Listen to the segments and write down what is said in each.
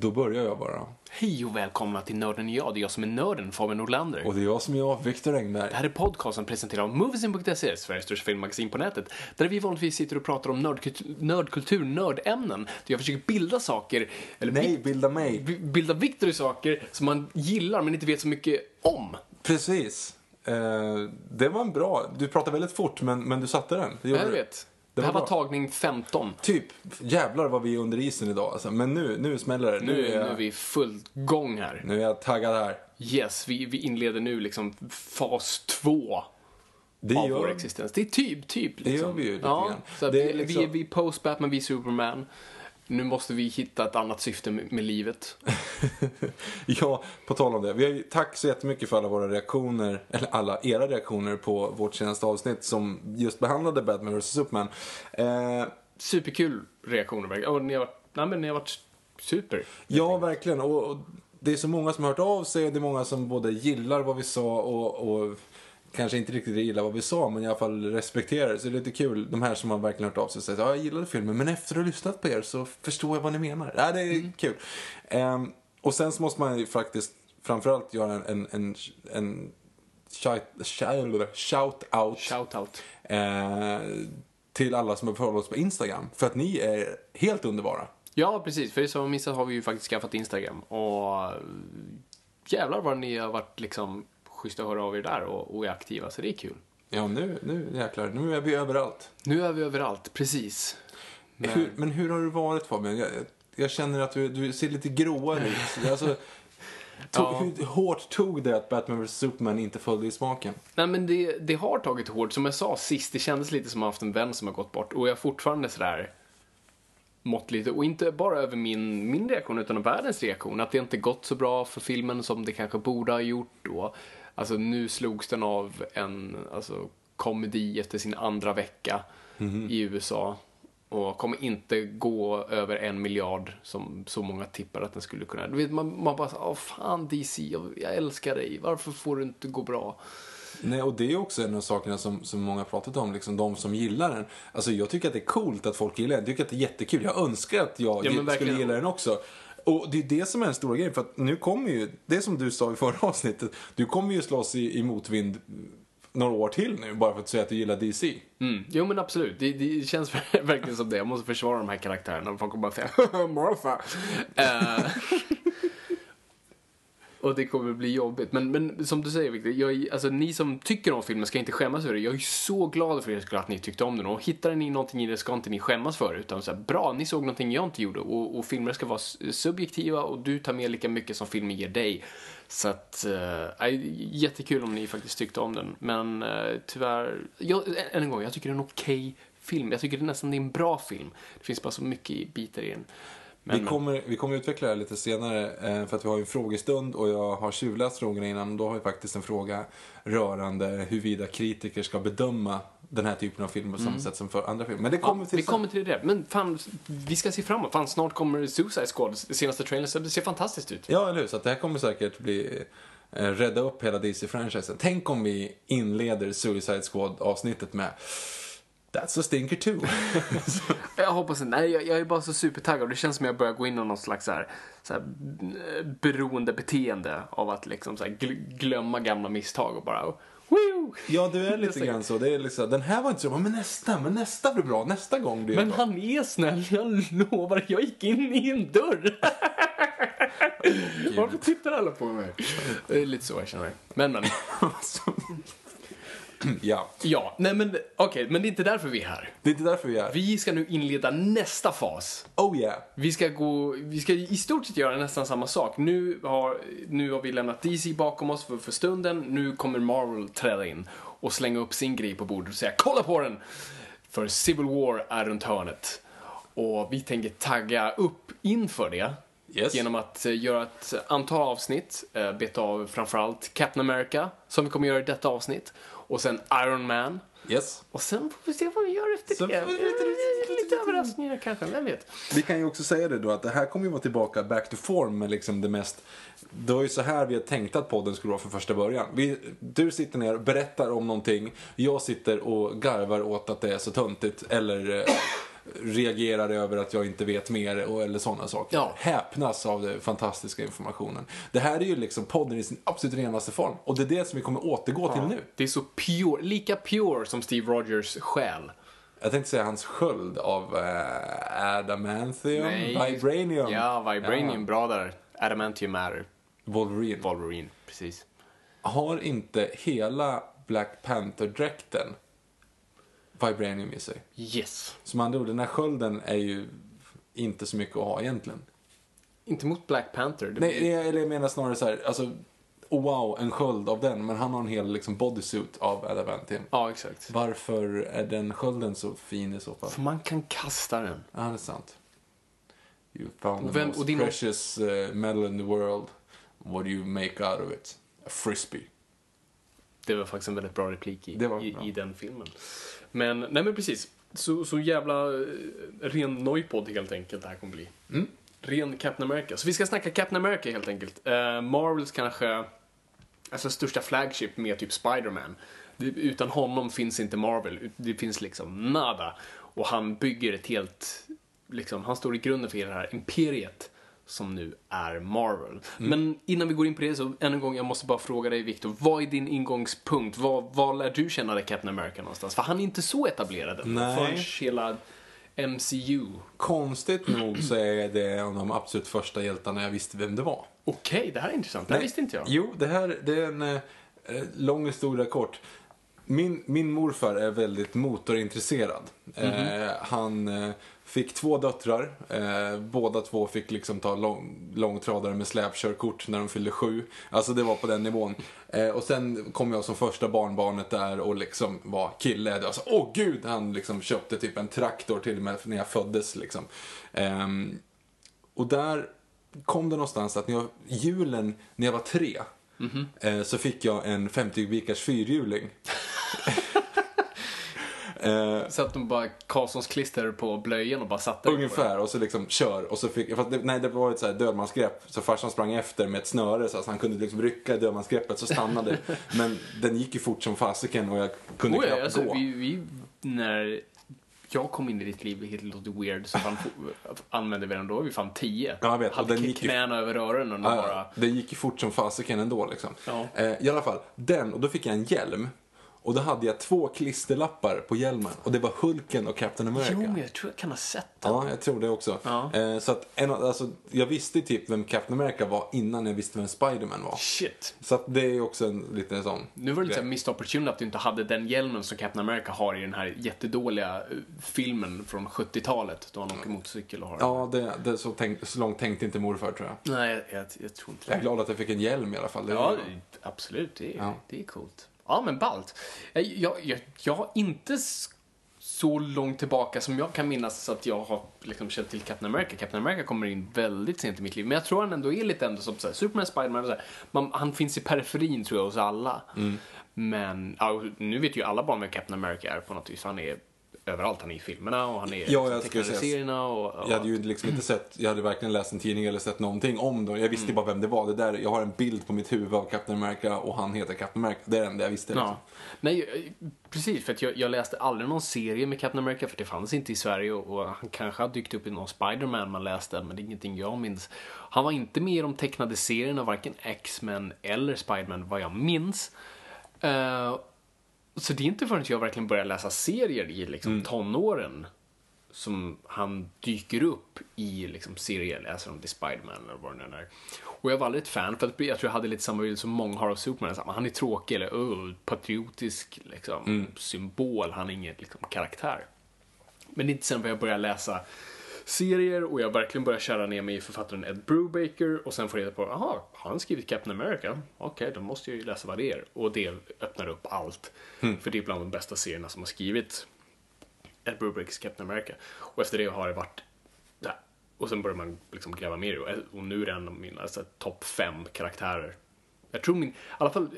Då börjar jag bara. Hej och välkomna till Nörden är jag. Det är jag som är nörden, Fabian Nordlander. Och det är jag som är jag, Victor Ägnar. Det här är podcasten presenterad av Moviesin.se, Sveriges största filmmagasin på nätet. Där vi vanligtvis sitter och pratar om nördkultur, nördämnen. Där jag försöker bilda saker. Eller bilda mig. Bilda Victor i saker som man gillar men inte vet så mycket om. Precis. Det var en bra... Du pratade väldigt fort men du satte den. Jag vet. Det här var tagning 15. Typ, jävlar vad vi är under isen idag alltså. Men nu smäller det. Nu är vi full gång här. Nu är jag taggad här. Yes, vi inleder nu liksom fas 2 av vår existens. Det är typ liksom. Det gör vi ju lite grann. Så det är liksom... vi är post-Batman, vi är Superman. Nu måste vi hitta ett annat syfte med livet. Ja, på tal om det. Tack så jättemycket för alla våra reaktioner, eller alla era reaktioner på vårt senaste avsnitt som just behandlade Batman vs Superman. Superkul reaktioner. Och ni har varit super. Ja, verkligen. Och det är så många som har hört av sig. Det är många som både gillar vad vi sa och kanske inte riktigt gillar vad vi sa, men i alla fall respekterar det. Så det är lite kul, de här som har verkligen hört av sig och säger, ja, jag gillade filmen, men efter att ha lyssnat på er så förstår jag vad ni menar. Ja, det är kul. Och sen så måste man ju faktiskt framförallt göra en shout-out. Till alla som har följt oss på Instagram, för att ni är helt underbara. Ja, precis. För det som missat har vi ju faktiskt skaffat Instagram. Och jävlar vad ni har varit liksom... schysst att höra av er där och är aktiva, så det är kul. Ja, nu jäklar. Nu är vi överallt. Precis. Men hur har du varit, Fabian? Jag känner att du ser lite gråare ut. Alltså, hur hårt tog det att Batman vs Superman inte följde i smaken? Nej, men det har tagit hårt. Som jag sa sist, det kändes lite som att jag haft en vän som har gått bort. Och jag är fortfarande sådär måttligt. Och inte bara över min reaktion, utan världens reaktion. Att det inte gått så bra för filmen som det kanske borde ha gjort då. Alltså nu slogs den av en komedi efter sin andra vecka i USA. Och kommer inte gå över 1 miljard som så många tippar att den skulle kunna. Du vet, man bara såhär, fan DC, jag älskar dig. Varför får du inte gå bra? Nej, och det är också en av sakerna som många pratat om, liksom de som gillar den. Alltså jag tycker att det är coolt att folk gillar den. Jag tycker att det är jättekul. Jag önskar att jag skulle gilla den också. Och det är det som är en stor grej, för att nu kommer ju, det som du sa i förra avsnittet, du kommer ju slåss i motvind några år till nu, bara för att säga att du gillar DC. Jo men absolut, det känns verkligen som det. Jag måste försvara de här karaktärerna. Folk kommer bara säga, Martha. Och det kommer bli jobbigt. Men som du säger, Victor, ni som tycker om filmen ska inte skämmas för det. Jag är så glad för er skull att ni tyckte om den. Och hittar ni någonting i det ska inte ni skämmas för. Utan så här, bra, ni såg någonting jag inte gjorde. Och filmer ska vara subjektiva. Och du tar med lika mycket som filmen ger dig. Så att, jättekul om ni faktiskt tyckte om den. Men tyvärr, jag tycker det är en okej film. Jag tycker det är nästan en bra film. Det finns bara så mycket bitar i den. Men vi kommer utveckla det lite senare, för att vi har en frågestund och jag har tjuvläst frågorna innan. Då har vi faktiskt en fråga rörande huruvida kritiker ska bedöma den här typen av film på samma sätt som för andra filmer. Men det kommer till det. Men fan, vi ska se framåt. Fan, snart kommer Suicide Squad, senaste trailern, så det ser fantastiskt ut. Ja, eller hur? Så att det här kommer säkert bli... rädda upp hela DC-franchisen. Tänk om vi inleder Suicide Squad-avsnittet med That's a stinker too. Jag hoppas inte. Nej, jag är bara så supertaggad. Det känns som jag börjar gå in i någon slags så här beroende beteende av att liksom så här glömma gamla misstag och bara woo! Ja, du är lite grann så. Det är liksom, den här var inte så bra, men nästa blir bra. Nästa gång blir Men bra. Han är snäll, jag lovar. Jag gick in i en dörr. Varför tittar alla på mig? Det är lite så jag känner mig. Men. Ja. Nej, men okej, men det är inte därför vi är här. Vi ska nu inleda nästa fas. Oh yeah. Vi ska i stort sett göra nästan samma sak. Nu har vi lämnat DC bakom oss för stunden. Nu kommer Marvel träda in och slänga upp sin grej på bordet och säga kolla på den. För Civil War är runt hörnet. Och vi tänker tagga upp inför det. Yes. Genom att göra ett antal avsnitt, beta av framförallt Captain America, som vi kommer göra i detta avsnitt. Och sen Iron Man. Yes. Och sen får vi se vad vi gör efter sen det. Lite överraskningar kanske, vem vet. Vi kan ju också säga det då, att det här kommer ju vara tillbaka back to form med liksom det mest. Det var ju så här vi hade tänkt att podden skulle vara för första början. Du sitter ner och berättar om någonting. Jag sitter och garvar åt att det är så töntigt eller... reagerar över att jag inte vet mer och, eller sådana saker. Ja. Häpnas av den fantastiska informationen. Det här är ju liksom podden i sin absolut renaste form. Och det är det som vi kommer återgå till nu. Det är så pure, lika pure som Steve Rogers själ. Jag tänkte säga hans sköld av adamantium. Nej. Vibranium. Ja, vibranium, bra där. Adamantium är Wolverine, precis. Har inte hela Black Panther-dräkten vibranium i sig. Yes. Som andra ord, den här skölden är ju inte så mycket att ha egentligen. Inte mot Black Panther. Nej, eller jag menar snarare så här, alltså en sköld av den, men han har en hel liksom bodysuit av adamantium. Ja, exakt. Varför är den skölden så fin i så fall? För man kan kasta den. Ja, det är sant. You found the most precious metal in the world. What do you make out of it? A frisbee. Det var faktiskt en väldigt bra replik i den filmen. Men, nej men precis. Så jävla ren nojpodd helt enkelt det här kommer bli. Ren Captain America. Så vi ska snacka Captain America helt enkelt. Marvels kanske största flagship med typ Spider-Man. Utan honom finns inte Marvel. Det finns liksom nada. Och han bygger ett helt... liksom, han står i grunden för det här imperiet som nu är Marvel. Men innan vi går in på det så än en gång, jag måste bara fråga dig Victor, vad är din ingångspunkt? Vad lär du känna dig Captain America någonstans? För han är inte så etablerad förrän hela MCU. Konstigt nog så är det en av de absolut första hjältarna jag visste vem det var. Okej, det här är intressant. Det visste inte jag. Jo, det är en lång historia kort. Min morfar är väldigt motorintresserad. Han fick 2 döttrar. Båda två fick liksom ta långtradare med släpkörkort när de fyllde 7. Alltså det var på den nivån. Och sen kom jag som första barnbarnet där och liksom var kille. Alltså, åh gud, han liksom köpte typ en traktor till och med när jag föddes. Liksom. Och där kom det någonstans att julen när jag var 3... så fick jag en 50-kubikars fyrhjuling. Så att de bara Karlssons klister på blöjan och bara satte ungefär, och så liksom kör. Och så fick, det var ett så här dödmansgrepp. Så farsan sprang efter med ett snöre så att han kunde liksom rycka i dödmansgreppet, så stannade. Men den gick ju fort som fasiken och jag kunde knappt gå. När jag kom in i ditt liv helt låter weird, så använde vi den då. Vi fann 10. Ja, jag vet. Hade den gick knäna över öronen och bara... Den gick ju fort som fasiken ändå liksom. Ja. I alla fall, och då fick jag en hjälm. Och då hade jag 2 klisterlappar på hjälmen. Och det var Hulken och Captain America. Jo, jag tror jag kan ha sett den. Ja, jag tror det också. Ja. Så att jag visste typ vem Captain America var innan jag visste vem Spider-Man var. Shit. Så att det är också en liten sån. Nu var det lite missed opportunity att du inte hade den hjälmen som Captain America har i den här jättedåliga filmen från 70-talet. Då han åker motorcykel och har den. Ja, så långt tänkte inte morfar, tror jag. Nej, jag tror inte. Jag är glad att jag fick en hjälm i alla fall. Ja, absolut. Det är coolt. Ja, men ballt. Jag har inte så långt tillbaka som jag kan minnas så att jag har liksom känt till Captain America. Captain America kommer in väldigt sent i mitt liv. Men jag tror han ändå är lite ändå som så här, Superman, Spider-Man och så här. Han finns i periferin tror jag hos alla. Mm. Men ja, nu vet ju alla barn vem Captain America är på något vis. Han är överallt, han är i filmerna och han är i teknologiserierna. Och jag hade ju liksom inte sett, jag hade verkligen läst en tidning eller sett någonting om det. Jag visste bara vem det var. Det där, jag har en bild på mitt huvud av Captain America och han heter Captain America. Det är den där jag visste. Ja. Nej, precis, för att jag läste aldrig någon serie med Captain America för det fanns inte i Sverige och han kanske har dykt upp i någon Spider-Man man läste, men det är ingenting jag minns. Han var inte med i de tecknade serierna, varken X-Men eller Spider-Man vad jag minns. Så det är inte förrän jag verkligen börjar läsa serier i liksom tonåren som han dyker upp i liksom serier, läser om The Spider-Man eller vad det nu är. Och jag var aldrig ett fan för att jag tror jag hade lite samma bild som många har av Superman. Han är tråkig eller patriotisk liksom, symbol, han är ingen liksom, karaktär. Men det är inte sen när jag börjar läsa serier och jag verkligen börjar köra ner mig i författaren Ed Brubaker och sen får jag reda på, har han skrivit Captain America? Okej, då måste jag ju läsa vad det är. Och det öppnar upp allt. För det är bland de bästa serierna som har skrivit Ed Brubakers Captain America. Och efter det har det varit där. Och sen börjar man liksom gräva mer. Och nu är det en av mina alltså, topp 5 karaktärer. Jag tror min, i alla fall,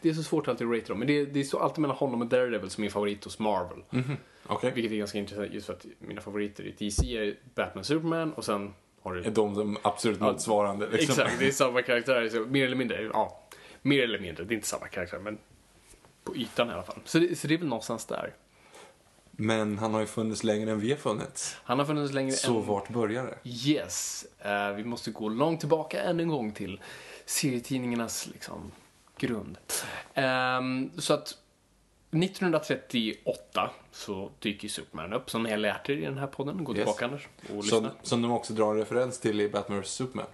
det är så svårt att alltid rate dem. Men det är så alltid mellan honom och Daredevil som min favorit hos Marvel. Okay. Vilket är ganska intressant just för att mina favoriter i DC är Batman, Superman och sen har du... De absolut motsvarande. Liksom. Exakt, det är samma karaktär. Så mer eller mindre, ja. Mer eller mindre, det är inte samma karaktär men på ytan i alla fall. Så det är väl någonstans där. Men han har ju funnits längre än vi har funnits. Han har funnits längre så än... Så vart börjar det? Yes. Vi måste gå långt tillbaka än en gång till serietidningarnas liksom, grund. Så att 1938 så dyker Superman upp som ni har lärt er i den här podden. Gå tillbaka Anders och lyssna. Som de också drar referens till i Batman vs Superman.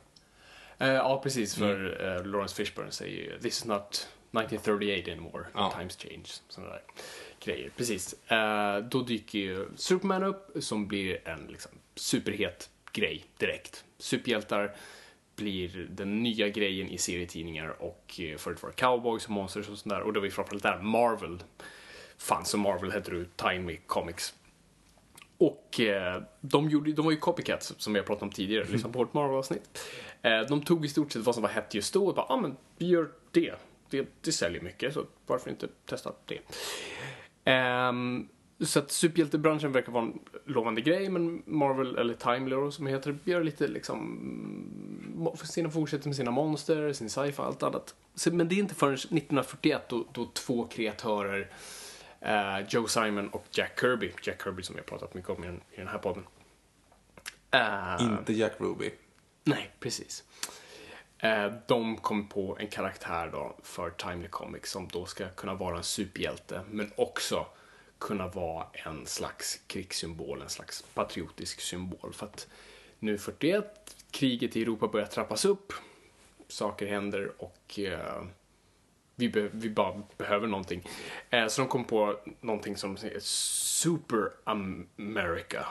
Ja, precis. För Lawrence Fishburne säger ju this is not 1938 anymore. Ja. Times change. Sådana där grejer. Precis. Då dyker ju Superman upp som blir en liksom, superhet grej direkt. Superhjältar blir den nya grejen i serietidningar och förut var cowboys och monsters och sånt där. Och då var vi framförallt där Marvel fanns och Marvel hette det Timey Comics. Och de var ju copycats som vi har pratat om tidigare, liksom på vårt Marvel-avsnitt. De tog i stort sett vad som var hett just då och bara, men vi gör det. Det säljer mycket så varför inte testa det? Så att superhjältebranschen verkar vara en lovande grej, men Marvel, eller Time Lord som heter, gör lite liksom fortsätter med sina monster, sin sci-fi och allt annat. Men det är inte förrän 1941 då två kreatörer, Joe Simon och Jack Kirby som vi har pratat mycket om i den här podden. Inte Jack Ruby. Nej, precis. De kom på en karaktär då för Timely Comics som då ska kunna vara en superhjälte, men också kunna vara en slags krigssymbol, en slags patriotisk symbol. För att nu 41, kriget i Europa börjar trappas upp, saker händer och vi bara behöver någonting. Så de kom på någonting som heter Super America.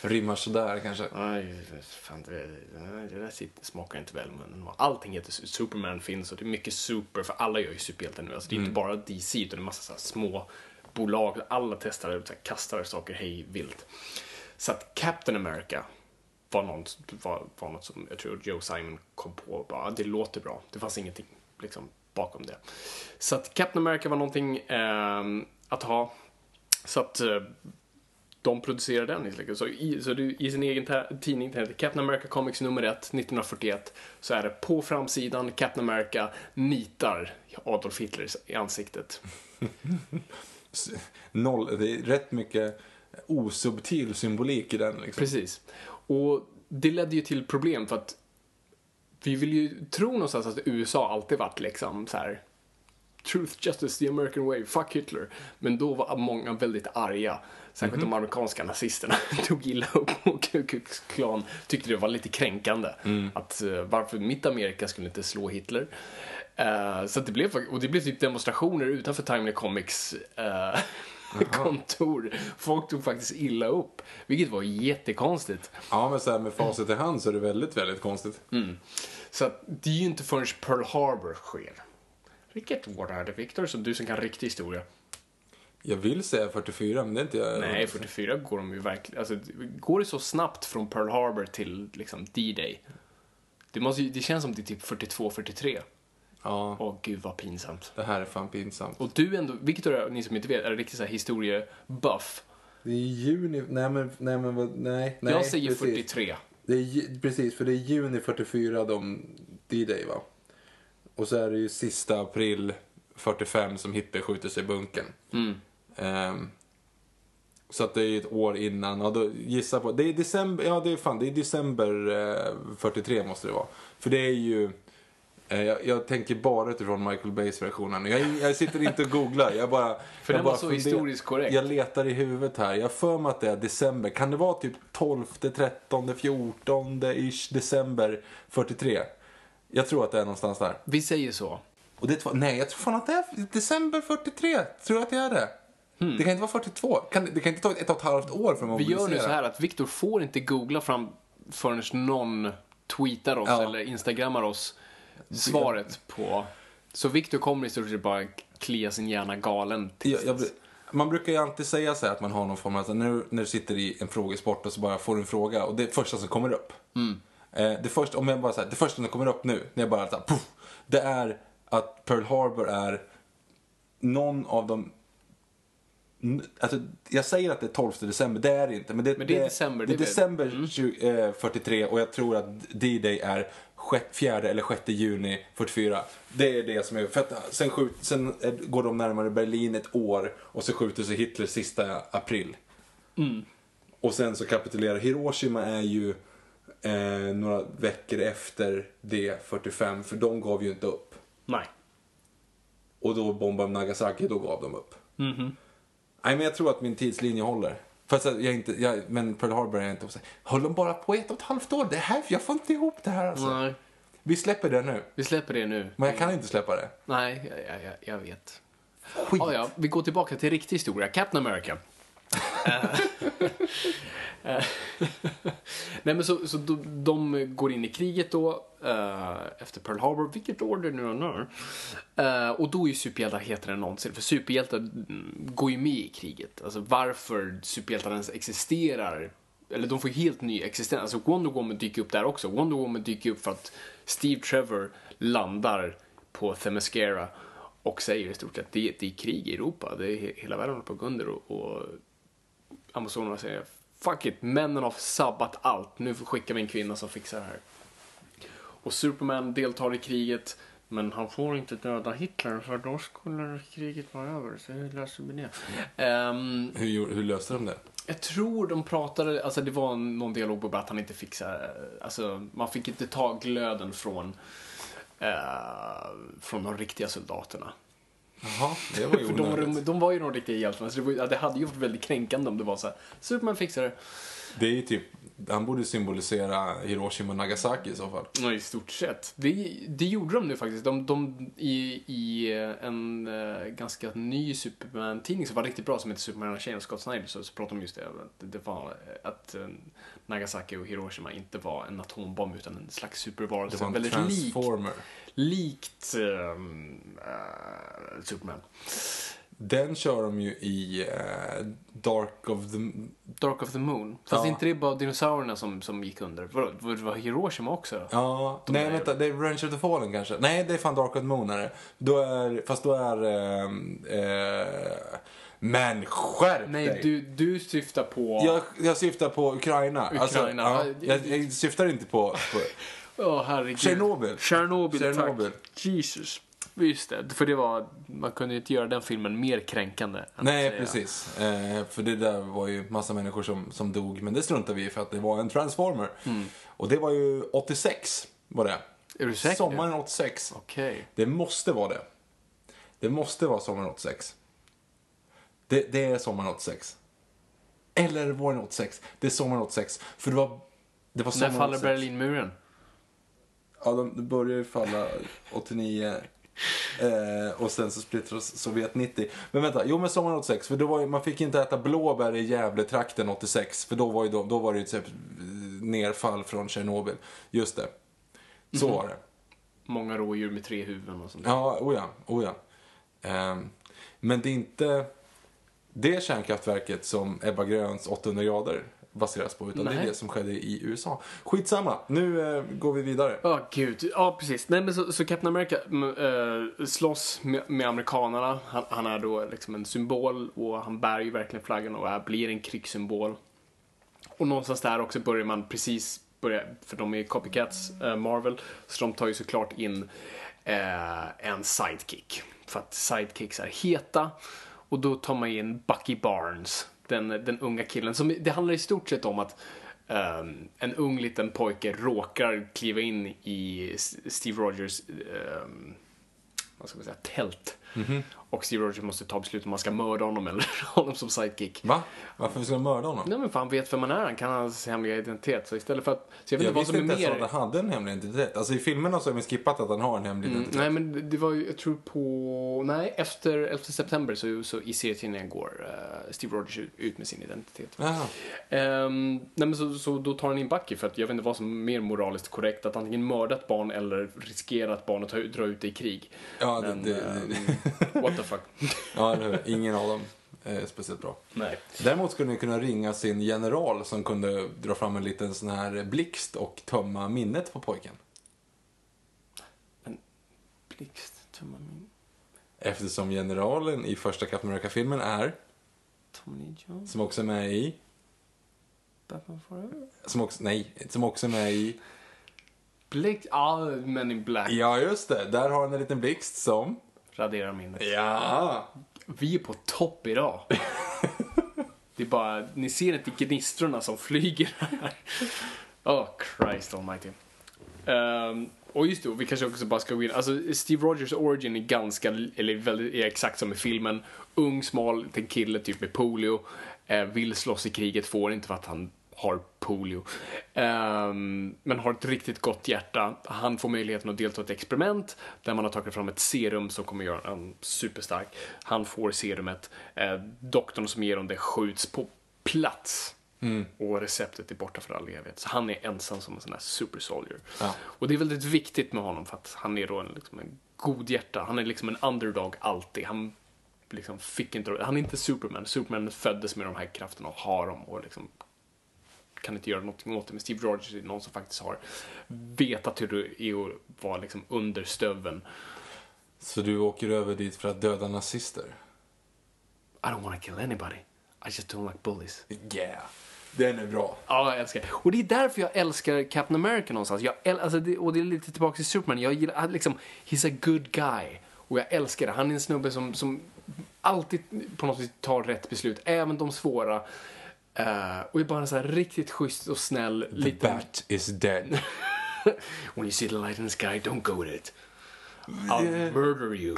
Rimmar sådär kanske. Nej, fan, det där smakar inte väl. Men allting heter Superman finns och det är mycket super för alla gör ju superhjältar nu. Alltså, det är inte bara DC utan det är en massa så här små bolag. Alla testar och kastar saker hej vilt. Så att Captain America var något som jag tror Joe Simon kom på och bara, det låter bra. Det fanns ingenting liksom, bakom det. Så att Captain America var någonting att ha. Så att de producerar den liksom. Så i sin egen tidning Captain America Comics nummer 1 1941 så är det på framsidan Captain America nitar Adolf Hitler i ansiktet. Det är rätt mycket osubtil symbolik i den liksom. Precis. Och det ledde ju till problem för att vi vill ju tro någonstans att USA alltid varit liksom så här Truth, Justice, the American Way, fuck Hitler. Men då var många väldigt arga. Särskilt de amerikanska nazisterna tog illa upp och Ku Klux Klan tyckte det var lite kränkande. Att varför mitt Amerika skulle inte slå Hitler. Så att det blev typ demonstrationer utanför Timely Comics kontor. Folk tog faktiskt illa upp. Vilket var jättekonstigt. Ja, men så här med facit i hand så är det väldigt, väldigt konstigt. Så att det är ju inte förrän Pearl Harbor sker. Vilket år är det, Victor? Så du som kan riktig historia. Jag vill säga 44, men det är inte jag. Nej, 44 går de ju verkligen. Alltså, går det så snabbt från Pearl Harbor till liksom D-Day? Det känns som det är typ 42-43. Ja. Åh gud vad pinsamt. Det här är fan pinsamt. Och du ändå, Victor, ni som inte vet, är riktigt så här historiebuff. Det är juni. Nej. Jag säger precis. 43. Det är, precis, för det är juni 44 D-Day, va? Och så är det ju sista april 45 som Hitler skjuter sig i bunken. Mm. Så att det är ett år innan. Och då gissa på, det är december. Ja, det är fan, det är december 43 måste det vara. För det är ju jag tänker bara utifrån Michael Bays versionen. Jag sitter inte och googlar. Jag bara för den var så historiskt korrekt. Jag letar i huvudet här. Jag för mig att det är december. Kan det vara typ 12, 13, 14 ish december 43? Jag tror att det är någonstans där. Vi säger så. Och det nej, jag tror fan att det är december 43. Tror jag att det är det. Mm. Det kan inte vara 42. Det kan inte ta ett och ett halvt år för att mobilisera. Vi gör nu så här att Victor får inte googla fram förrän någon tweetar oss eller instagrammar oss svaret på. Så Victor kommer i stort sett bara klia sin hjärna galen. Man brukar ju alltid säga så här att man har någon form av alltså när du sitter i en frågesport och så bara får du en fråga och det är första som kommer upp. Mm. Det första som kommer upp nu när jag bara så här, puff, det är att Pearl Harbor är någon av de. Alltså, jag säger att det är 12 december, det är det inte. Men det är december. Det är december 43 och jag tror att D-Day är 4 eller 6 juni 44. Det är det som är för att sen går de närmare Berlin ett år och så skjuter sig Hitler sista april. Mm. Och sen så kapitulerar Hiroshima är ju några veckor efter det 45, för de gav ju inte upp. Nej. Och då bombade Nagasaki, då gav de upp. Mm-hmm. Nej, men jag tror att min tidslinje håller. Fast men Pearl Harbor är inte... Håll dem bara på ett och ett halvt år. Det här, jag får inte ihop det här alltså. Nej. Vi släpper det nu. Men jag kan inte släppa det. Nej, jag vet. Skit. Oh, ja, vi går tillbaka till riktig historia. Captain America. Nej, men så de går in i kriget då efter Pearl Harbor, vilket år det nu och då är ju superhjältar hetare än någonsin, för superhjältar går ju med i kriget. Alltså varför superhjältar ens existerar, eller de får helt ny existens. Alltså Wonder Woman dyker upp där också. Wonder Woman dyker upp för att Steve Trevor landar på Themyscira och säger i stort sett att det är krig i Europa, det är hela världen på gunder och Amazonerna säger fuck it, männen har sabbat allt. Nu skickar vi en kvinna som fixar det här. Och Superman deltar i kriget, men han får inte döda Hitler för då skulle kriget vara över. Så hur löser vi det? Hur löste de det? Jag tror de pratade, alltså det var någon dialog på att han inte fixar, alltså man fick inte ta glöden från de riktiga soldaterna. Jaha, det var ju de var ju de riktiga hjältarna. Så det hade ju varit väldigt kränkande om det var så här, Superman fixar det. Det är ju typ, han borde symbolisera Hiroshima och Nagasaki i så fall. Ja, i stort sett. Det gjorde de nu faktiskt. I en ganska ny Superman-tidning som var riktigt bra, som heter Superman och Scott Snyder, så pratade de just det. Det var att Nagasaki och Hiroshima inte var en atombomb utan en slags supervarelse. Det var en väldigt transformer. Likt Superman. Den kör de ju i Dark of the Moon. Fast inte det är bara dinosaurierna som gick under. Det var Hiroshima också. Ja, nej vänta, det är Revenge of the Fallen kanske. Nej, det är fan Dark of the Moon är det. Då är men skärp dig. Nej, du syftar på... Jag syftar på Ukraina. Alltså, ja, jag syftar inte på... herregud. Tjernobyl, tack. Jesus. Just det, för det var, man kunde ju inte göra den filmen mer kränkande. Nej, precis. För det där var ju massa människor som dog, men det struntar vi för att det var en Transformer. Mm. Och det var ju 86 var det. Är du säker? Sommaren 86. Okej. Det måste vara det. Det måste vara sommaren 86. Det är sommaren 86. Eller våren 86. Det är sommaren 86. För det var sommaren 86. När faller Berlinmuren? Ja, de börjar ju falla 89... och sen så splittras Sovjet 90. Men vänta, men sommaren 86, för då var ju, man fick inte äta blåbär i Gävletrakten 86, för då var det ju typ nerfall från Tjernobyl. Just det. Så var det. Många rådjur med 3 huvuden och sånt där. Ja, men det är inte det kärnkraftverket som Ebba Gröns 800 grader baseras på, utan nej, det är det som skedde i USA. Skitsamma, nu går vi vidare. Ja, gud, ja precis. Nej, men så Captain America slåss med amerikanerna. Han är då liksom en symbol, och han bär ju verkligen flaggan och blir en krigssymbol. Och någonstans där också börjar man precis börja, för de är copycats Marvel, så de tar ju såklart in en sidekick, för att sidekicks är heta. Och då tar man in Bucky Barnes, den unga killen. Som, det handlar i stort sett om att en ung liten pojke råkar kliva in i Steve Rogers vad ska man säga, tält. Mm-hmm. Och Steve Rogers måste ta beslut om man ska mörda honom eller honom som sidekick. Va? Varför ska man mörda honom? Nej, men fan, vet vem man är. Han kan ha hans hemliga identitet. Så istället för att... Så jag vet inte vad som är mer... Jag visste inte ens att han hade en hemlig identitet. Alltså i filmerna så har vi skippat att han har en hemlig identitet. Nej, men det var ju, jag tror på... Nej, efter 11 september så i serietidningen går Steve Rogers ut med sin identitet. Nej, men så då tar han in Bucky, för att jag vet inte vad som är mer moraliskt korrekt. Att antingen mörda ett barn eller riskera ett barn att dra ut det i krig. Ja, men, det. What the fuck. Ja, ingen av dem är speciellt bra. Nej. Däremot skulle ni kunna ringa sin general som kunde dra fram en liten sån här blixt och tömma minnet på pojken. En blixt, tömma minnet. Eftersom generalen i första Captain America-filmen är Tony Jones, som också är med i Batman Forever. Som också är med i Blixt, Men in Black. Ja, just det. Där har han en liten blixt som radera minnet. Ja. Vi är på topp idag. Det är bara, ni ser inte gnistrorna som flyger här. Oh, Christ almighty. Och just det, vi kanske också bara ska gå in. Alltså Steve Rogers origin är ganska, eller väldigt, är exakt som i filmen. Ung, smal, en kille typ med polio. Vill slåss i kriget, får inte för att han har polio. Men har ett riktigt gott hjärta. Han får möjligheten att delta i ett experiment där man har tagit fram ett serum som kommer göra honom superstark. Han får serumet. Doktorn som ger honom det skjuts på plats. Mm. Och receptet är borta för all evighet. Så han är ensam som en sån här super soldier. Ja. Och det är väldigt viktigt med honom, för att han är då en god hjärta. Han är liksom en underdog alltid. Han liksom fick inte... Han är inte Superman. Superman föddes med de här krafterna och har dem och liksom kan inte göra någonting åt det. Men Steve Rogers är någon som faktiskt har vetat hur det är att vara liksom under stöven. Så du åker över dit för att döda nazister? I don't wanna kill anybody. I just don't like bullies. Yeah. Den är bra. Ja, jag älskar. Och det är därför jag älskar Captain America någonstans. Och det är lite tillbaka till Superman. Jag gillar liksom, he's a good guy. Och jag älskar det. Han är en snubbe som alltid på något vis tar rätt beslut. Även de svåra. Och är bara så här riktigt schysst och snäll. The liten... bat is dead. When you see the light in the sky, don't go with it. I'll murder you.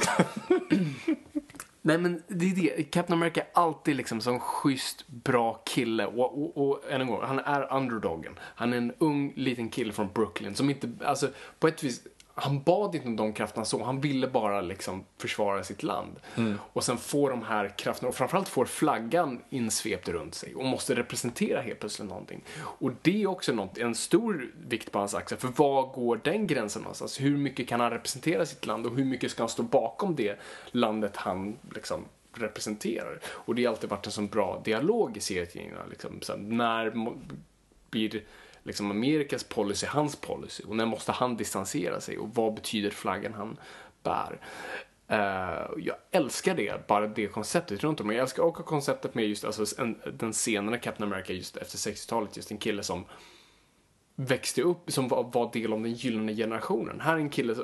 Nej, men det är det. Captain America är alltid liksom som schysst, bra kille. Och än en gång, han är underdogen. Han är en ung liten kille från Brooklyn som inte, alltså på ett vis, han bad inte om de krafterna så. Han ville bara liksom försvara sitt land. Mm. Och sen får de här krafterna, och framförallt får flaggan insvept runt sig. Och måste representera helt plötsligt någonting. Och det är också en stor vikt på hans axel. För vad går den gränsen någonstans? Hur mycket kan han representera sitt land? Och hur mycket ska han stå bakom det landet han liksom representerar? Och det har alltid varit en sån bra dialog i serietidningarna. Liksom. När blir... liksom Amerikas policy, hans policy, och när måste han distansera sig, och vad betyder flaggan han bär? Jag älskar det, bara det konceptet runt om. Jag älskar också konceptet med just alltså, den senare Captain America just efter 60-talet, just en kille som växte upp, som var del av den gyllene generationen. Här är en kille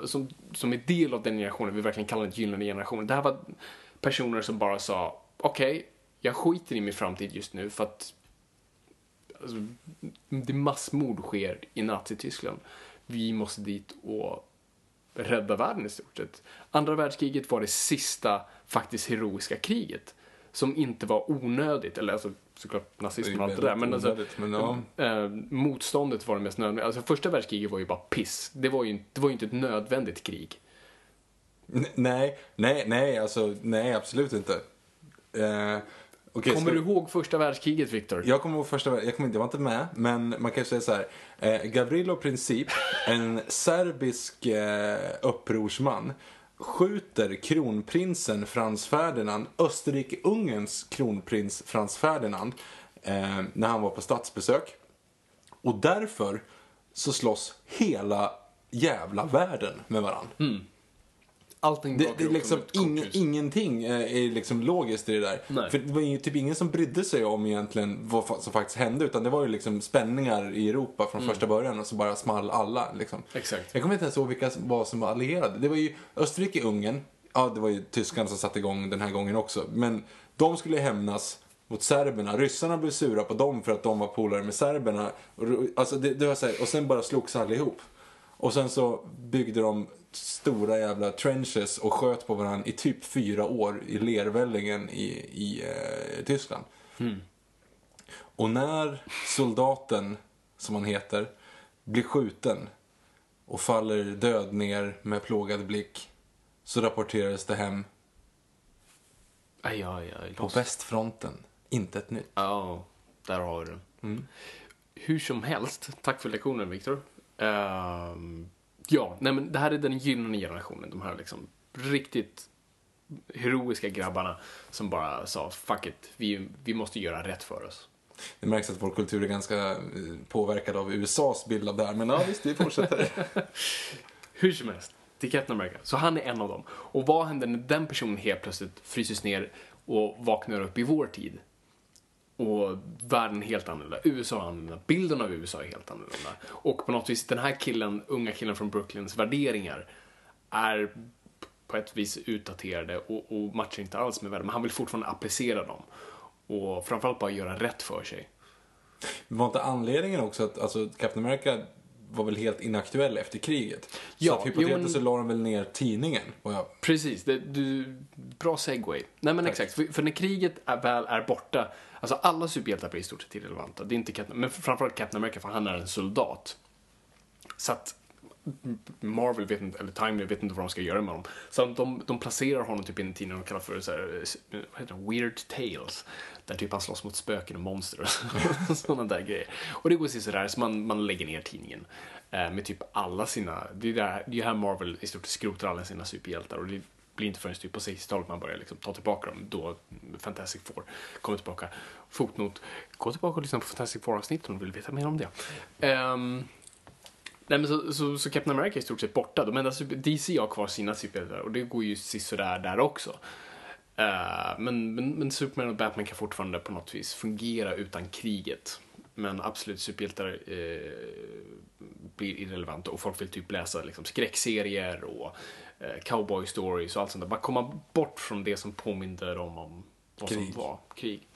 som är del av den generationen, vi verkligen kallar det gyllene generationen. Det här var personer som bara sa, okej, jag skiter i min framtid just nu, för att alltså, det massmord sker i Nazi-Tyskland. Vi måste dit och rädda världen i stort sett. Andra världskriget var det sista faktiskt heroiska kriget som inte var onödigt, eller alltså såklart nazismen och allt det där, men alltså onödigt, motståndet var det mest nödvändiga. Alltså första världskriget var ju bara piss. Det var ju inte ett nödvändigt krig. Nej, alltså nej, absolut inte. Okej, kommer du ihåg första världskriget, Victor? Jag kommer ihåg första världskriget, jag var inte med, men man kan säga så här: Gavrilo Princip, en serbisk upprorsman skjuter kronprinsen Franz Ferdinand, Österrike-Ungerns kronprins Franz Ferdinand, när han var på statsbesök. Och därför så slåss hela jävla världen med varann. Mm. Allting det är liksom ingenting är liksom logiskt i det där. Nej. För det var ju typ ingen som brydde sig om egentligen vad som faktiskt hände, utan det var ju liksom spänningar i Europa från första början, och så bara small alla liksom. Exakt. Jag kommer inte ens ihåg vilka var som var allierade. Det var ju Österrike-Ungern. Ja, det var ju tyskarna som satte igång den här gången också. Men de skulle hämnas mot serberna. Ryssarna blev sura på dem för att de var polare med serberna. Alltså det var så här, och sen bara slogs allihop. Och sen så byggde de stora jävla trenches och sköt på varandra i typ 4 år i Lervällingen i Tyskland. Mm. Och när soldaten, som han heter, blir skjuten och faller död ner med plågad blick, så rapporteras det hem. Aj, på västfronten, inte ett nytt. Ja, där har du. Mm. Hur som helst, tack för lektionen, Victor. Ja, nej, men det här är den gyllene generationen. De här liksom riktigt heroiska grabbarna som bara sa, fuck it, vi måste göra rätt för oss. Det märks att vår kultur är ganska påverkad av USAs bild av det här. Men ja, visst, vi fortsätter. Hur som helst, till Captain America. Så han är en av dem. Och vad händer när den personen helt plötsligt fryses ner och vaknar upp i vår tid? Och världen helt annorlunda, USA annorlunda, bilden av USA är helt annorlunda. Och på något vis, den här killen, unga killen från Brooklyns värderingar är på ett vis utdaterade och matchar inte alls med världen. Men han vill fortfarande applicera dem. Och framförallt bara göra rätt för sig. Var inte anledningen också att alltså, Captain America var väl helt inaktuell efter kriget? Ja, så att hypotetiskt så la de väl ner tidningen. Och jag... Precis, bra segway. Nej men exakt, för när kriget väl är borta, alltså alla superhjältar blir i stort sett irrelevanta. Det är inte Captain, men framförallt Captain America, för han är en soldat. Så att Marvel vet inte, eller Time vet inte vad de ska göra med dem. Så de placerar honom typ i en tidning de kallar för så här, vad heter det? Weird Tales. Där typ han slåss mot spöken och monster och sådana där grejer. Och det går så där, så man lägger ner tidningen. Med typ alla sina, det är här Marvel i stort sett skrotar alla sina superhjältar. Och det blir inte förrän typ på 60-talet man börjar liksom ta tillbaka dem. Då Fantastic Four kommer tillbaka. Fotnot, gå tillbaka och lyssna på Fantastic Four-avsnitt om du vill veta mer om det. Nej, men så Captain America är i stort sett borta. De enda DC har kvar sina superhjältar, och det går ju sisådär där också. Men Superman och Batman kan fortfarande på något vis fungera utan kriget. Men absolut, superhjältar blir irrelevanta, och folk vill typ läsa liksom skräckserier och cowboy stories och allt sånt där. Bara komma bort från det som påminner dem om vad som var krig.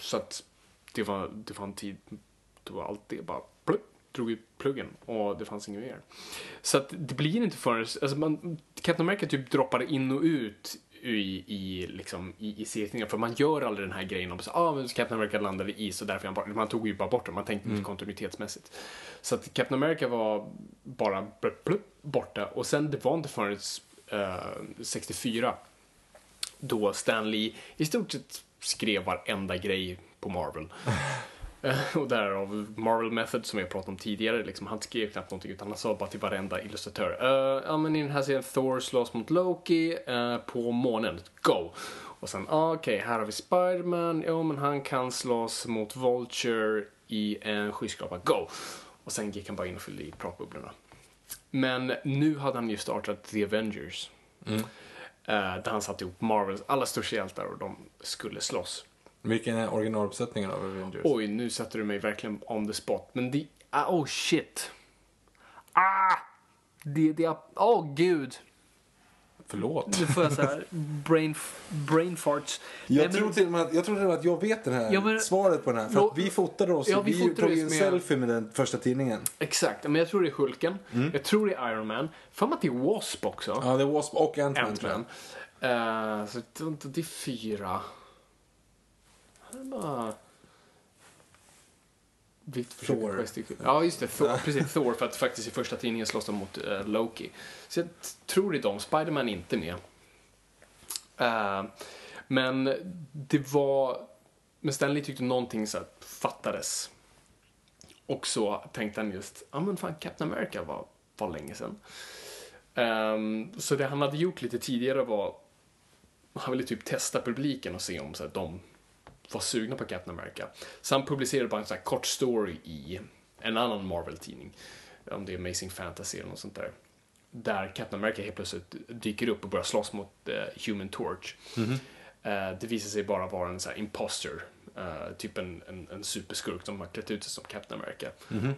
Så att det var en tid då allt det bara drog i pluggen och det fanns inget mer. Så att det blir inte förrän, alltså Captain America typ droppar in och ut i setningar, för man gör aldrig den här grejen om så men Captain America landade i, så därför man tog ju bara bort det, man tänkte inte kontinuitetsmässigt. Så att Captain America var bara borta, och sen det var inte förrän 64 då Stan Lee i stort sett skrev varenda grej på Marvel. Och därav Marvel Method som jag pratade om tidigare, liksom, han skrev knappt någonting, utan han sa bara till varenda illustratör, men i den här serien Thor slåss mot Loki på månen, go! Och sen, okej, här har vi Spider-Man, men han kan slåss mot Vulture i en skyskrapa, go! Och sen gick han bara in och fyllde i pratbubblorna. Men nu hade han ju startat The Avengers, där han satt ihop Marvels alla största hjältar och de skulle slåss. Vilken är originaluppsättningen av Avengers? Oj, nu sätter du mig verkligen on the spot. Men det... oh shit. Gud. Förlåt. Nu får jag så här brain farts. Jag tror att jag vet den här svaret på den här, för att vi fotade oss. Ja, vi tog en selfie med den första tidningen. Exakt, men jag tror det är Hulken. Jag tror det är Iron Man. Fan, att det är Wasp också. Ja, det är Wasp och Ant-Man. Så det är 4. Thor. Ja, just det, precis, Thor, för att faktiskt i första tidningen slåss de mot Loki. Så jag tror det är de. Spider-Man är inte med. Men det var, men Stan Lee tyckte någonting så att fattades. Och så tänkte han just, men fan, Captain America var länge sedan. Så det han hade gjort lite tidigare var, han ville typ testa publiken och se om så här, de var sugna på Captain America. Så han publicerade bara en sån här kort story i en annan Marvel-tidning, om det är Amazing Fantasy eller något sånt där, där Captain America helt plötsligt dyker upp och börjar slåss mot Human Torch. Det visar sig bara vara en så här imposter, typ en superskurk som har klätt ut sig som Captain America.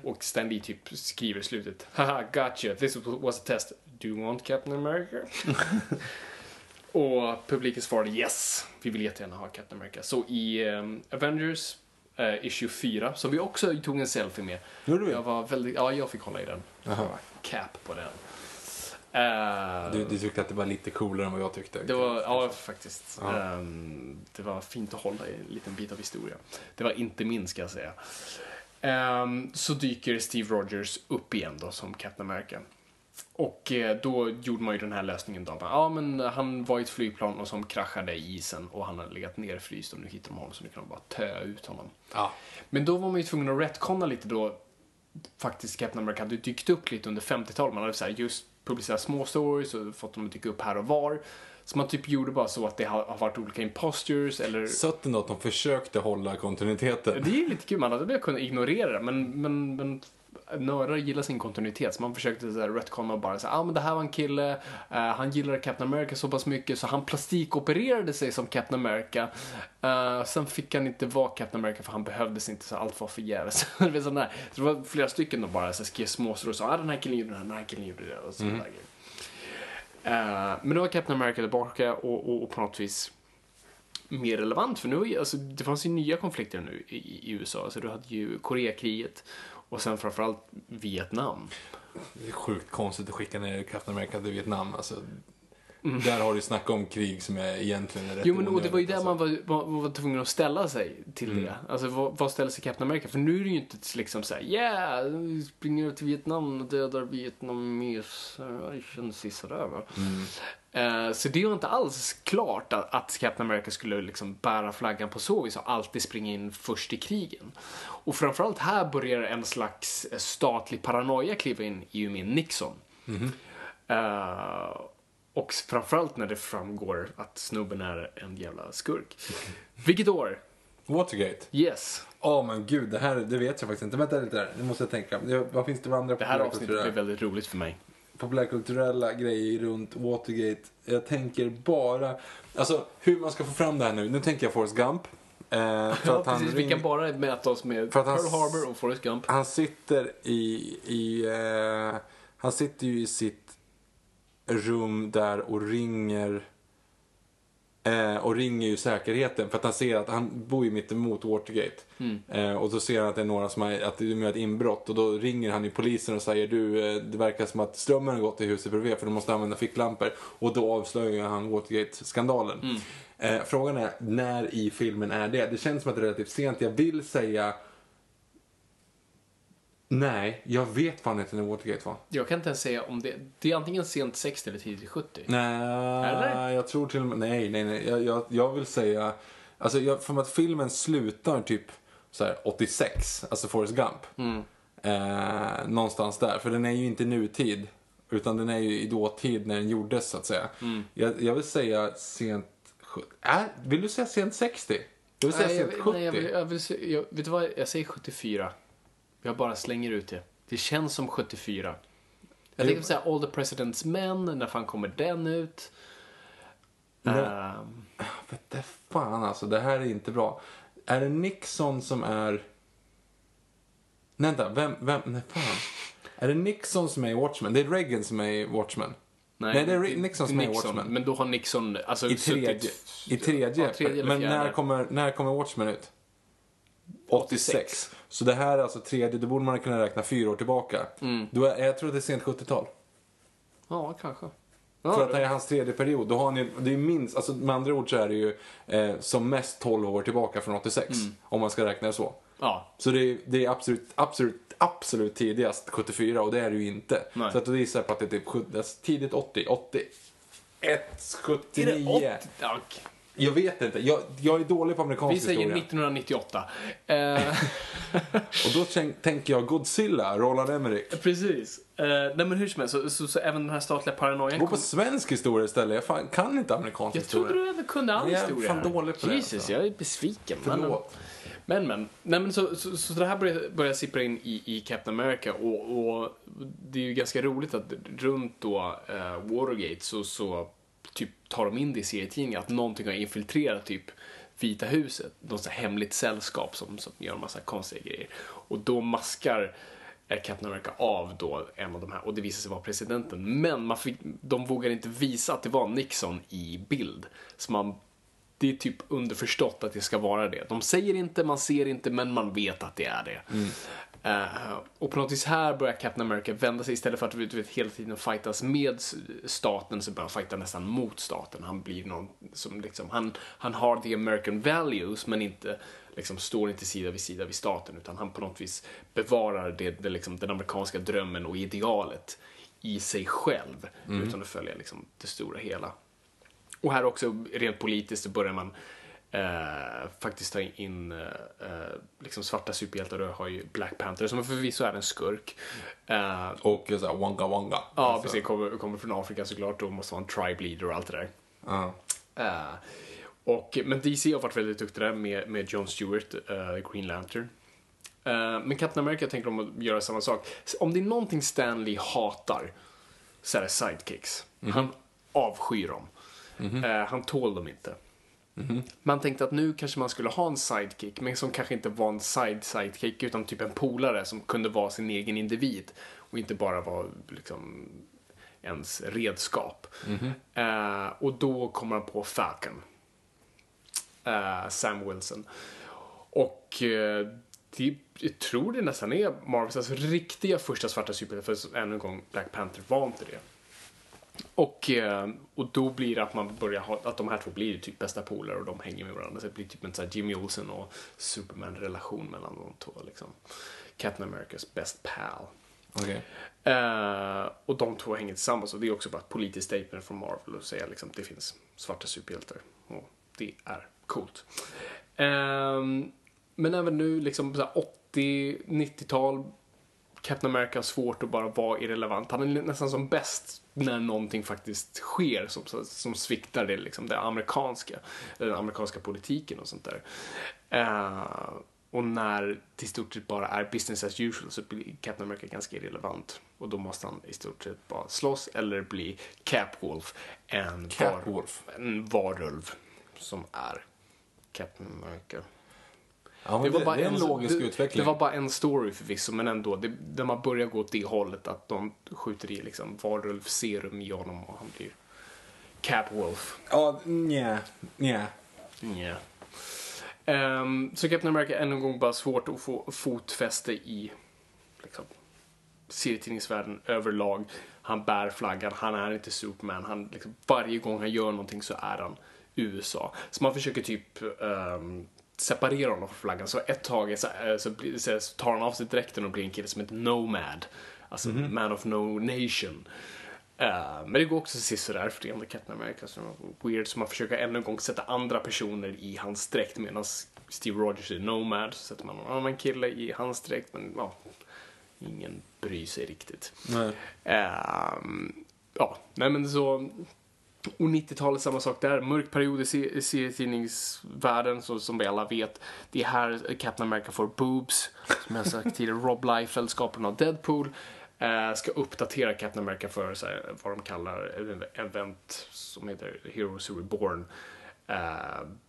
Och Stan Lee typ skriver i slutet, haha, gotcha, this was a test, do you want Captain America? Och publiken svarade yes, vi vill jättegärna ha Captain America. Så i Avengers issue 4, som vi också tog en selfie med, jag var väldigt, ja, jag fick hålla i den. Cap på den. Du tyckte att det var lite coolare än vad jag tyckte. Det var, ja, faktiskt. Det var fint att hålla i en liten bit av historia. Det var inte min, ska jag säga. Så dyker Steve Rogers upp igen då som Captain America. Och då gjorde man ju den här lösningen då. Ja, men han var i ett flygplan och som kraschade i isen och han hade legat nerfryst och nu hittar de honom så nu kan de bara töa ut honom. Men då var man ju tvungen att retconna lite då. Faktiskt Captain America hade dykt upp lite under 50-talet. Man hade så här just publicerat små stories och fått dem att dyka upp här och var. Så man typ gjorde bara så att det har varit olika imposters eller... Satt ändå att de försökte hålla kontinuiteten. Det är ju lite kul, man hade kunnat ignorera det, men nördar gillar sin kontinuitet, så man försökte så här retconna och bara säga, men det här var en kille, han gillade Captain America så pass mycket så han plastikopererade sig som Captain America. Sen fick han inte vara Captain America för han behövdes inte, så allt var förgäves. Så det var flera stycken då bara så skrev småsor och sa, den här killen gjorde det, den här killen gjorde det och sådär. Men nu var Captain America tillbaka och på något vis mer relevant, för nu alltså, det fanns ju nya konflikter nu i USA, så alltså, du hade ju Koreakriget. Och sen framförallt Vietnam. Det är sjukt konstigt att skicka ner Captain America till Vietnam. Alltså, där har du snackat om krig som är egentligen är rätt. Jo, men onödigt, det var ju där man var tvungen att ställa sig till det. Alltså, vad ställer sig Captain America? För nu är det ju inte liksom såhär, vi springer till Vietnam och dödar vietnameser. Det känns isaröver. Så det var inte alls klart att Captain America skulle liksom bära flaggan på så vis och alltid springa in först i krigen. Och framförallt här börjar en slags statlig paranoia kliva in i och med Nixon. Och framförallt när det framgår att snubben är en jävla skurk. Vilket år? Watergate? Yes. Åh, men gud, det här det vet jag faktiskt inte. Vänta lite där, nu måste jag tänka. Vad finns det för andra? Det här avsnittet är väldigt roligt för mig. Populärkulturella grejer runt Watergate. Jag tänker bara... Alltså, hur man ska få fram det här nu. Nu tänker jag Forrest Gump. För att han precis, vi kan bara mäta oss med Pearl Harbor och Forrest Gump. Han sitter han sitter ju i sitt rum där och ringer... och ringer ju säkerheten för att han ser att han bor ju mitt emot Watergate. Och så ser han att det är några som har, att det är ett inbrott, och då ringer han ju polisen och säger, det verkar som att strömmen har gått i huset bredvid för de måste använda ficklampor, och då avslöjar han Watergate-skandalen. Frågan är, när i filmen är det? Det känns som att det är relativt sent. Jag vill säga nej, jag vet fan inte när Watergate var. Jag kan inte ens säga om det är antingen sent 60 eller tidigt 70. Nej, jag tror till och med... Nej. Jag vill säga... Alltså, för att filmen slutar typ så här 86. Alltså Forrest Gump. Någonstans där. För den är ju inte nutid. Utan den är ju i dåtid när den gjordes, så att säga. Jag vill säga sent... vill du säga sent 60? Jag vill säga sent 70. Vet du vad? Jag säger 74. Jag bara slänger ut det. Det känns som 74. Jag tänker säga All the President's Men. När fan kommer den ut? Vete fan alltså. Det här är inte bra. Är det Nixon som är... Nej, fan. Är det Nixon som är i Watchmen? Det är Reagan som är i Watchmen. Nej, det är Nixon som är i Watchmen. Men då har Nixon... Alltså, I tredje. Men när kommer Watchmen ut? 86. Så det här är alltså tredje, det borde man kunna räkna 4 år tillbaka. Jag tror att det är sent 70-tal. Ja, kanske. För att det är hans tredje period. Då har han ju, det är minst, alltså, med andra ord så är det ju som mest 12 år tillbaka från 86. Om man ska räkna det så. Så det är absolut tidigast 74, och det är det ju inte. Så att det visar på att det är typ tidigt 80. 81, 79. Jag vet inte, jag är dålig på amerikansk historia. Vi säger 1998. Och då tänker jag Godzilla, Roland Emmerich. Precis. Nej, men hur som helst, så även den här statliga paranoian. Gå på svensk historia istället. Jag kan inte amerikansk historia. Jag trodde du även kunde all historia. Jag är fan dålig på det. Jesus, jag är besviken. Förlåt. Men så det här börjar sippra in i Captain America, och det är ju ganska roligt att runt då Watergate så typ tar de in det i serietidningen att någonting har infiltrerat typ Vita huset, något hemligt sällskap som gör en massa konstiga grejer, och då maskar Captain America av då en av de här, och det visar sig vara presidenten, men de vågar inte visa att det var Nixon i bild, så det är typ underförstått att det ska vara det. De säger inte, man ser inte, men man vet att det är det. Mm. Och på något vis här börjar Captain America vända sig, istället för att hela tiden fightas med staten, så börjar han fighta nästan mot staten. Han blir någon som liksom, han har the American values, men inte liksom står inte sida vid staten, utan han på något vis bevarar det liksom, den amerikanska drömmen och idealet i sig själv, utan att följa liksom det stora hela. Och här också rent politiskt så börjar man faktiskt ta in liksom svarta superhjältar. Du har ju Black Panther som förvisso är en skurk. Och så här, wanga wanga. Ja, alltså. Precis. Kommer från Afrika såklart, då måste vara en tribe leader och allt det där. Men DC har varit väldigt duktiga med Jon Stewart, Green Lantern. Men Captain America tänker de att göra samma sak. Om det är någonting Stan Lee hatar så är det sidekicks. Han avskyr dem. Han tål dem inte. Man tänkte att nu kanske man skulle ha en sidekick, men som kanske inte var en sidekick, utan typ en polare som kunde vara sin egen individ och inte bara vara liksom ens redskap. Och då kommer han på Falcon, Sam Wilson. Och jag tror det nästan är Marvels alltså riktiga första svarta superhjälte, för ännu en gång Black Panther var inte det. Och då blir det att man börjar att de här två blir typ bästa polare, och de hänger med varandra, så det blir typ en sån här Jimmy Olsen och Superman relation mellan de två liksom. Captain America's best pal. Och de två hänger tillsammans, och det är också bara ett politiskt statement från Marvel att säga liksom, det finns svarta superhjältar och det är coolt. Men även nu liksom 80-90-tal Captain America har svårt att bara vara irrelevant. Han är nästan som bäst när någonting faktiskt sker som sviktar det, liksom, det amerikanska, den amerikanska politiken och sånt där. Och när det i stort sett bara är business as usual, så blir Captain America ganska irrelevant. Och då måste han i stort sett bara slåss eller bli Capwolf, en varulv som är Captain America. Ja, det var en logisk utveckling. Det var bara en story förvisso, men ändå där man börjar gå åt det hållet att de skjuter i liksom varulv serum i honom och han blir Capwolf. Så Captain America än en gång bara svårt att få fotfäste i liksom serietidningsvärlden överlag. Han bär flaggan, han är inte Superman, han liksom, varje gång han gör någonting så är han USA. Så man försöker typ separerar honom från flaggan. Så ett tag så tar han av sig dräkten och blir en kille som heter Nomad, alltså Man of No Nation. Men det går också sist sådär för det är Captain America som är weird, så man försöker ännu en gång sätta andra personer i hans dräkt, medan Steve Rogers är Nomad, så sätter man någon annan kille i hans dräkt, men ja, ingen bryr sig riktigt. Och 90-talet samma sak där. Mörk period i serietidningsvärlden, som vi alla vet. Det är här Captain America får boobs. Som jag sagt tidigare, Rob Liefeld, skaparen av Deadpool, ska uppdatera Captain America för så här, vad de kallar event som heter Heroes Reborn.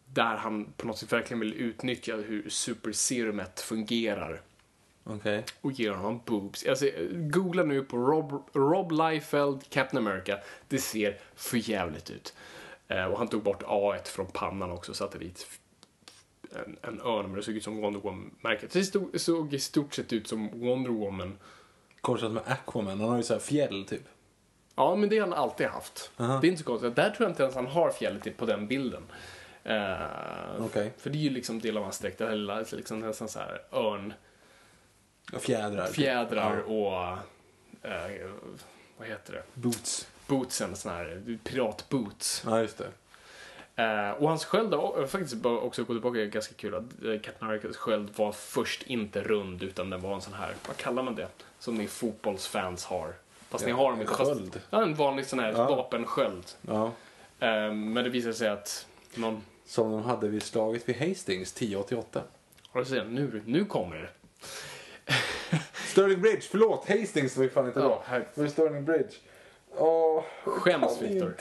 Där han på något sätt verkligen vill utnyttja hur superserumet fungerar. Och ger honom boobs. Alltså, googla nu på Rob Liefeld Captain America. Det ser för jävligt ut. Och han tog bort A1 från pannan också och satte dit en örn, men det såg ut som Wonder Woman-märket. Det såg i stort sett ut som Wonder Woman. Korsat med Aquaman. Han har ju så här fjäll typ. Ja, men det har han alltid haft. Det är inte så konstigt. Där tror jag inte ens han har fjället på den bilden. För det är ju liksom del av hans dräkt. Det är liksom en sån här örn. Fjädrar och vad heter det? Boots. Sån här piratboots. Ja, just det. Och hans sköld faktiskt också gå tillbaka är ganska kul att Captain Americas sköld var först inte rund utan den var en sån här, vad kallar man det? Som ni fotbollsfans har. Fast ni har en sköld. Ja, en vanlig sån här vapensköld. Ja. Men det visade sig att någon... Som de hade vid slaget vid Hastings 1088. Och så nu kommer det. Stirling Bridge, förlåt, Hastings var ju fan inte bra. Men Stirling Bridge. Åh, skäms Victor.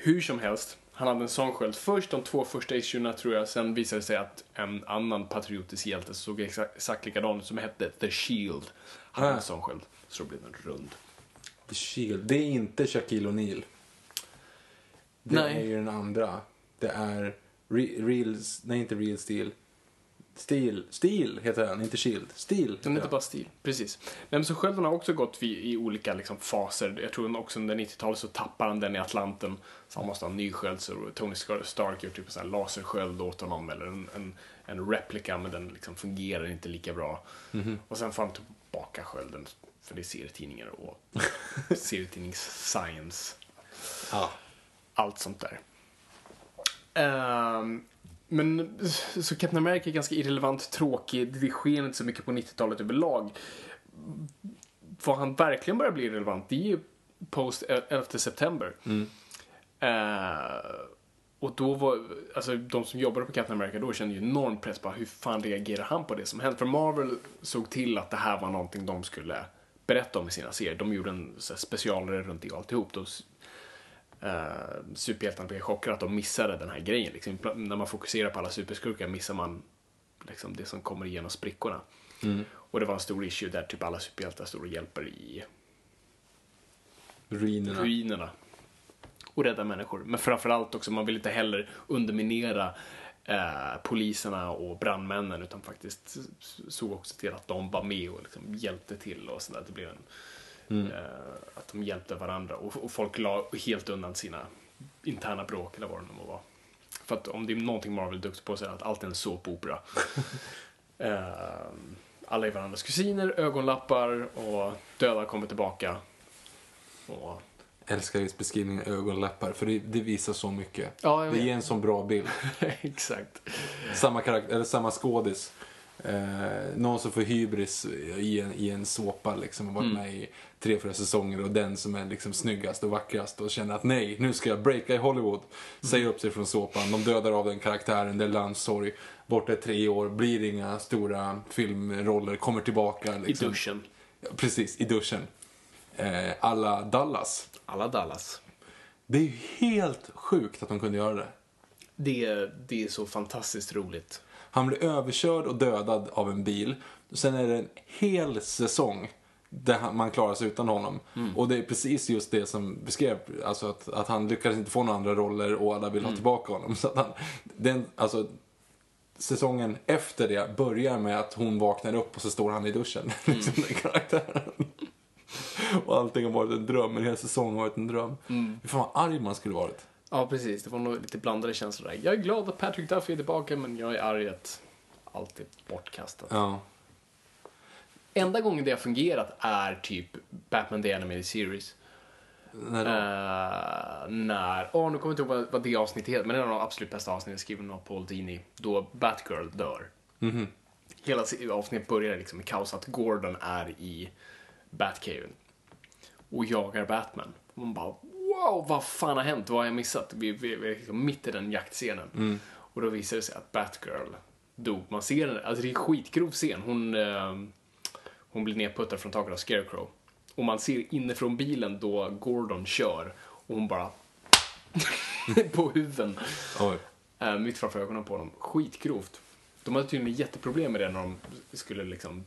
Hur som helst, han hade en sån sköld. Först de två första issuerna tror jag. Sen visade det sig att en annan patriotisk hjälte såg exakt likadan som hette The Shield. Han hade en sån sköld. Så då blev den rund. The Shield, det är inte Shaquille O'Neal. Det är ju den andra. Det är Real Steel. Steel heter den, inte Shield. Steel. Den heter bara Steel, precis. Men så skölden har också gått i olika liksom, faser. Jag tror också under 90-talet så tappar han den i Atlanten. Så han måste ha en ny sköld. Så Tony Stark gör typ en sån här lasersköld åt honom. Eller en replika, men den liksom fungerar inte lika bra. Mm-hmm. Och sen får han tillbaka skölden. För det är serietidningar och serietidnings-science. Ja. Allt sånt där. Men så Captain America är ganska irrelevant, tråkig. Det sker inte så mycket på 90-talet överlag. Vad han verkligen börjar bli relevant, det är ju post 11 september. Och då var alltså de som jobbade på Captain America då kände ju enorm press på hur fan reagerar han på det som hände. För Marvel såg till att det här var någonting de skulle berätta om i sina serier. De gjorde en så här, specialare runt det och alltihop. Då superhjältarna blev chockade att de missade den här grejen liksom, när man fokuserar på alla superskurkar missar man liksom, det som kommer igenom sprickorna. Och det var en stor issue där typ alla superhjältar står och hjälper i ruinerna och rädda människor, men framförallt också man vill inte heller underminera poliserna och brandmännen utan faktiskt såg också till att de var med och liksom, hjälpte till och sådär. Det blev en att de hjälpte varandra och folk la helt undan sina interna bråk eller vad det nu var. För att om det är någonting Marvel duktig på så är det att allt är en såpopera. Alla är varandras kusiner, ögonlappar och döda kommer tillbaka. Och... Älskar just beskrivningen ögonlappar för det visar så mycket. Ja, det ger en sån bra bild. Exakt. Samma karaktär eller samma skådis. Någon som får hybris i en såpa liksom har varit med i 3-4 säsonger och den som är liksom snyggast och vackrast och känner att nej, nu ska jag breaka i Hollywood, säger upp sig från såpan, de dödar av den karaktären, det är landssorg, borta 3 år, blir inga stora filmroller, kommer tillbaka liksom. I duschen, precis, i duschen, alla Dallas. Det är ju helt sjukt att de kunde göra det. Det är så fantastiskt roligt. Han blir överkörd och dödad av en bil. Sen är det en hel säsong där man klarar sig utan honom. Och det är precis just det som beskrev. Alltså att han lyckades inte få några andra roller och alla vill ha tillbaka honom. Så att säsongen efter det börjar med att hon vaknar upp och så står han i duschen. Liksom den karaktären. Och allting har varit en dröm. En hel säsong har varit en dröm. Hur fan vad arg man skulle varit. Ja, precis. Det var nog lite blandade känslor där. Jag är glad att Patrick Duffy är tillbaka, men jag är arg att allt är bortkastat. Ja. Enda gången det har fungerat är typ Batman The Animated Series. När då? Nu kommer jag inte ihåg vad det avsnittet heter, men det är de absolut bästa avsnitten skriven av Paul Dini, då Batgirl dör. Mm-hmm. Hela avsnittet börjar liksom i kaos att Gordon är i Batcaven och jagar Batman. Man bara... wow, vad fan har hänt? Vad har jag missat? Vi är liksom mitt i den jaktscenen. Och då visar det sig att Batgirl dog. Man ser den, alltså det är en skitgrov scen. Hon blir nedputtad från taket av Scarecrow. Och man ser inifrån bilen då Gordon kör. Och hon bara på huvuden. Mitt framför ögonen på dem. Skitgrovt. De hade tydligen jätteproblem med det när de skulle liksom...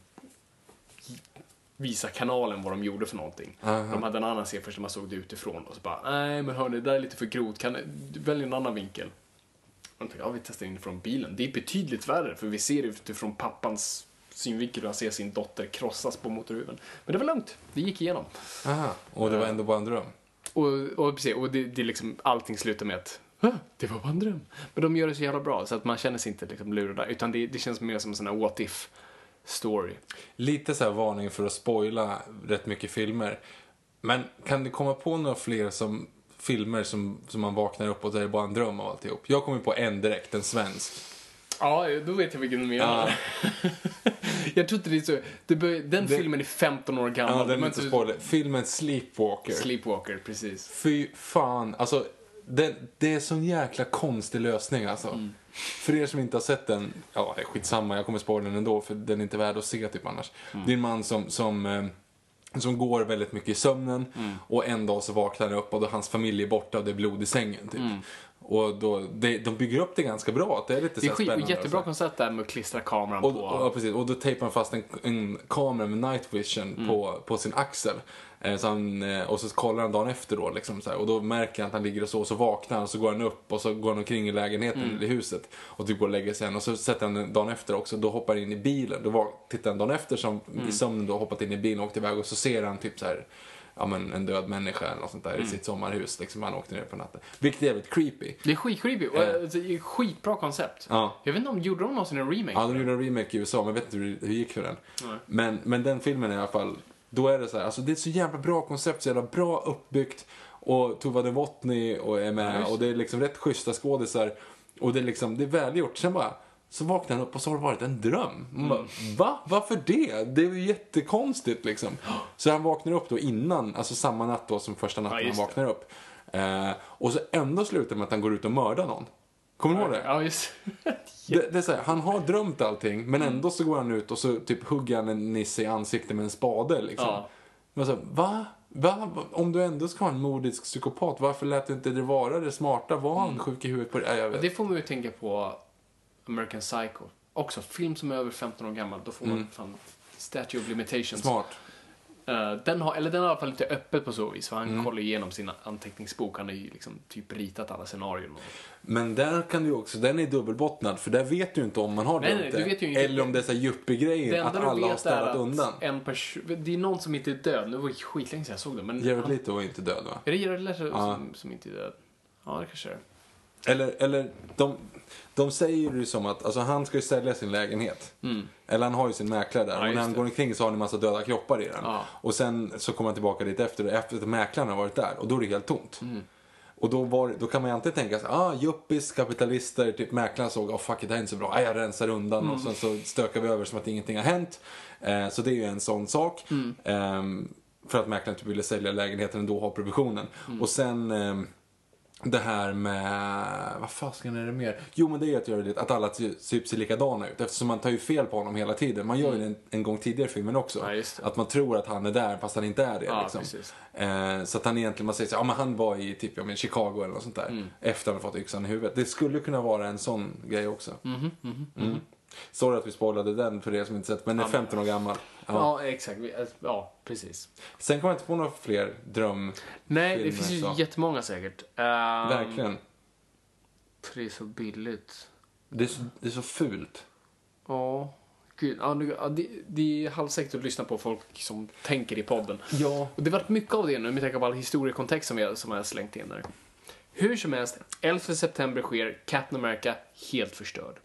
visa kanalen vad de gjorde för någonting. De hade en annan scen först när man såg det utifrån och så bara, nej men hörni, det där är lite för grovt, kan du välja en annan vinkel? Och de tänkte, vi testar inifrån bilen. Det är betydligt värre, för vi ser det utifrån pappans synvinkel och han ser sin dotter krossas på motorhuven. Men det var lugnt, det gick igenom. Och det var ändå bara en dröm. Och det är liksom, allting slutar med att det var bara en dröm. Men de gör det så jävla bra så att man känner sig inte liksom lurad, utan det känns mer som en sån här what if story. Lite så här varning för att spoila rätt mycket filmer. Men kan du komma på några fler som filmer som man vaknar upp och det är bara en dröm av alltihop. Jag kommer på en direkt, en svensk. Ja, då vet jag vilken du menar. Jag tror inte det är så. Den filmen är 15 år gammal. Ja, den är inte spoiler. Filmen Sleepwalker. Sleepwalker, precis. Fy fan. Alltså, det är sån jäkla konstig lösning alltså. Mm. För er som inte har sett den, ja, skitsamma, jag kommer spoila den ändå för den är inte värd att se typ annars. Mm. Det är en man som går väldigt mycket i sömnen och en dag så vaknar han upp och då hans familj är borta och det är blod i sängen typ. Mm. Och då, de bygger upp det ganska bra. Det är lite så spännande. Det är jättebra koncept där med att klistra kameran på. Ja, precis. Och då tejpar han fast en kamera med night vision på sin axel. Så han, och så kollar han dagen efter då liksom, så här. Och då märker han att han ligger och så vaknar han. Och så går han upp och så går han omkring i lägenheten eller huset. Och typ går och lägger sig igen. Och så sätter han dagen efter också. Då hoppar han in i bilen. Då tittar han dagen efter som i sömnen då hoppat in i bilen och åkt iväg. Och så ser han typ så här... Ja, men en död människa eller något sånt där i sitt sommarhus liksom, han åkte ner på natten. Vilket är jävligt creepy. Det är skitcreepy och det är skitbra koncept. Jag vet inte om de gjorde någonsin en remake. Ja, de gjorde en remake i USA, men jag vet inte hur det gick för den. Men den filmen i alla fall, då är det så här, alltså det är ett så jävla bra koncept, så jävla bra uppbyggt, och Tova Devotny och är med, och det är liksom rätt schyssta skådisar och det är liksom, det är välgjort. Sen bara så vaknar han upp och så har det varit en dröm. Bara, va? Varför det? Det är ju jättekonstigt liksom. Så han vaknar upp då innan, alltså samma natt då som första natten han vaknar upp. Och så ändå slutar med att han går ut och mördar någon. Kommer du ihåg det? Ja, just det är så här, han har drömt allting, men ändå så går han ut och så typ hugger han en nisse i ansiktet med en spade liksom. Men så här, va? Om du ändå ska ha en mordisk psykopat, varför lät du inte det vara det smarta? Var han sjuk i huvudet på det? Jag vet. Det får man ju tänka på American Psycho. Också film som är över 15 år gammal. Då får man fan Statue of Limitations. Smart. Den har i alla fall lite öppet på så vis. För han kollar igenom sin anteckningsbok. Han har ju liksom typ ritat alla scenarion. Men där kan du också... Den är dubbelbottnad. För där vet du inte om man har det. Eller om det är så yuppie-grejer. Att alla har ställt undan. Det är någon som inte är död. Nu var det skitlänge sedan jag såg det. Men Jared Leto var inte död, va? Är det Jared Leto som inte är död? Ja, det kanske är. Eller de säger ju som att, alltså han ska ju sälja sin lägenhet. Eller han har ju sin mäklare där. Och när han går omkring så har han en massa döda kroppar i den. Och sen så kommer han tillbaka dit efter att mäklaren har varit där. Och då är det helt tomt. Och då kan man ju alltid tänka så, juppis, kapitalister, typ mäklaren såg, fuck it, det är inte så bra, jag rensar undan och sen så stökar vi över som att ingenting har hänt. Så det är ju en sån sak. För att mäklaren typ ville sälja lägenheten och då ha provisionen. Och sen... det här med... Vad fasken är det mer? Jo, men det är ju att göra det att alla typ ser likadana ut. Eftersom man tar ju fel på honom hela tiden. Man gör ju en gång tidigare i filmen också. Ja, att man tror att han är där fast han inte är det. Liksom. Så att han egentligen... Man säger så, men han var i typ Chicago eller något sånt där. Efter han fått yxan i huvudet. Det skulle kunna vara en sån grej också. Sorry att vi spoilade den för er som inte sett. Men den är 15 år gammal. Ja, exakt. Ja, precis. Sen kommer jag inte på några fler dröm. Nej, det finns ju jättemånga säkert. Verkligen. För det är så billigt. Det är så fult. Ja. Gud, det är halvsäkert att lyssna på folk som tänker i podden. Ja. Och det har varit mycket av det nu. Med tanke på all historiekontext som jag slängt in där. Hur som helst, 11 september sker Captain America helt förstörd.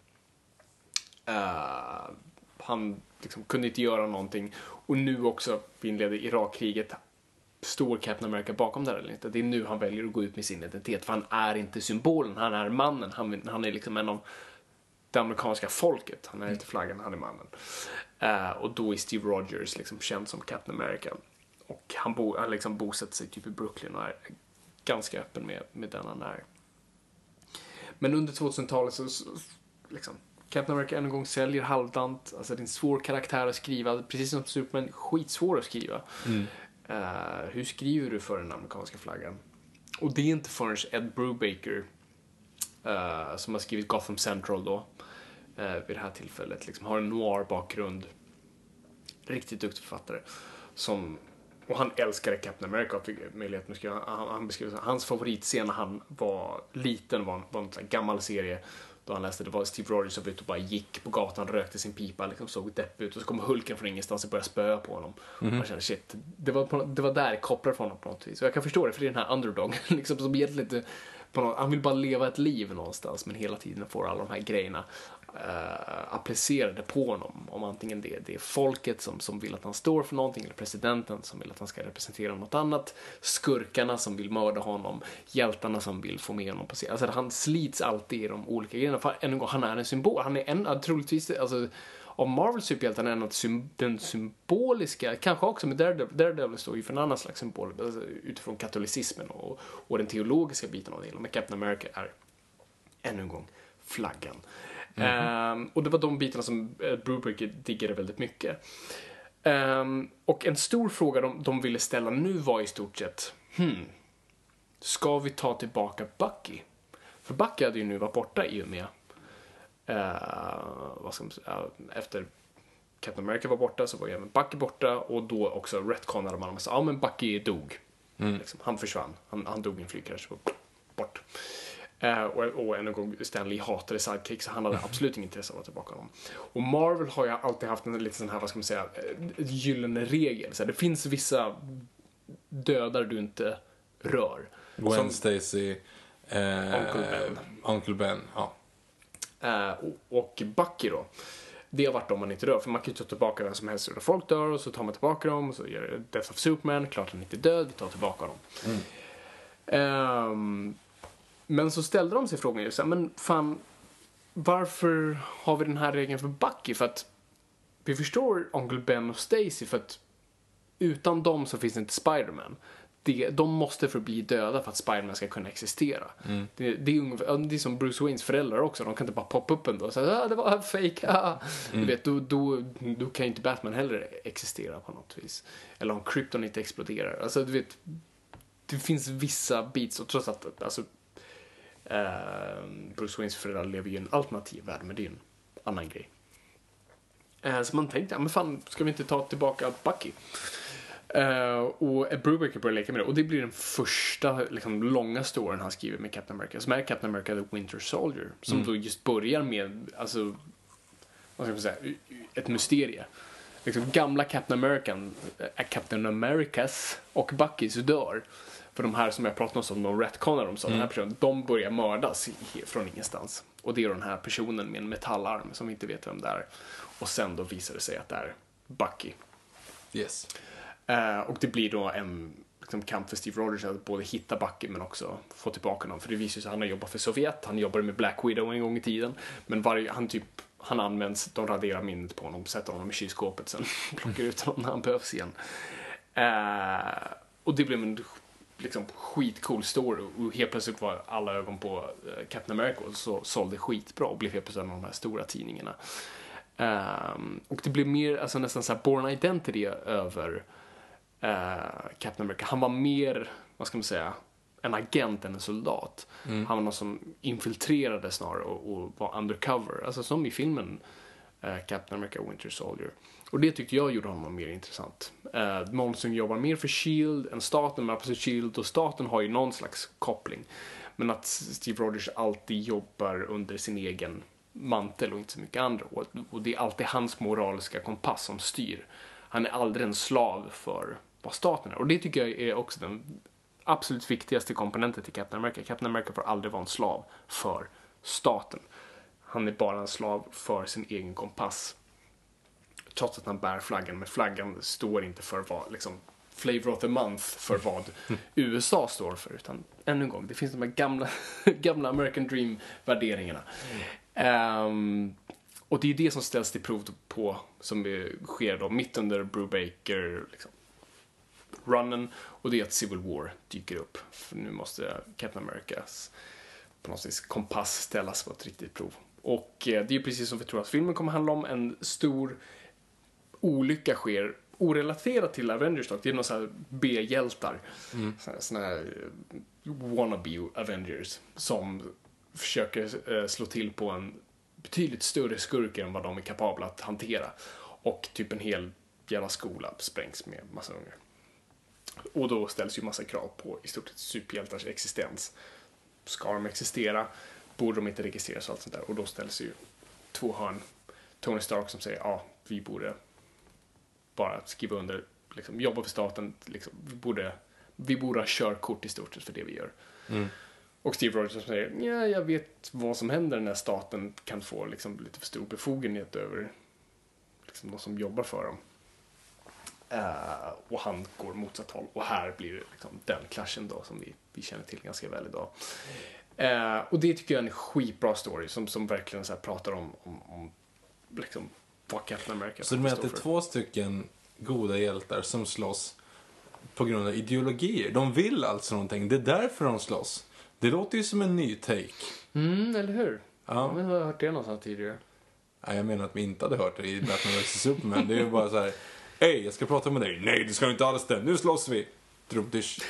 Han liksom kunde inte göra någonting. Och nu också inleder Irakkriget. Står Captain America bakom det här eller inte? Det är nu han väljer att gå ut med sin identitet. För han är inte symbolen, han är mannen. Han är liksom en av det amerikanska folket. Han är inte flaggan, han är mannen. Och då är Steve Rogers liksom känd som Captain America. Och han liksom bosätter sig typ i Brooklyn och är ganska öppen med den han är. Men under 2000-talet så liksom Captain America än en gång säljer halvdant. Alltså det är en svår karaktär att skriva. Precis som Superman, skitsvår att skriva. Hur skriver du för den amerikanska flaggan? Och det är inte förrän Ed Brubaker som har skrivit Gotham Central då vid det här tillfället liksom, har en noir-bakgrund. Riktigt duktig författare och han älskade Captain America. Han beskrev hans favoritscen när han var liten var en sån gammal serie. Då han läste, det var Steve Rogers som ut och bara gick på gatan, rökte sin pipa, liksom såg depp ut. Och så kom Hulken från ingenstans och började spöa på honom. Man kände, shit, det var där det kopplade honom på något vis. Och jag kan förstå det, för det är den här underdog liksom, som egentligen inte på något, han vill bara leva ett liv någonstans. Men hela tiden får alla de här grejerna. applicerade på honom. Om antingen det är folket som vill att han står för någonting, eller presidenten som vill att han ska representera något annat, skurkarna som vill mörda honom, hjältarna som vill få med honom på sig. Alltså han slits alltid i de olika grejerna. För en gång, han är en symbol. Han är en, troligtvis, alltså om Marvels superhjältarna är något, den symboliska, kanske också med Daredevil står ju för en annan slags symbol, alltså utifrån katolicismen och den teologiska biten av det. Men Captain America är ännu en gång flaggan. Mm-hmm. Och det var de bitarna som Brubaker diggade väldigt mycket. Och en stor fråga de ville ställa nu var i stort sett ska vi ta tillbaka Bucky? För Bucky hade ju nu varit borta i och med efter Captain America var borta, så var ju även Bucky borta, och då också retconade man och sa, ja men Bucky dog. Mm. Liksom, han försvann. Han dog i en flygkrasch. Bort. Och en gång Stanley Lee hatade sidekick, så han hade absolut inget intresse av att tillbaka honom. Och Marvel har ju alltid haft en lite sån här, vad ska man säga, gyllene regel. Så här, det finns vissa dödar du inte rör. Gwen Stacy, Uncle Ben, ja. Och Bucky då. Det har varit de man inte rör, för man kan ju ta tillbaka vem som helst. Folk dör och så tar man tillbaka dem, så gör det Death of Superman, klart han inte är död, vi tar tillbaka dem. Men så ställde de sig frågan, men fan, varför har vi den här regeln för Bucky? För att vi förstår Uncle Ben och Stacy, för att utan dem så finns det inte Spider-Man. De måste förbli döda för att Spider-Man ska kunna existera. Mm. Det är som Bruce Waynes föräldrar också. De kan inte bara poppa upp ändå och säga det var fake. Du vet, då kan ju inte Batman heller existera på något vis. Eller om Krypton inte exploderar. Alltså du vet, det finns vissa bits, och trots att alltså Bruce Waynes föräldrar lever ju en alternativ värld, men det är en annan grej. Så man tänkte, men fan, ska vi inte ta tillbaka Bucky? Och Ed Brubaker börjar leka med det, och det blir den första liksom, långa storyn han skriver med Captain America, som är Captain America The Winter Soldier, som då just börjar med, alltså vad ska man säga, ett mysterie. Liksom, gamla Captain Americas och Buckys dör. För de här som jag pratade om, de retconar dem, så den här personen, de börjar mördas från ingenstans. Och det är den här personen med en metallarm som vi inte vet vem det är. Och sen då visar det sig att det är Bucky. Yes. Och det blir då en liksom, kamp för Steve Rogers att både hitta Bucky men också få tillbaka honom. För det visar sig att han har jobbat för Sovjet, han jobbade med Black Widow en gång i tiden. Men han används, de raderar minnet på honom, sätter honom i kylskåpet, sen plockar ut honom när han behövs igen. Och det blir en liksom skitcool story, och helt plötsligt var alla ögon på Captain America, och så sålde skitbra och blev helt plötsligt en av de här stora tidningarna. Och det blev mer, alltså nästan så här Born Identity över Captain America. Han var mer, vad ska man säga, en agent än en soldat. Han var någon som infiltrerade snarare och var undercover, alltså som i filmen Captain America Winter Soldier. Och det tyckte jag gjorde honom mer intressant. Någon som jobbar mer för SHIELD än staten, men absolut SHIELD och staten har ju någon slags koppling. Men att Steve Rogers alltid jobbar under sin egen mantel och inte så mycket andra. Och det är alltid hans moraliska kompass som styr. Han är aldrig en slav för vad staten är. Och det tycker jag är också den absolut viktigaste komponenten till Captain America. Captain America får aldrig vara en slav för staten. Han är bara en slav för sin egen kompass. Trots att han bär flaggan. Men flaggan står inte för vad, liksom, flavor of the month, för vad USA står för. Utan ännu en gång, det finns de här gamla American Dream-värderingarna. Och det är det som ställs till prov på, som sker då mitt under Brubaker liksom, runnen. Och det är att Civil War dyker upp. För nu måste Captain Americas på något vis kompass ställas på ett riktigt prov. Och det är precis som vi tror att filmen kommer handla om. En stor olycka sker, orelaterat till Avengers dock. Det är någon sån här B-hjältar. Sån här wannabe Avengers som försöker slå till på en betydligt större skurk än vad de är kapabla att hantera. Och typ en hel jävla skola sprängs med massa ungar. Och då ställs ju massa krav på i stort sett superhjältars existens. Ska de existera? Borde de inte registreras och allt sånt där? Och då ställs ju två hörn. Tony Stark som säger, ja, vi borde bara skriva under, liksom, jobba för staten, liksom, vi borde ha körkort i stort sett för det vi gör. Och Steve Rogers säger, ja, jag vet vad som händer när staten kan få liksom lite för stor befogenhet över liksom de som jobbar för dem. Och han går motsatt håll. Och här blir det liksom den klaschen då som vi känner till ganska väl idag. Och det tycker jag är en skitbra story som verkligen så här pratar om liksom vad Captain America. Så du menar att det är två stycken goda hjältar som slåss på grund av ideologier? De vill alltså någonting. Det är därför de slåss. Det låter ju som en ny take. Mm, eller hur? Ja. Men har jag hört det någonstans tidigare? Nej, jag menar att vi inte hade hört det i Batman vs Superman. Det är ju bara så här, hej, jag ska prata med dig. Nej, du ska inte alls det. Nu slåss vi. Drubdish.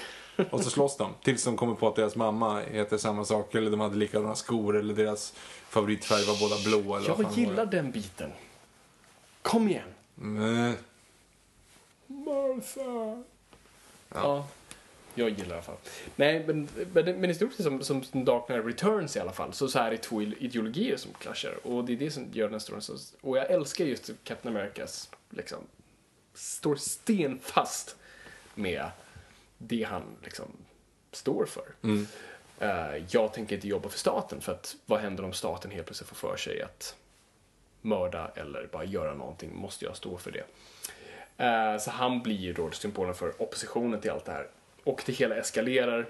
Och så slåss de. Tills de kommer på att deras mamma heter samma sak. Eller de hade likadana skor. Eller deras favoritfärg var båda blå. Eller jag gillar den biten. Kom igen. Mm. Martha. Ja. Jag gillar i alla fall. Nej, men i stort sett som Dark Knight Returns i alla fall. Så här är två ideologier som clashar. Och det är det som gör den storyn. Och jag älskar just Captain Americas liksom, står stenfast med det han liksom står för. Mm. Jag tänker inte jobba för staten. För att vad händer om staten helt plötsligt får för sig att mörda eller bara göra någonting? Måste jag stå för det? Så han blir ju då symbolen för oppositionen till allt det här. Och det hela eskalerar.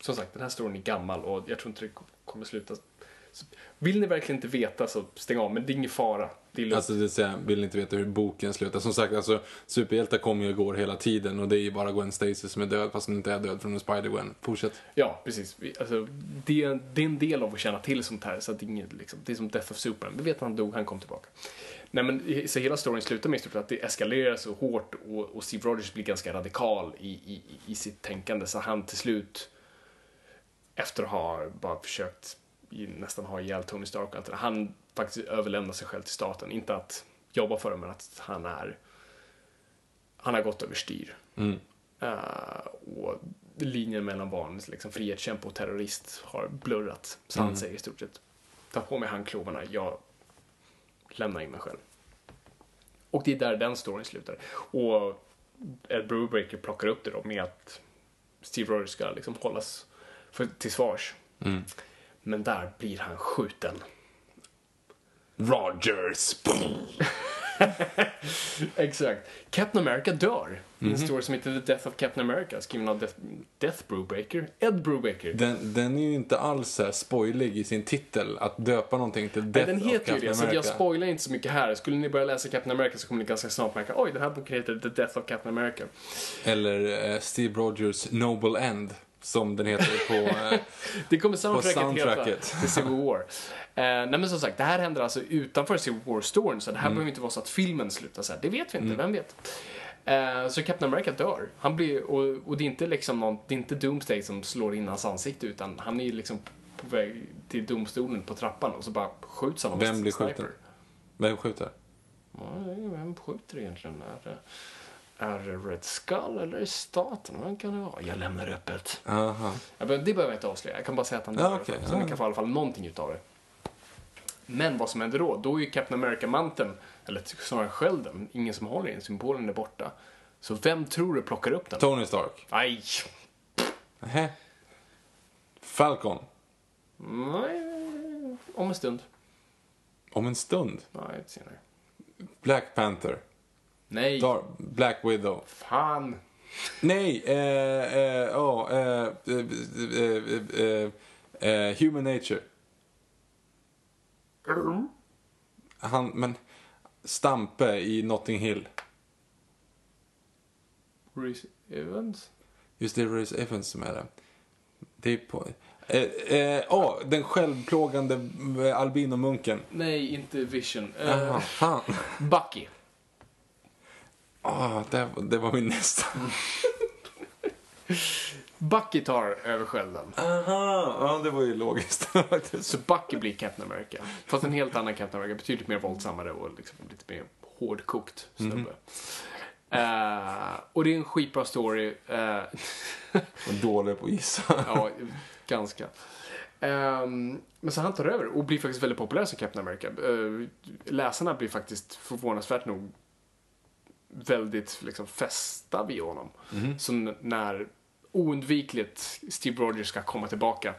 Som sagt, den här storyn är gammal och jag tror inte det kommer sluta. Så vill ni verkligen inte veta så stäng av, men det är ingen fara. Det är alltså, det säga, vill ni inte veta hur boken slutar. Som sagt, alltså, superhjältar kommer och går hela tiden och det är ju bara Gwen Stacy som är död fast hon inte är död från en Spider-Gwen. Fortsätt. Ja, precis. Alltså, det är en del av att känna till sånt här, så att det är inget, liksom, det är som Death of Superman. Vi vet att han dog, han kom tillbaka. Nej, men så hela storyn slutar med att det eskalerar så hårt och Steve Rogers blir ganska radikal i sitt tänkande, så han till slut efter att ha bara försökt nästan ha ihjäl Tony Stark, att han faktiskt överlämnar sig själv till staten, inte att jobba för det, men att han har gått överstyr. Mm. Och linjen mellan barnens liksom frihetskämpe och terrorist har blurrat, så han säger i stort sett, ta på mig handklovarna, jag lämnar in mig själv. Och det är där den storyn slutar. Och Ed Brubaker plockar upp det då med att Steve Rogers ska liksom hållas till svars. Mm. Men där blir han skjuten. Rogers. Exakt. Captain America dör. En story som heter The Death of Captain America, skriven av Death Brubaker. Ed Brubaker. Den är ju inte alls spoilig i sin titel, att döpa någonting till Death of Captain America. Den heter ju det, så jag spoilar inte så mycket här. Skulle ni börja läsa Captain America så kommer ni ganska snart märka, oj, den här boken heter The Death of Captain America. Eller Steve Rogers Noble End, som den heter på det kommer soundtracket till Civil War. Nej, men som sagt, det här händer alltså utanför Civil War-storyn, så det här behöver inte vara så att filmen slutar så här. Det vet vi inte, vem vet. Så Captain America dör. Han blir, och det är inte liksom det är inte Doomsday som slår in hans ansikte, utan han är liksom på väg till domstolen på trappan och så bara skjuts han av en sniper. Skjuten? Vem skjuter? Vem skjuter egentligen? Är Red Skull eller staten? Vad kan det vara? Jag lämnar öppet. Det behöver jag inte avslöja. Jag kan bara säga att han dör. Så man kan få i alla fall någonting utav det. Men vad som händer då? Då är ju Captain America-manteln, eller snarare skölden, ingen som håller i den. Symbolen är borta. Så vem tror du plockar upp den? Tony Stark. Nej. Falcon. Nej. Om en stund. Om en stund? Nej, inte senare. Black Panther. Nej. Black Widow. Fan. Nej. Human Nature. Han, men Stampe i Notting Hill. Rhys Evans. Just det, Rhys Evans som är det. Det är på. Den självplågande albinomunken. Nej, inte Vision. Fan. Bucky. Det var min nästa. Bucky tar över skölden. Det var ju logiskt. Så Bucky blir Captain America. Fast en helt annan Captain America. Betydligt mer våldsammare och liksom lite mer hårdkokt snubbe. Och det är en skitbra story. Och dålig på att gissa. Ja, ganska. Men så han tar över och blir faktiskt väldigt populär som Captain America. Läsarna blir faktiskt förvånansvärt nog väldigt liksom fästa vid honom. Så när oundvikligt Steve Rogers ska komma tillbaka,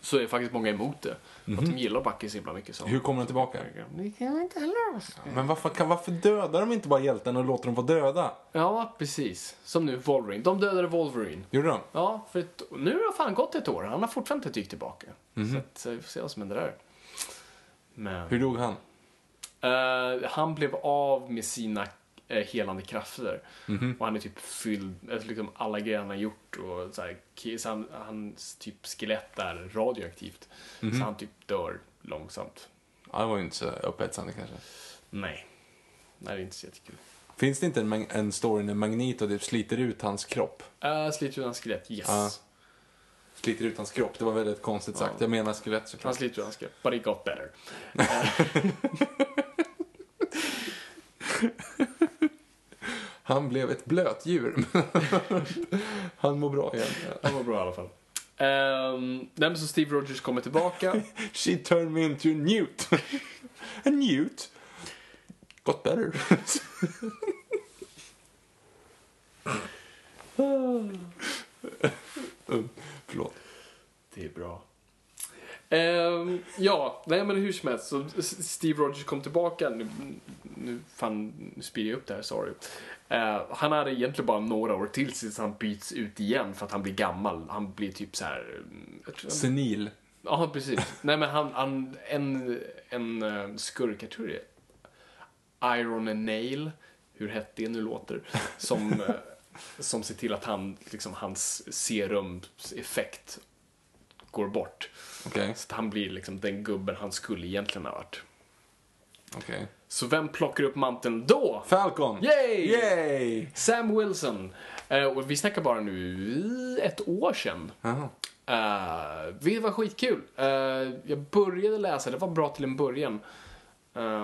så är faktiskt många emot det. Mm-hmm. För att de gillar Bucky så himla mycket. Så. Hur kommer den tillbaka? Det kan vi inte heller oss. Men varför dödar de inte bara hjälten och låter dem vara döda? Ja, precis. Som nu Wolverine. De dödade Wolverine. Gjorde de? Ja, för nu har fan gått ett år. Han har fortfarande inte dykt tillbaka. Mm-hmm. Så, så vi får se vad som händer där. Men... Hur dog han? Han blev av med sina helande krafter. Mm-hmm. Och han är typ fylld, liksom alla grejer han har gjort och så här, så hans typ skelett är radioaktivt. Mm-hmm. Så han typ dör långsamt. Ja, det var ju inte så upphetsande kanske. Nej, det är inte så jättekul. Finns det inte en story när Magneto typ sliter ut hans kropp? Sliter ut hans skelett, yes. Sliter ut hans kropp, det var väldigt konstigt sagt. Jag menar skelett såklart. Han sliter ut hans skelett, but it got better. Han blev ett blötdjur. Han mår bra igen. Han mår bra i alla fall. Därmed så Steve Rogers kommer tillbaka. She turned me into a newt. A newt. Got better. Förlåt. Det är bra. Men hur som helst, så Steve Rogers kom tillbaka. Nu spelar jag upp det här, sorry. Han hade egentligen bara några år till tills han byts ut igen för att han blir gammal. Han blir typ så här senil. Ja, precis. Nej, men han en skurk, jag tror det är Iron and Nail, hur hett det nu låter, som ser till att han liksom, hans serumeffekt går bort. Okay. Så han blir liksom den gubben han skulle egentligen ha varit. Okay. Så vem plockar upp manteln då? Falcon! Yay! Sam Wilson. Och vi snackar bara nu ett år sedan. Det var skitkul. Jag började läsa, det var bra till en början.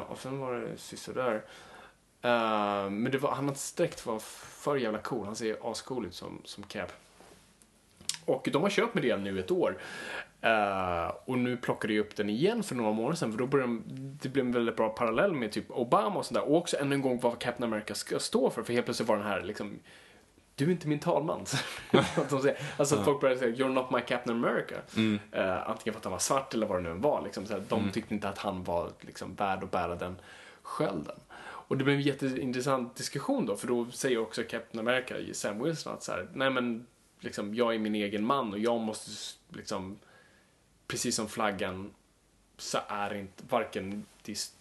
Och sen var det sisådär. Men det var, han hade sträckt var för jävla cool. Han ser ascool ut som Cap. Och de har köpt med det nu ett år. Och nu plockade jag upp den igen för några månader sedan. För då började det blev en väldigt bra parallell med typ Obama och sånt där. Och också än en gång vad Captain America ska stå för. För helt plötsligt var den här liksom, du är inte min talman. Alltså folk började säga, you're not my Captain America. Mm. Antingen för att han var svart eller vad det nu var. Liksom, såhär, de tyckte inte att han var liksom, värd att bära den skölden. Och det blev en jätteintressant diskussion då. För då säger också Captain America, Sam Wilson, att såhär, nej men liksom, jag är min egen man och jag måste liksom, precis som flaggan, så är inte varken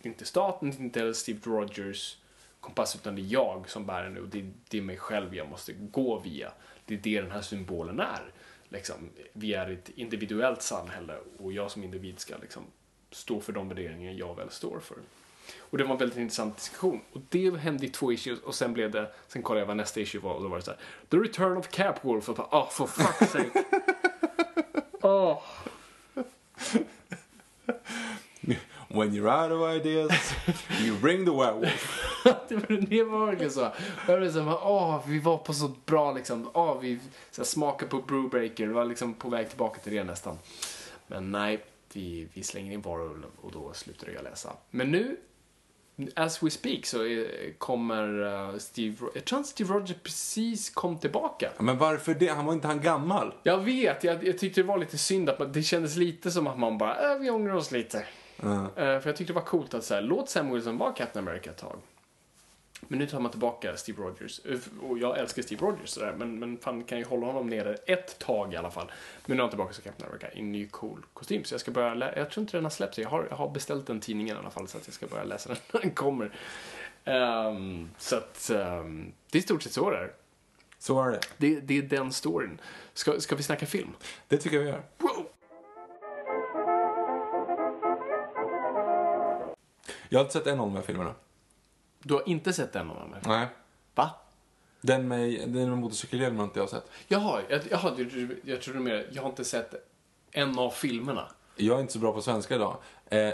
inte staten, inte heller Steve Rogers kompass, utan det är jag som bär den och det är mig själv jag måste gå via. Det är det den här symbolen är. Liksom, vi är ett individuellt samhälle och jag som individ ska liksom stå för de värderingar jag väl står för. Och det var en väldigt intressant diskussion. Och det hände i 2 issues och sen blev det, sen kollade jag vad nästa issue var och då var det så här, The Return of Capwolf. Och jag bara, for fuck's sake. When you're out of ideas, you bring the werewolf. Det var verkligen så. Jag blev liksom, vi var på så bra liksom. Vi så smakade på Brubaker. Det var liksom på väg tillbaka till det nästan. Men nej, vi slänger in varulven och då slutar jag läsa. Men nu, as we speak, så kommer Steve Rogers precis kom tillbaka. Men varför det? Han var inte han gammal. Jag vet, jag tyckte det var lite synd att det kändes lite som att man bara, vi ångrar oss lite. För jag tyckte det var coolt att så här, låt Sam Wilson vara Captain America ett tag. Men nu tar man tillbaka Steve Rogers. Och jag älskar Steve Rogers så där, men fan kan ju hålla honom nere ett tag i alla fall. Men nu är han tillbaka som Captain America i en ny cool kostym. Så jag ska börja jag tror inte den har släppt sig. Jag har beställt den tidningen i alla fall, så att jag ska börja läsa den när den kommer. Så att det är stort sett så där. Så är det. Det är den storyn. Ska vi snacka film? Det tycker jag vi gör. Wow! Jag har inte sett en av de här filmerna. Du har inte sett en av dem? Nej. Va? Den med motorcykelhjälmen har inte jag sett. Jag tror du mer. Jag har inte sett en av filmerna. Jag är inte så bra på svenska idag.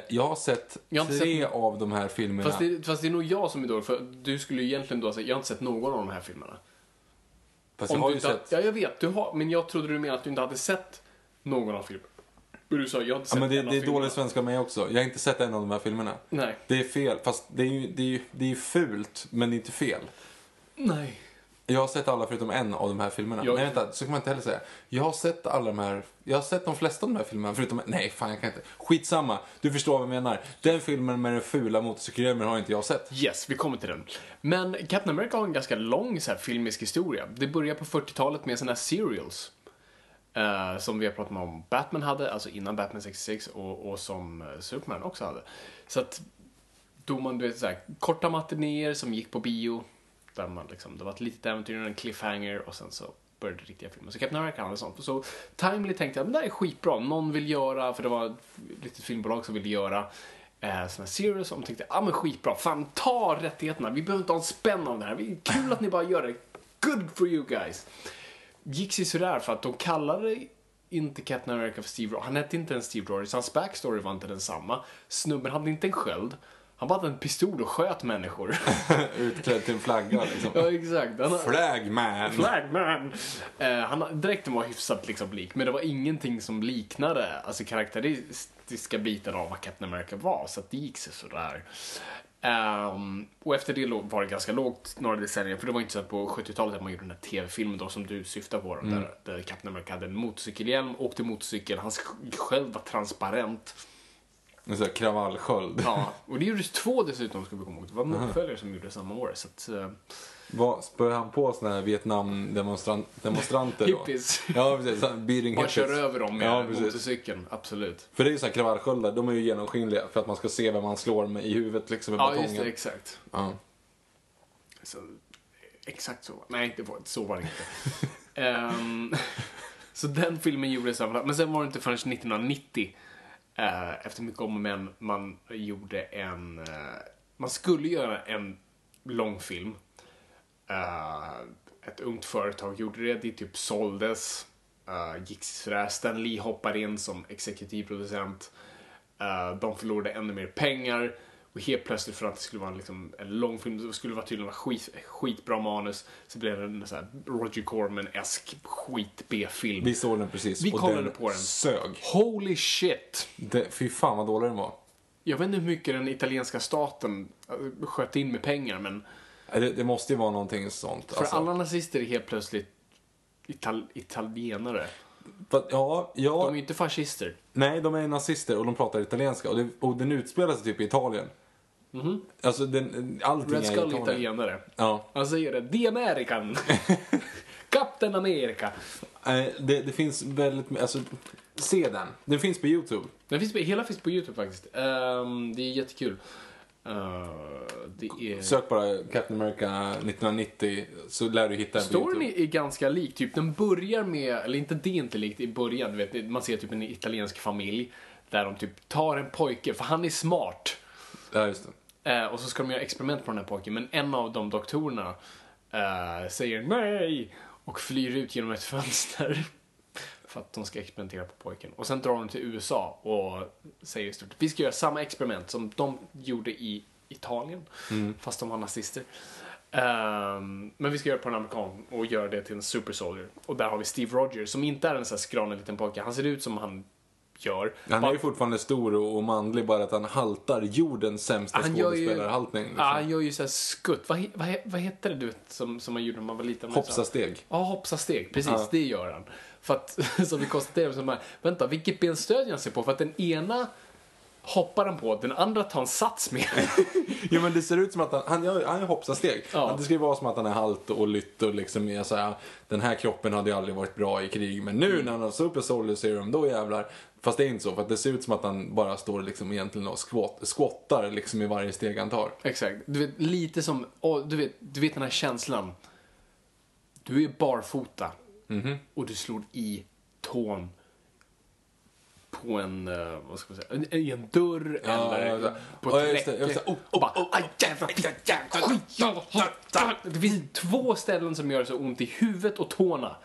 Jag har sett tre av de här filmerna. Fast det är nog jag som är dålig. För du skulle ju egentligen då säga, jag har inte sett någon av de här filmerna. Fast jag har ju sett. Ja, jag vet. Du har, men jag trodde du menade att du inte hade sett någon av filmerna. Sa, jag har inte sett det är dålig svenska med också. Jag har inte sett en av de här filmerna. Nej. Det är fel, fast det är ju fult, men det är inte fel. Nej. Jag har sett alla förutom en av de här filmerna. Nej, vänta, så kan man inte heller säga. Jag har sett alla de här. Jag har sett de flesta av de här filmerna förutom... Nej, fan, jag kan inte. Skitsamma, du förstår vad jag menar. Den filmen med den fula motorcykelhjälmen har inte jag sett. Yes, vi kommer till den. Men Captain America har en ganska lång så här filmisk historia. Det börjar på 40-talet med såna här serials. Som vi har pratat om Batman hade, alltså innan Batman 66, och som Superman också hade. Så att då man, du vet, så här, korta matinéer som gick på bio. Där man liksom, det var ett litet äventyr, en cliffhanger, och sen så började det riktiga filmen. Så Captain America hade sånt. Så Timely tänkte jag, men det här är skitbra. Någon vill göra, för det var ett litet filmbolag som ville göra såna series. Och de tänkte, men skitbra, fan ta rättigheterna. Vi behöver inte ha en spänn av det här. Det är kul att ni bara gör det. Good for you guys. Gick sig sådär för att de kallade inte Captain America för Steve Rogers. Han hette inte en Steve Rogers, hans backstory var inte densamma. Snubben hade inte en sköld. Han bara hade en pistol och sköt människor. Utklädd till en flagga liksom. Ja, exakt. Flagman! Flagman! Dräkten var hyfsat liksom lik. Men det var ingenting som liknade, alltså, karaktäristiska bitar av vad Captain America var. Så att det gick sig sådär. Och efter det var det ganska lågt några decennier. För det var inte så att på 70-talet att man gjorde den här tv-filmen då, som du syftar på då, där Captain America hade en motorcykelhjälm, åkte motorcykel, hans sköld var transparent. En sån här kravallsköld. Ja, och det gjordes två dessutom, ska vi komma ihåg. Det var en uppföljare som gjorde samma år, så att... Spör han på såna här Vietnam-demonstranter då? Hippies. Ja, precis. Man kör över dem med motorcykeln, absolut. För det är ju såna här kravallsköldar, de är ju genomskinliga för att man ska se vem man slår med i huvudet liksom, med batongen. Ja, just det, exakt. Ja. Så, exakt så. Nej, så var det inte. Så den filmen gjordes, men sen var det inte förrän 1990. Efter mycket om och men, man gjorde en... man skulle göra en långfilm. Ett ungt företag gjorde det typ såldes. Gick sådär. Stan Lee hoppade in som exekutivproducent. De förlorade ännu mer pengar. Och helt plötsligt, för att det skulle vara liksom en långfilm, det skulle vara tydligen skitbra manus, så blev det en så här Roger Corman-esk skit B-film. Vi såg den precis. Vi kollade på den. Sög. Holy shit. Fy fan vad dålig den var. Jag vet inte hur mycket den italienska staten sköt in med pengar, men... Det måste ju vara någonting sånt. För alltså, alla nazister är helt plötsligt italienare. Ja. De är ju inte fascister. Nej, de är nazister och de pratar italienska. Och den utspelar sig typ i Italien. Alltså, allting Red Skull är italienare. Ja. Alltså, gör det. The American. Captain America. Det finns väldigt... Alltså, se den. Den finns på YouTube. Hela finns på YouTube faktiskt. Det är jättekul. Sök bara Captain America 1990, så lär du hitta en. Storyn är ganska lik, typ den börjar med, eller inte, det är inte likt i början, du vet, man ser typ en italiensk familj där de typ tar en pojke för han är smart. Ja, just det. Och så ska de göra experiment på den här pojken, men en av de doktorerna säger nej och flyr ut genom ett fönster. För att de ska experimentera på pojken. Och sen drar de till USA och säger i stort, vi ska göra samma experiment som de gjorde i Italien. Fast de var nazister. Men vi ska göra på en amerikan och göra det till en super soldier. Och där har vi Steve Rogers, som inte är en sån här skranlig liten pojke. Han ser ut som han gör. Han är ju fortfarande stor och manlig, bara att han haltar jordens sämsta skådespelarhaltning. Liksom. Han gör ju så här skutt. Vad heter det, du vet, som man gjorde när man var liten? Hoppsasteg. Ja, hoppsasteg. Precis, det gör han. För att, som vi konstaterade, så här, vänta, vilket ben stödjer han sig på? För att den ena hoppar han på, den andra tar en sats med. Jo, men det ser ut som att han hoppsar steg. Ja. Det ska ju vara som att han är halt och lytt och liksom är så här, den här kroppen hade ju aldrig varit bra i krig, men nu när han har Super Soldier Serum, då jävlar. Fast det är inte så, för att det ser ut som att han bara står liksom egentligen och skottar liksom i varje steg han tar. Exakt. Du vet, lite som, du vet den här känslan. Du är barfota. Och du slår i tån på en, vad ska man säga, i en dörr eller på ett räcke. Det finns två ställen som gör så ont i huvudet och tårna.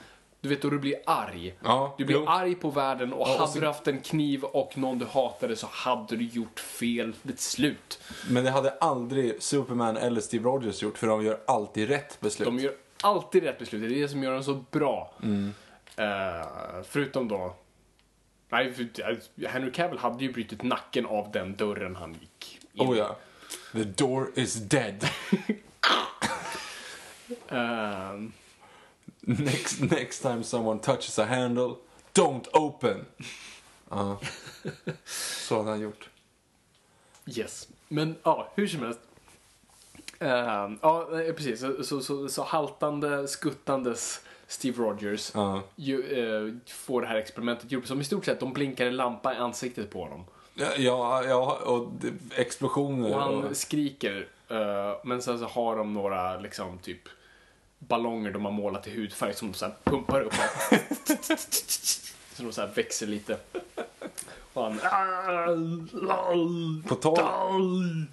Du vet, då du blir arg. Ja, du blir arg på världen, och hade du haft en kniv och någon du hatade, så hade du gjort fel beslut. Men det hade aldrig Superman eller Steve Rogers gjort, för de gör alltid rätt beslut. De gör alltid rätt beslut, det är det som gör dem så bra. Förutom då, Henry Cavill hade ju brutit nacken av den dörren han gick in. The door is dead. Next time someone touches a handle, don't open. Så hade han gjort. Yes. Men ja, hur som helst. Ja, precis. Så haltande, skuttandes Steve Rogers får det här experimentet gjort, som i stort sett de blinkar en lampa i ansiktet på honom. Ja, och explosioner. Och han skriker. Men sen så har de några liksom typ ballonger de har målat i hudfärg som de så här pumpar upp. Så de så här växer lite. Och han...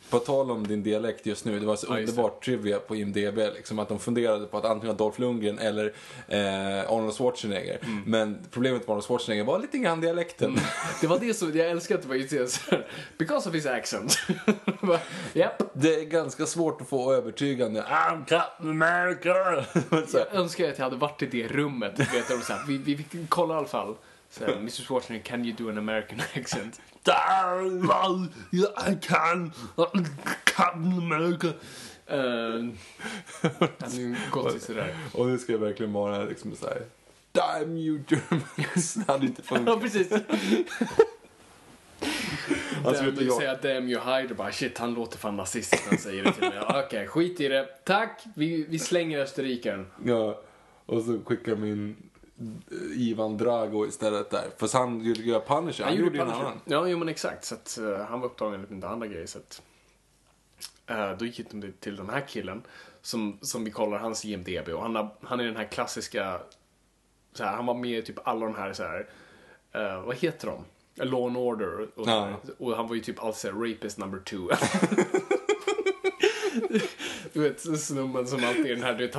På tal om din dialekt just nu, det var så underbart trivia på IMDb liksom, att de funderade på att antingen Dolph Lundgren eller Arnold Schwarzenegger. Men problemet med Arnold Schwarzenegger var lite grann dialekten. Det var det som jag älskade att det var så här, because of his accent. Yep. Det är ganska svårt att få övertygande I'm Captain America. Jag önskar att jag hade varit i det rummet, vet du, så här, vi kollar i alla fall. So, Mr. Schwarzenegger, can you do an American accent? Yeah, I can. Captain America. Och nu ska jag verkligen vara liksom så här. Damn you Germans. Det hade inte funkat. Ja, precis. Alltså, damn, jag säger damn you hide. Bara, shit, han låter fan nazist när han säger det till mig. Okej, skit i det. Tack, vi slänger österrikaren. Ja, och så skickar min... Ivan Drago istället där. För han gjorde ju Punisher. Han gjorde ju en annan. Ja, jo, men exakt. Så att, han var upptagen lite med andra grejer. Så att, då gick de till den här killen som vi kollar hans IMDb. Och han är den här klassiska så här, han var med i typ alla de här, så här vad heter de? Law and Order. Och, ja. Och han var ju typ alltså rapist number 2. Du vet, snubben som alltid är den här, du vet,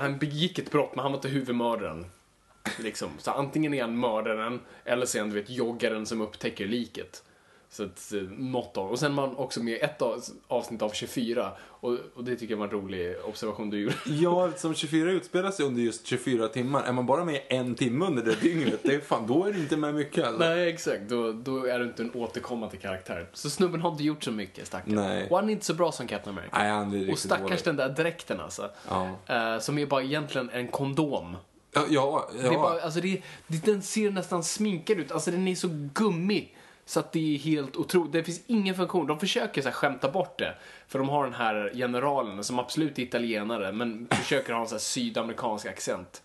han begick ett brott, men han var inte huvudmördaren. Liksom. Så antingen är han mördaren eller sen, du vet, joggaren som upptäcker liket. Så att, något av. Och sen man också med ett avsnitt av 24. Och det tycker jag var en rolig observation du gjorde. Ja, som 24 utspelar sig under just 24 timmar. Är man bara med en timme under det dygnet, det är fan, då är det inte med mycket alltså. Nej, exakt. Då är det inte en återkommande karaktär. Så snubben har inte gjort så mycket, stackaren. Nej. Och han är inte så bra som Captain America. Nej, han är riktigt. Och stackars dålig. Den där dräkten alltså. Ja. Som är bara egentligen en kondom. Ja. Det är bara, alltså den ser nästan sminkad ut. Alltså den är så gummig. Så att det är helt otroligt. Det finns ingen funktion. De försöker så här skämta bort det. För de har den här generalen som absolut är italienare. Men försöker ha en så här sydamerikansk accent.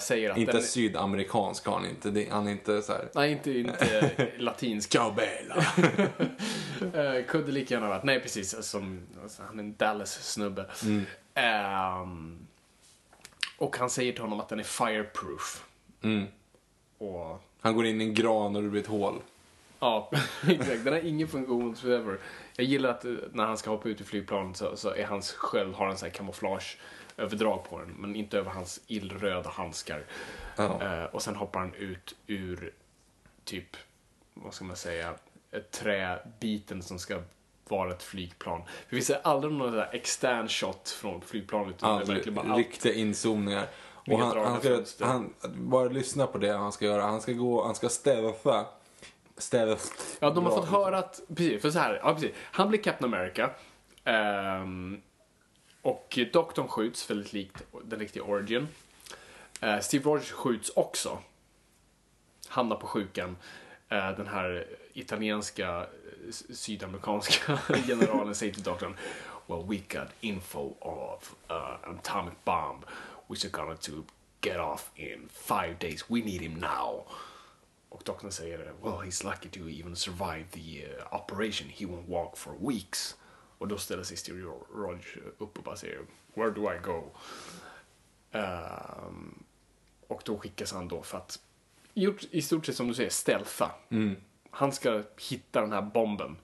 Säger att inte den... sydamerikansk har han inte. Han är inte så här... Nej, inte latinsk. Kunde lika gärna varit. Nej, precis. Som, alltså, han är en Dallas-snubbe. Och han säger till honom att den är fireproof. Och... han går in i en gran och det blir ett hål. Ja, exakt. Den har ingen funktion whatsoever. Jag gillar att när han ska hoppa ut i flygplanet så är hans sköld, har en sån här kamouflageöverdrag på den. Men inte över hans illröda handskar. Och sen hoppar han ut ur typ, vad ska man säga, ett träbiten som ska vara ett flygplan. För vi ser aldrig några där extern shot från flygplanet. Riktiga inzoomningar. Och han bara lyssna på det han ska göra. Han ska stäva. Ja, de har fått höra att precis, för så här, ja, precis. Han blir Captain America. Och doktorn skjuts väldigt likt den riktiga origin. Steve Rogers skjuts också. Hamnar på sjukan. Den här italienska sydamerikanska generalen säger till doktorn, well, we got info of atomic bomb. We're gonna to get off in 5 days. We need him now. Och doktorn säger, well, he's lucky to even survive the operation. He won't walk for weeks. Och då ställer sig Steve Rogers upp och bara säger, where do I go? Och då skickas han då för att, i stort sett som du säger, stealtha. Han ska hitta den här bomben.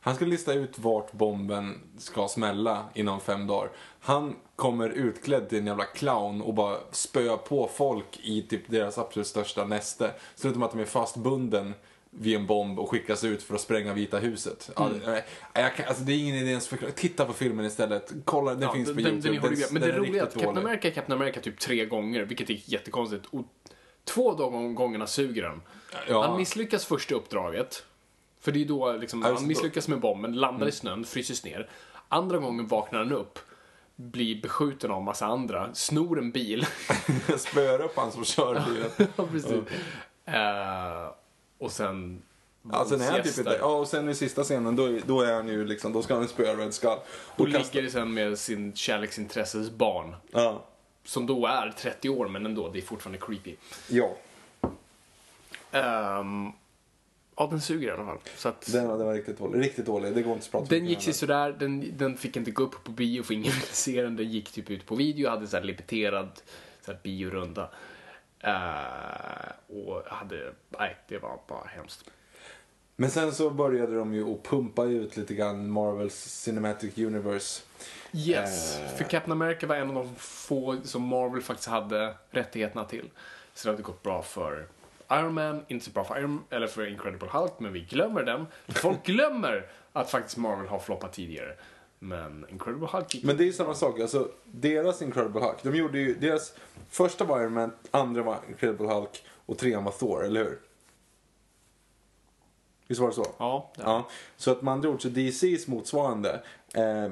Han ska lista ut vart bomben ska smälla inom 5 dagar. Han kommer utklädd till en jävla clown och bara spöa på folk i typ deras absolut största näste. Förutom att de är fastbunden vid en bomb och skickas ut för att spränga Vita huset. Alltså, det är ingen idé ens förklara. Titta på filmen istället. Kolla, den finns på YouTube. Men det roliga är att Captain America typ 3 gånger, vilket är jättekonstigt. Och 2 gångerna suger den. Ja. Han misslyckas första uppdraget. För det är då liksom, han misslyckas med bomben, landar i snön, fryses ner. Andra gången vaknar han upp. blir beskjuten av massa andra, snor en bil, spöar upp han som kör bilen. Ja, precis. Och sen alltså den här typen, ja, och sen i sista scenen då är han ju liksom, då ska han spöa Red Skull och ligger det sen med sin kärleksintresses barn. Ja. Som då är 30 år, men ändå, det är fortfarande creepy. Ja. Ja, den suger i alla fall. Så att den var riktigt dålig. Det går inte att prata. Den gick sig sådär, den fick inte gå upp på bio, för ingen ville se den. Den gick typ ut på video, hade såhär limiterad såhär biorunda. Och hade, nej, det var bara hemskt. Men sen så började de ju att pumpa ut lite grann Marvels Cinematic Universe. Yes, för Captain America var en av de få som Marvel faktiskt hade rättigheterna till. Så det hade gått bra för Iron Man, inte så bra för eller för Incredible Hulk, men vi glömmer den. Folk glömmer att faktiskt Marvel har floppat tidigare. Men Incredible Hulk. Men det är ju samma sak, alltså deras Incredible Hulk, de gjorde ju deras första var Iron Man, andra var Incredible Hulk och trean var Thor, eller hur? Visst var det så? Ja. Så att man drog till DCs motsvarande.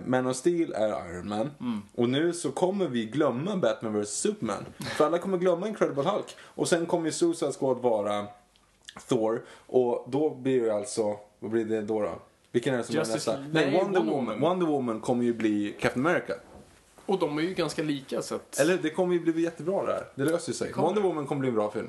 Man of Steel är Iron Man. Mm. Och nu så kommer vi glömma Batman vs Superman. För alla kommer glömma Incredible Hulk. Och sen kommer ju Suicide Squad vara Thor. Och då blir ju alltså, vad blir det då? Vilken är det som är nästa? Nej, Wonder Woman. Wonder Woman kommer ju bli Captain America. Och de är ju ganska lika så att... Eller det kommer ju bli jättebra där. Det löser sig. Wonder Woman kommer bli en bra film.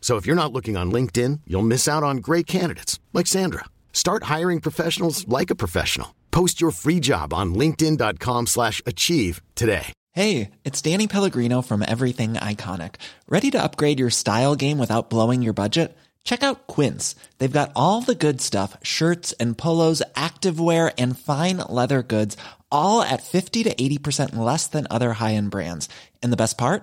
So if you're not looking on LinkedIn, you'll miss out on great candidates like Sandra. Start hiring professionals like a professional. Post your free job on linkedin.com/achieve today. Hey, it's Danny Pellegrino from Everything Iconic. Ready to upgrade your style game without blowing your budget? Check out Quince. They've got all the good stuff, shirts and polos, activewear and fine leather goods, all at 50 to 80% less than other high-end brands. And the best part?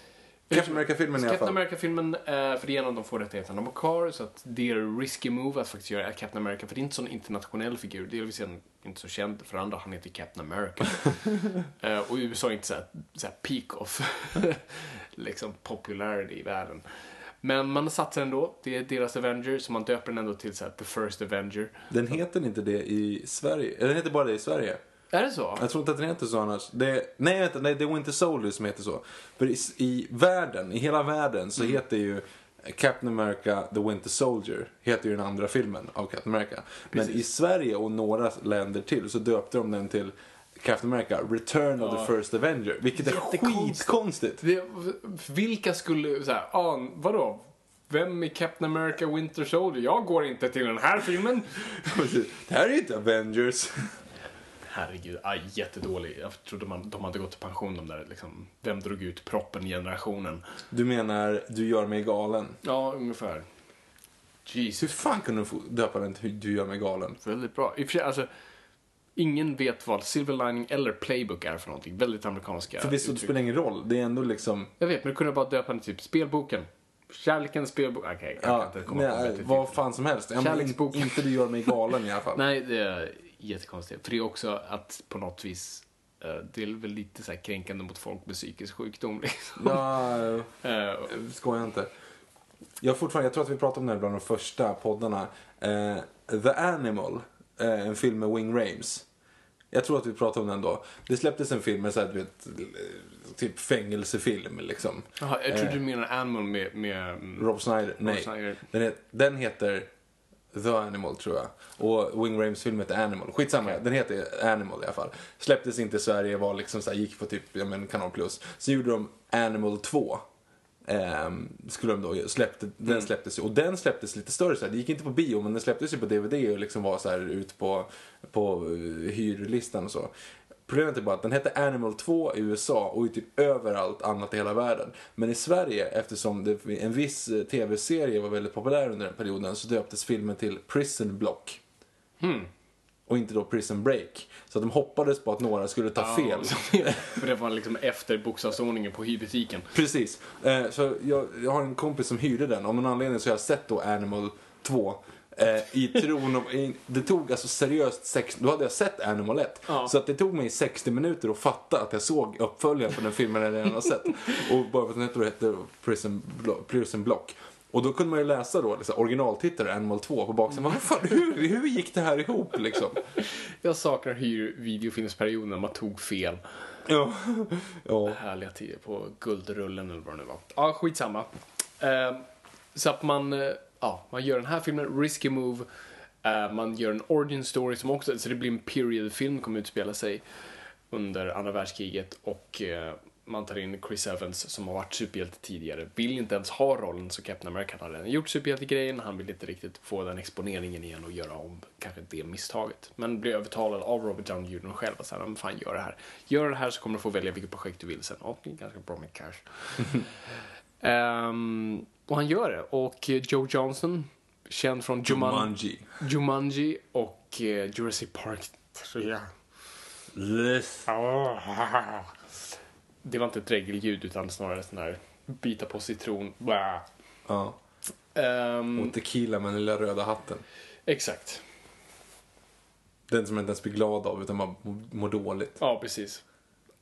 Captain America-filmen, för det är en av de få rättigheterna de har, så att det är en risky move att faktiskt göra Captain America, för det är inte en sån internationell figur, delvis är han inte så känd, för andra han heter Captain America. Och USA är inte så här peak of liksom popularity i världen, men man satsar ändå, det är deras Avenger, så man döper den ändå till så här, The First Avenger. Den heter inte det i Sverige, eller den heter bara det i Sverige. Är det så? Jag tror inte att den heter så annars. Nej, det är Winter Soldier som heter så. För i hela världen så heter ju Captain America The Winter Soldier, heter ju den andra filmen av Captain America. Precis. Men i Sverige och några länder till så döpte de den till Captain America Return of the First Avenger, vilket är skitkonstigt. Vilka skulle så här, vadå? Vem är Captain America Winter Soldier? Jag går inte till den här filmen. Det här är ju inte Avengers. Herregud, jättedålig. Jag trodde de hade gått i pension, de där liksom. Vem drog ut proppen i generationen? Du menar, du gör mig galen? Ja, ungefär. Jesus. Hur fan kunde du döpa den till Du gör mig galen? Väldigt bra. I och för sig, alltså, ingen vet vad Silver Lining eller Playbook är för någonting. Väldigt amerikanska. För visst, det spelar ingen roll. Det är ändå liksom... Jag vet, men du kunde bara döpa den till typ Spelboken. Kärlekens spelbok. Okej, vad fan som helst. Kärleksbok. Inte Du gör mig galen i alla fall. Nej, det är... jättekonstigt. För det är också att på något vis det är väl lite så här kränkande mot folk med psykisk sjukdom liksom. Nej, skojar inte. Jag tror att vi pratade om det bland de första poddarna. The Animal, en film med Ving Rhames. Jag tror att vi pratade om den då. Det släpptes en film med så här, du vet, typ fängelsefilm liksom. Jaha, jag trodde du menade Animal med Rob Snyder. Nej. Den heter The Animal tror jag. Och Wing Rames film heter Animal. Skitsamma, okay. Den heter Animal i alla fall. Släpptes inte i Sverige, var liksom så här, gick på typ Kanal Plus. Så gjorde de Animal 2. Skulle de då släppte, den släpptes ju, och den släpptes lite större så här. Det gick inte på bio, men den släpptes ju på DVD och liksom var så här ut på hyrlistan och så. Problemet är bara att den hette Animal 2 i USA och i typ överallt annat i hela världen. Men i Sverige, eftersom en viss tv-serie var väldigt populär under den perioden, så döptes filmen till Prison Block. Och inte då Prison Break. Så att de hoppades på att några skulle ta fel. För det var liksom efter bokstavsordningen på hyrbutiken. Precis. Så jag har en kompis som hyrde den. Av någon anledning så har jag sett då Animal 2. I tron om, det tog alltså seriöst 60, då hade jag sett Animal 1. Så att det tog mig 60 minuter att fatta att jag såg uppföljaren på den filmen jag redan har sett. Och bara för att den hette Prison Block. Och då kunde man ju läsa då liksom, originaltittare Animal 2 på baksidan. Vad fan, hur gick det här ihop liksom? Jag saknar hur videofilmsperioden när man tog fel. Ja. Härliga tider på guldrullen eller vad det nu var. Ja, skitsamma. Så att man gör den här filmen, Risky Move. Man gör en origin story som också, så det blir en periodfilm, kommer utspela sig under andra världskriget, och man tar in Chris Evans som har varit superhjälte tidigare. Vill inte ens ha rollen, så Captain America har redan gjort superhjälte-grejen. Han vill inte riktigt få den exponeringen igen och göra om kanske det misstaget. Men blir övertalad av Robert Downey Jr. själv och säger, men fan, gör det här. Gör det här så kommer du få välja vilket projekt du vill sen. Det är ganska bra med cash. Och han gör det. Och Joe Johnson, känd från Jumanji och Jurassic Park 3. Det var inte ett regelljud utan snarare sån här bita på citron. Ja. Och tequila med den lilla röda hatten. Exakt. Den som inte ens blir glad av utan man mår dåligt. Ja, precis.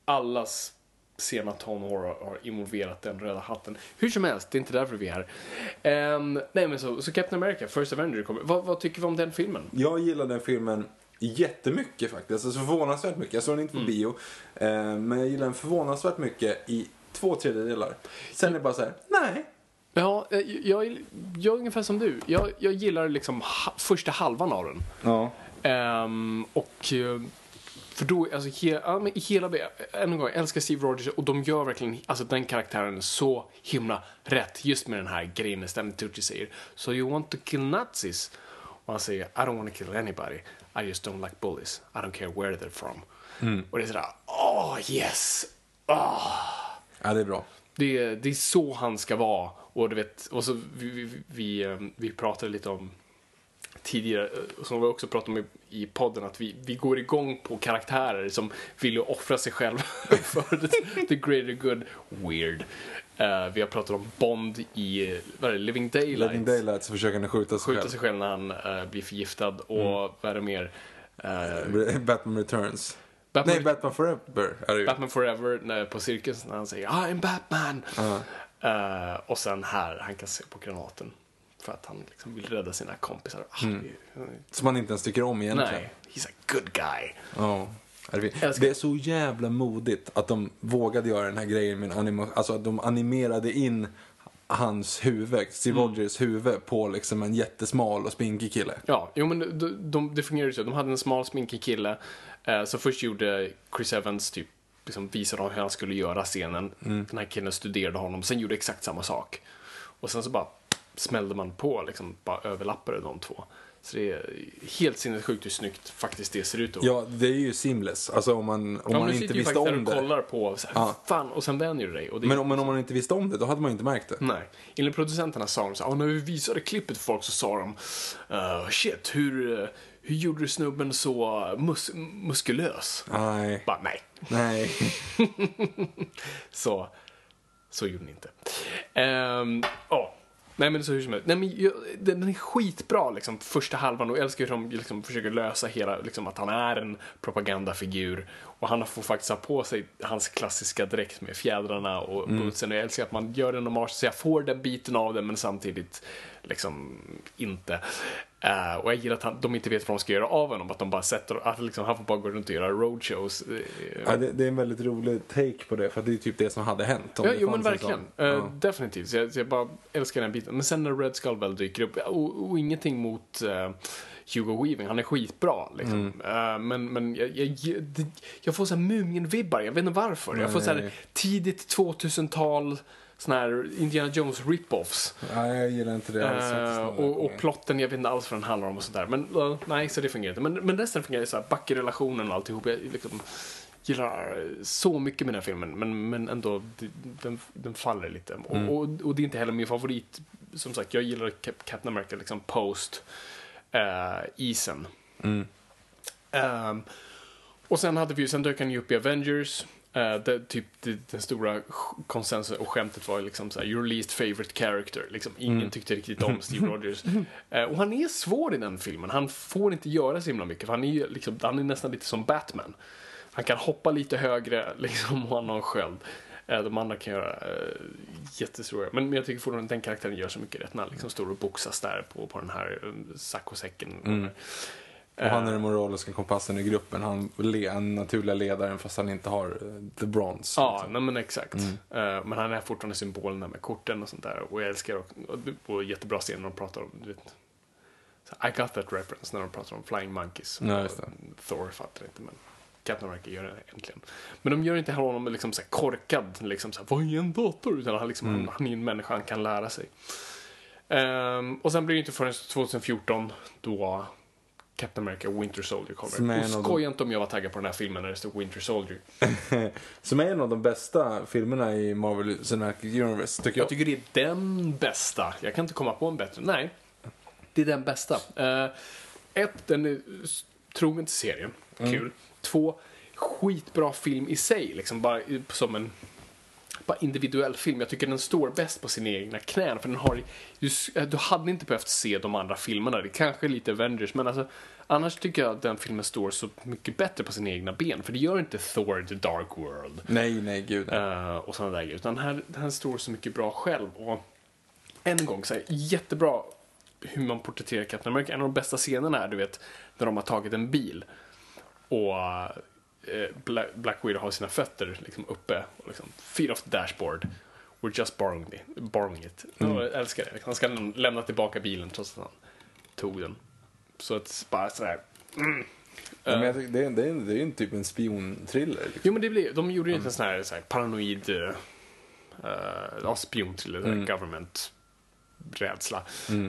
Allas sena tonår har involverat den röda hatten. Hur som helst, det är inte därför vi är här. Nej, men så Captain America, First Avenger kommer. Vad tycker vi om den filmen? Jag gillar den filmen jättemycket faktiskt, alltså förvånansvärt mycket. Jag såg den inte på bio, men jag gillar den förvånansvärt mycket i 2/3. Sen är det bara så här, nej. Ja, jag är ungefär som du. Jag gillar liksom första halvan av den. Ja. Och för då, alltså jag älskar Steve Rogers, och de gör verkligen, alltså den karaktären är så himla rätt, just med den här grejen Stanley Tucci säger, so you want to kill Nazis? Och han säger, I don't want to kill anybody, I just don't like bullies, I don't care where they're from. Och det är sådär, yes. Ja, det är bra. Det är så han ska vara. Och du vet, och så vi pratade lite om tidigare, som vi också pratade om i podden, att vi går igång på karaktärer som vill ju offra sig själv för the greater good. Weird. Vi har pratat om Bond i Living Daylights. Living Daylights försöker han skjuta sig själv när han blir förgiftad. Och vad är det mer? Batman Returns. Batman Forever. Är det Batman Forever på cirkus när han säger I'm Batman. Och sen här, han kan se på granaten för att han liksom vill rädda sina kompisar. Som han inte ens tycker om egentligen. Nej, he's a good guy. Det är så jävla modigt att de vågade göra den här grejen med alltså att de animerade in hans huvud, Steve Rogers huvud, på liksom en jättesmal och spinkig kille. Ja, jo, men det fungerar ju så. De hade en smal spinkig kille, så först gjorde Chris Evans typ liksom, visade hur han skulle göra scenen. Den här killen studerade honom, sen gjorde exakt samma sak. Och sen så bara smällde man på, liksom bara överlappade de två. Så det är helt sinnessjukt hur snyggt faktiskt det ser ut då. Ja, det är ju seamless. Alltså om man inte visste om det. Du kollar på så här, fan, och sen vänjer du dig. Och det om man inte visste om det, då hade man inte märkt det. Nej. Enligt producenterna sa de så här, när vi visade klippet för folk så sa de shit, hur gjorde du snubben så muskulös? Nej. Bara, nej. Så gjorde ni inte. Nej, men så hur som helst. Nej, men den är skitbra liksom, första halvan, och jag älskar hur de liksom försöker lösa hela liksom, att han är en propagandafigur och han får faktiskt ha på sig hans klassiska dräkt med fjädrarna och butsen. Jag älskar att man gör en hommage så jag får den biten av den, men samtidigt liksom inte. Och jag gillar att de inte vet vad de ska göra av honom, att de bara sätter, att liksom, han får bara gå runt och göra roadshows. Ja, det är en väldigt rolig take på det, för det är typ det som hade hänt. Ja, jo men verkligen, definitivt. Så jag bara älskar den biten. Men sen när Red Skull väl dyker upp, och ingenting mot Hugo Weaving, han är skitbra liksom. Men jag får så här Mumien-vibbar, jag vet inte varför. Jag får så här tidigt 2000-tal sån här Indiana Jones rip-offs. Nej, jag gillar inte det alls. Och plotten, jag vet inte alls vad den handlar om och sådär. Men nej, så det fungerar inte. Men resten fungerar ju såhär, Bucky-relationen och alltihop. Jag liksom gillar så mycket med den här filmen. Men ändå, den faller lite. Och det är inte heller min favorit. Som sagt, jag gillar Captain America liksom post isen. Och sen dök han ju upp i Avengers. Den stora konsensus och skämtet var liksom såhär, your least favorite character liksom, ingen tyckte riktigt om Steve Rogers. Och han är svår i den filmen. Han får inte göra så himla mycket, för han är nästan lite som Batman. Han kan hoppa lite högre liksom, och han har en sköld. De andra kan göra jättestora. Men jag tycker fortfarande att den karaktären gör så mycket rätt. När han liksom står och boxas där på den här sackosäcken. Och han är den moraliska kompassen i gruppen. Han är den naturliga ledaren, fast han inte har the bronze. Ja, liksom. Nej, men exakt. Men han är fortfarande symbolerna med korten och sånt där. Och jag älskar och jättebra scener när de pratar om, du vet, I got that reference när de pratar om Flying Monkeys. Nej, just det. Thor fattar inte, men Captain America gör det egentligen. Men de gör inte honom liksom så här korkad liksom så här, vad är en dator? Utan han liksom, han är en människa, han kan lära sig. Och sen blir det inte förrän 2014 då Captain America Winter Soldier kommer. Och skoja inte om jag var taggad på den här filmen när det stod Winter Soldier. Som är en av de bästa filmerna i Marvel Cinematic Universe, tycker jag. Jag tycker det är den bästa. Jag kan inte komma på en bättre. Nej, det är den bästa. Den är trogen till serien. Kul. 2, skitbra film i sig liksom, bara som en bara individuell film. Jag tycker den står bäst på sina egna knän, för den har du hade inte behövt se de andra filmerna. Det kanske är lite Avengers, men alltså annars tycker jag att den filmen står så mycket bättre på sina egna ben, för det gör inte Thor The Dark World. Nej, gud. Och sådana där grejer, utan den står så mycket bra själv. Och en gång så här, jättebra hur man porträtterar Captain America. En av de bästa scenerna är, du vet, när de har tagit en bil och Black Widow har sina fötter liksom uppe och liksom, feet off the dashboard, we're just borrowing it. Jag älskar det, han ska lämna tillbaka bilen trots att han tog den. Så att bara sådär. Men jag tycker, det är ju typ en spionthriller liksom. Jo, men det blir, de gjorde ju inte en sån här, paranoid spionthriller, government rädsla.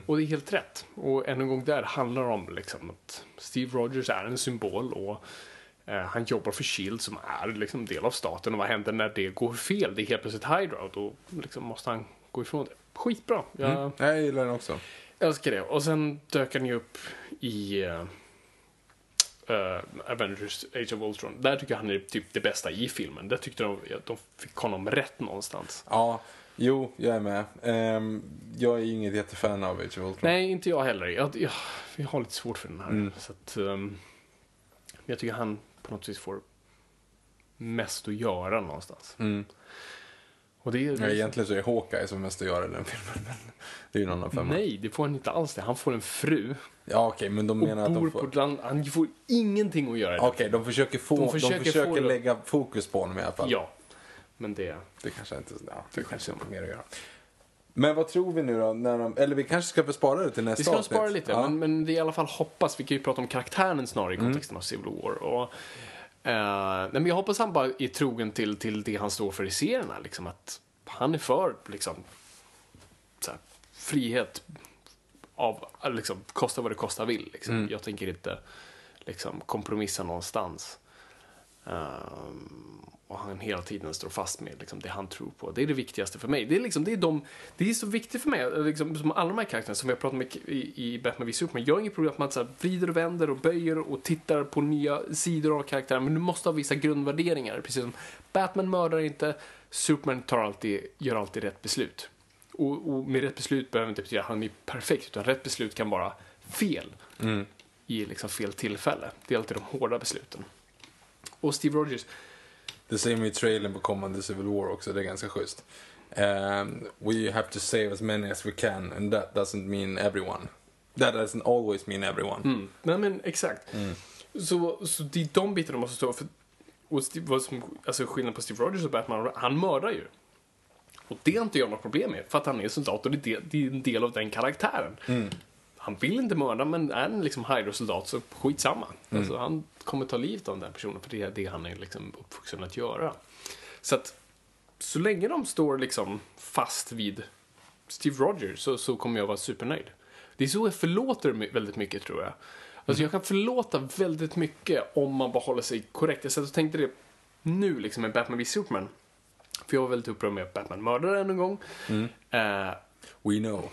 Och det är helt rätt. Och än en gång där handlar det om liksom, att Steve Rogers är en symbol och han jobbar för Shield som är liksom del av staten, och vad händer när det går fel? Det är helt plötsligt Hydra, och då liksom måste han gå ifrån det. Skitbra. Jag gillar den också. Älskar det. Och sen dök han ju upp i Avengers Age of Ultron. Där tycker jag han är typ det bästa i filmen. Där tyckte de fick honom rätt någonstans. Ja. Jo, jag är med. Jag är inget jättefan av Age of Ultron. Nej, inte jag heller. Jag har lite svårt för den här. Så att, jag tycker han på något vis får mest att göra någonstans. Och det är liksom, egentligen så är Hawkeye som mest att göra i den filmen, men det är ju en annan femma. Nej, det får han inte alls det. Han får en fru. Ja, okej, men de menar att de får han får ingenting att göra i den. Okej, de försöker lägga fokus på honom i alla fall. Ja. Men det kanske inte det kanske inte mer att göra. Men vad tror vi nu då? Eller vi kanske ska bespara det till nästa avsnitt. Vi ska spara lite, men det är i alla fall hoppas. Vi kan ju prata om karaktären snarare i kontexten av Civil War. Men jag hoppas han bara är trogen till det han står för i serierna. Liksom, att han är för liksom, så här, frihet av liksom, kosta vad det kosta vill. Liksom. Jag tänker inte liksom, kompromissa någonstans. Och han hela tiden står fast med liksom, det han tror på. Det är det viktigaste för mig. Det är, liksom, det är så viktigt för mig liksom, som alla de här karaktärerna som vi har pratat om i Batman vs Superman. Jag har inget problem att man så här, vrider och vänder och böjer och tittar på nya sidor av karaktären, men du måste ha vissa grundvärderingar. Precis som Batman mördar inte, Superman gör alltid rätt beslut. Och med rätt beslut behöver inte betyda att han är perfekt, utan rätt beslut kan vara fel i liksom, fel tillfälle. Det är alltid de hårda besluten. Och Steve Rogers, det ser man i trailern på kommande Civil War också. Det är ganska schysst. We have to save as many as we can, and that doesn't mean everyone. That doesn't always mean everyone. Mm. Nej, men exakt. Mm. Så det är de bitarna måste stå för. Och vad som, alltså skillnaden på Steve Rogers och Batman, han mördar ju. Och det är inte jag något problem med, för att han är soldat och det är en del av den karaktären. Mm. Han vill inte mörda, men är en liksom Hydro-soldat så skitsamma. Mm. Alltså, han kommer ta livet av den där personen, för det är det han är liksom uppvuxen att göra. Så att så länge de står liksom fast vid Steve Rogers så kommer jag vara supernöjd. Det är så jag förlåter väldigt mycket, tror jag. Alltså jag kan förlåta väldigt mycket om man bara håller sig korrekt. Jag satt och tänkte det nu liksom med Batman vs Superman. För jag var väldigt upprörd med att Batman mördade en gång. Mm. We know.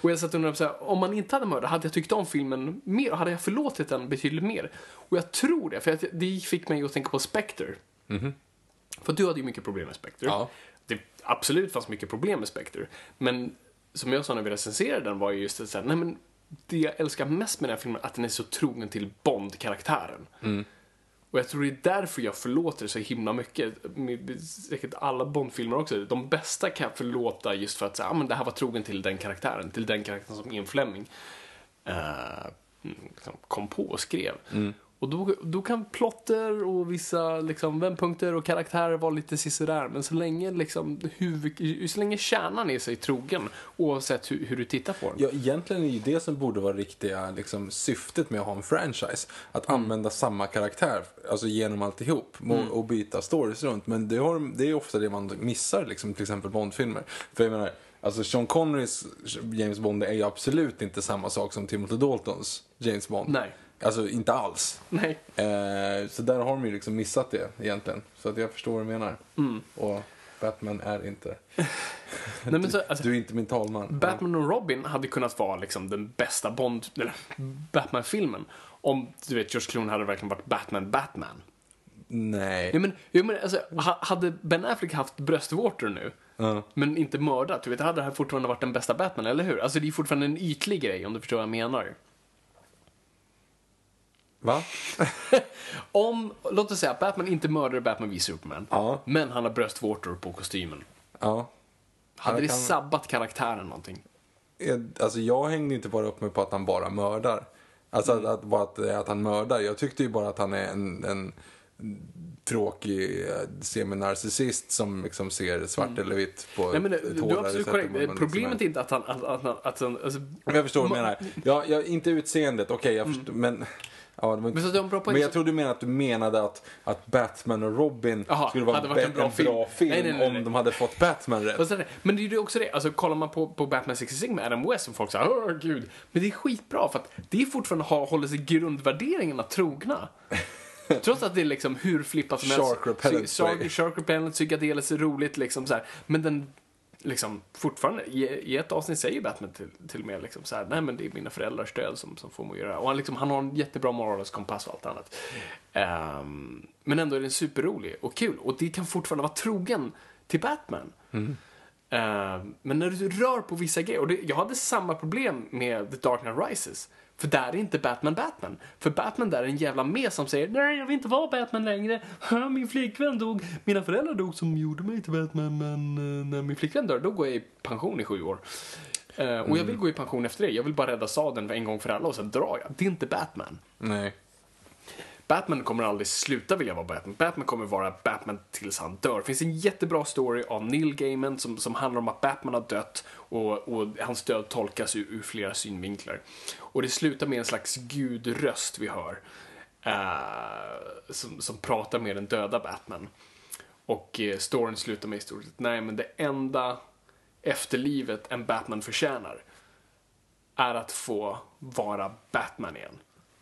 Och jag satt och undrade så här, om man inte hade mördat, hade jag tyckt om filmen mer? Hade jag förlåtit den betydligt mer? Och jag tror det, för det fick mig att tänka på Spectre. Mm. För du hade ju mycket problem med Spectre. Ja. Det absolut fanns mycket problem med Spectre. Men som jag sa när vi recenserade den var ju just det så här, nej men det jag älskar mest med den här filmen är att den är så trogen till Bond-karaktären. Mm. Och jag tror det är därför jag förlåter så himla mycket. Säkert alla Bond-filmer också. De bästa kan jag förlåta just för att säga, men det här var trogen till den karaktären. Till den karaktären som Ian Fleming liksom kom på och skrev. Mm. Och då kan plotter och vissa liksom vändpunkter och karaktärer vara lite sisådär. Men så länge liksom så länge kärnan är sig trogen, oavsett hur du tittar på den. Ja, egentligen är ju det som borde vara riktiga liksom syftet med att ha en franchise. Att använda samma karaktär alltså genom alltihop och byta stories runt. Men det är ofta det man missar liksom, till exempel Bondfilmer. För jag menar, alltså Sean Connerys James Bond är ju absolut inte samma sak som Timothy Daltons James Bond. Nej. Alltså inte alls. Nej. Så där har de ju liksom missat det egentligen. Så att jag förstår vad du menar. Mm. Och Batman är inte nej, men så, alltså, du är inte min talman. Batman och Robin hade kunnat vara liksom den bästa Bond eller Batman-filmen. Om du vet George Clooney hade verkligen varit Batman. Nej. Nej, men alltså, hade Ben Affleck haft bröstvårtor nu men inte mördat, du vet, hade det här fortfarande varit den bästa Batman, eller hur? Alltså det är fortfarande en ytlig grej, om du förstår vad jag menar. Va? Om, låt oss säga att Batman inte mördade Batman vs Superman, men han har bröstvårtor på kostymen. Ja. Hade det sabbat karaktären någonting? Alltså jag hängde inte bara upp mig på att han bara mördar. Alltså att han mördar. Jag tyckte ju bara att han är en tråkig seminarcissist som liksom ser svart eller vitt på. Nej, men du är absolut korrekt. Problemet är inte att han alltså, jag förstår vad du menar. Jag inte utseendet, okej, jag förstår, men ja, men jag tror du menar att du menade att Batman och Robin skulle vara en bra film nej. Om de hade fått Batman rätt. Men det är ju också det. Alltså, kollar man på Batman 66 med Adam West som folk säger, åh gud. Men det är skitbra för att det fortfarande håller sig grundvärderingarna trogna. Trots att det är liksom hur flippat som helst. Shark Repellent, psykadel är roligt liksom så här. Men den liksom fortfarande i ett avsnitt säger Batman till och med liksom så här, nej men det är mina föräldrars stöd som får mig att göra det. Och han har en jättebra moralisk kompass och allt annat. Men ändå är den superrolig och kul, och det kan fortfarande vara trogen till Batman. Men när du rör på vissa grejer, och jag hade samma problem med The Dark Knight Rises. För där är inte Batman. För Batman där är en jävla med som säger, nej jag vill inte vara Batman längre. Min flickvän dog. Mina föräldrar dog som gjorde mig till Batman. Men när min flickvän dör, då går jag i pension i 7 år. Och jag vill gå i pension efter det. Jag vill bara rädda sadeln en gång för alla och sen drar jag. Det är inte Batman. Nej. Batman kommer aldrig sluta vilja vara Batman. Batman kommer vara Batman tills han dör. Det finns en jättebra story av Neil Gaiman som handlar om att Batman har dött och hans död tolkas ur flera synvinklar. Och det slutar med en slags gudröst vi hör som pratar med den döda Batman. Och storyn slutar med i stort sett, nej men det enda efterlivet en Batman förtjänar är att få vara Batman igen.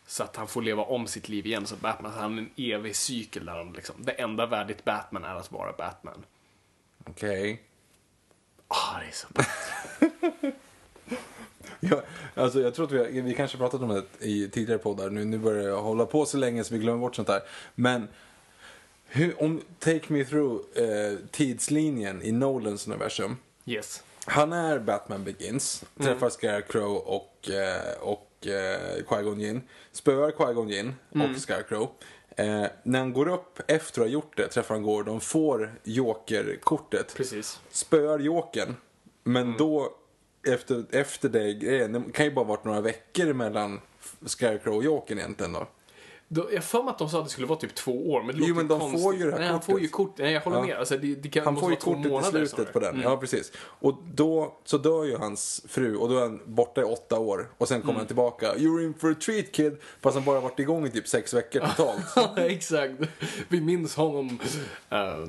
Så att han får leva om sitt liv igen. Så Batman, han är en evig cykel där han liksom, det enda värdigt Batman är att vara Batman. Okej. Det är så bra. Alltså jag tror att vi kanske pratat om det i tidigare poddar. Nu börjar jag hålla på så länge så vi glömmer bort sånt här. Men om take me through tidslinjen i Nolans universum. Yes. Han är Batman Begins, träffar Scarecrow och Qui-Gon Jinn, spöar Qui-Gon Jinn och Scarecrow. När han går upp efter att ha gjort det, träffar han Gordon, får Joker-kortet. Precis. Spöar Jokern, men då efter det det kan ju bara varit några veckor mellan Scarecrow och Joker egentligen då. Jag för mig att de sa att det skulle vara typ 2 år, men det låter men de konstigt. Får ju det här kortet. Han får ju kortet. Nej, jag håller med. Alltså, det kan, han får ju kortet i slutet på den. Mm. Ja, precis. Och då så dör ju hans fru och då är han borta i 8 år. Och sen kommer han tillbaka. You're in for a treat, kid. Fast han bara varit igång i typ 6 veckor totalt. Exakt. Vi minns honom.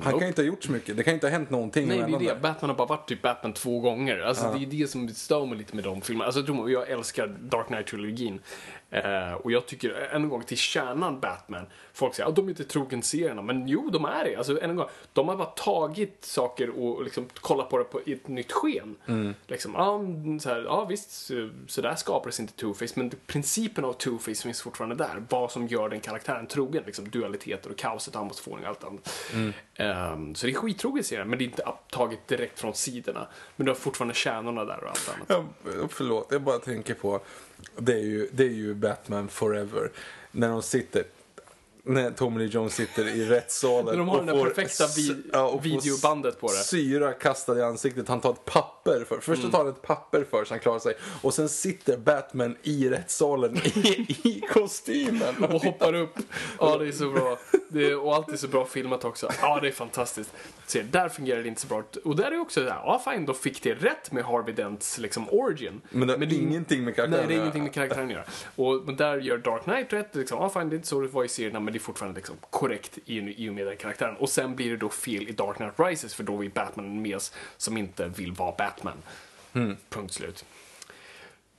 Han kan inte ha gjort så mycket. Det kan inte ha hänt någonting. Nej, det är det. Där. Batman har bara varit typ Batman 2 gånger. Alltså, det är det som stör mig lite med de filmerna. Alltså, jag älskar Dark Knight-trilogin. Och jag tycker en gång till kärnan Batman. Folk säger att de är inte trogen serierna, men jo, de är det. Alltså, en gång, de har bara tagit saker och liksom kollat på det på ett nytt sken. Liksom, visst, så där skapades inte Two-Face, men principen av Two-Face finns fortfarande där. Vad som gör den karaktären trogen, liksom dualiteter och kaoset, ambosfåning och allt annat. Så det är skittrogen serier, men det är inte taget direkt från sidorna. Men du har fortfarande kärnorna där och allt annat. Förlåt, jag bara tänker på det är ju Batman Forever. När Tommy Lee Jones sitter i rättssalen. När de har den perfekta videobandet på det. Syra kastad i ansiktet. Han tar ett papper för. Först tar han ett papper för så han klarar sig. Och sen sitter Batman i rättssalen i kostymen. Och hoppar upp. Ja, det är så bra. Och allt är så bra filmat också. Ja, det är fantastiskt. Se, där fungerar det inte så bra. Och där är också det här. Ja, fan, då fick det rätt med Harvey Dents liksom origin. Men det är ingenting med karaktären. Nej, det är ingenting med karaktären att göra. Och men där gör Dark Knight rätt. Liksom, ja, fan, det är inte så det var i serierna, men det är fortfarande liksom korrekt i och med den karaktären. Och sen blir det då fel i Dark Knight Rises, för då är Batman en mes som inte vill vara Batman. Punkt slut.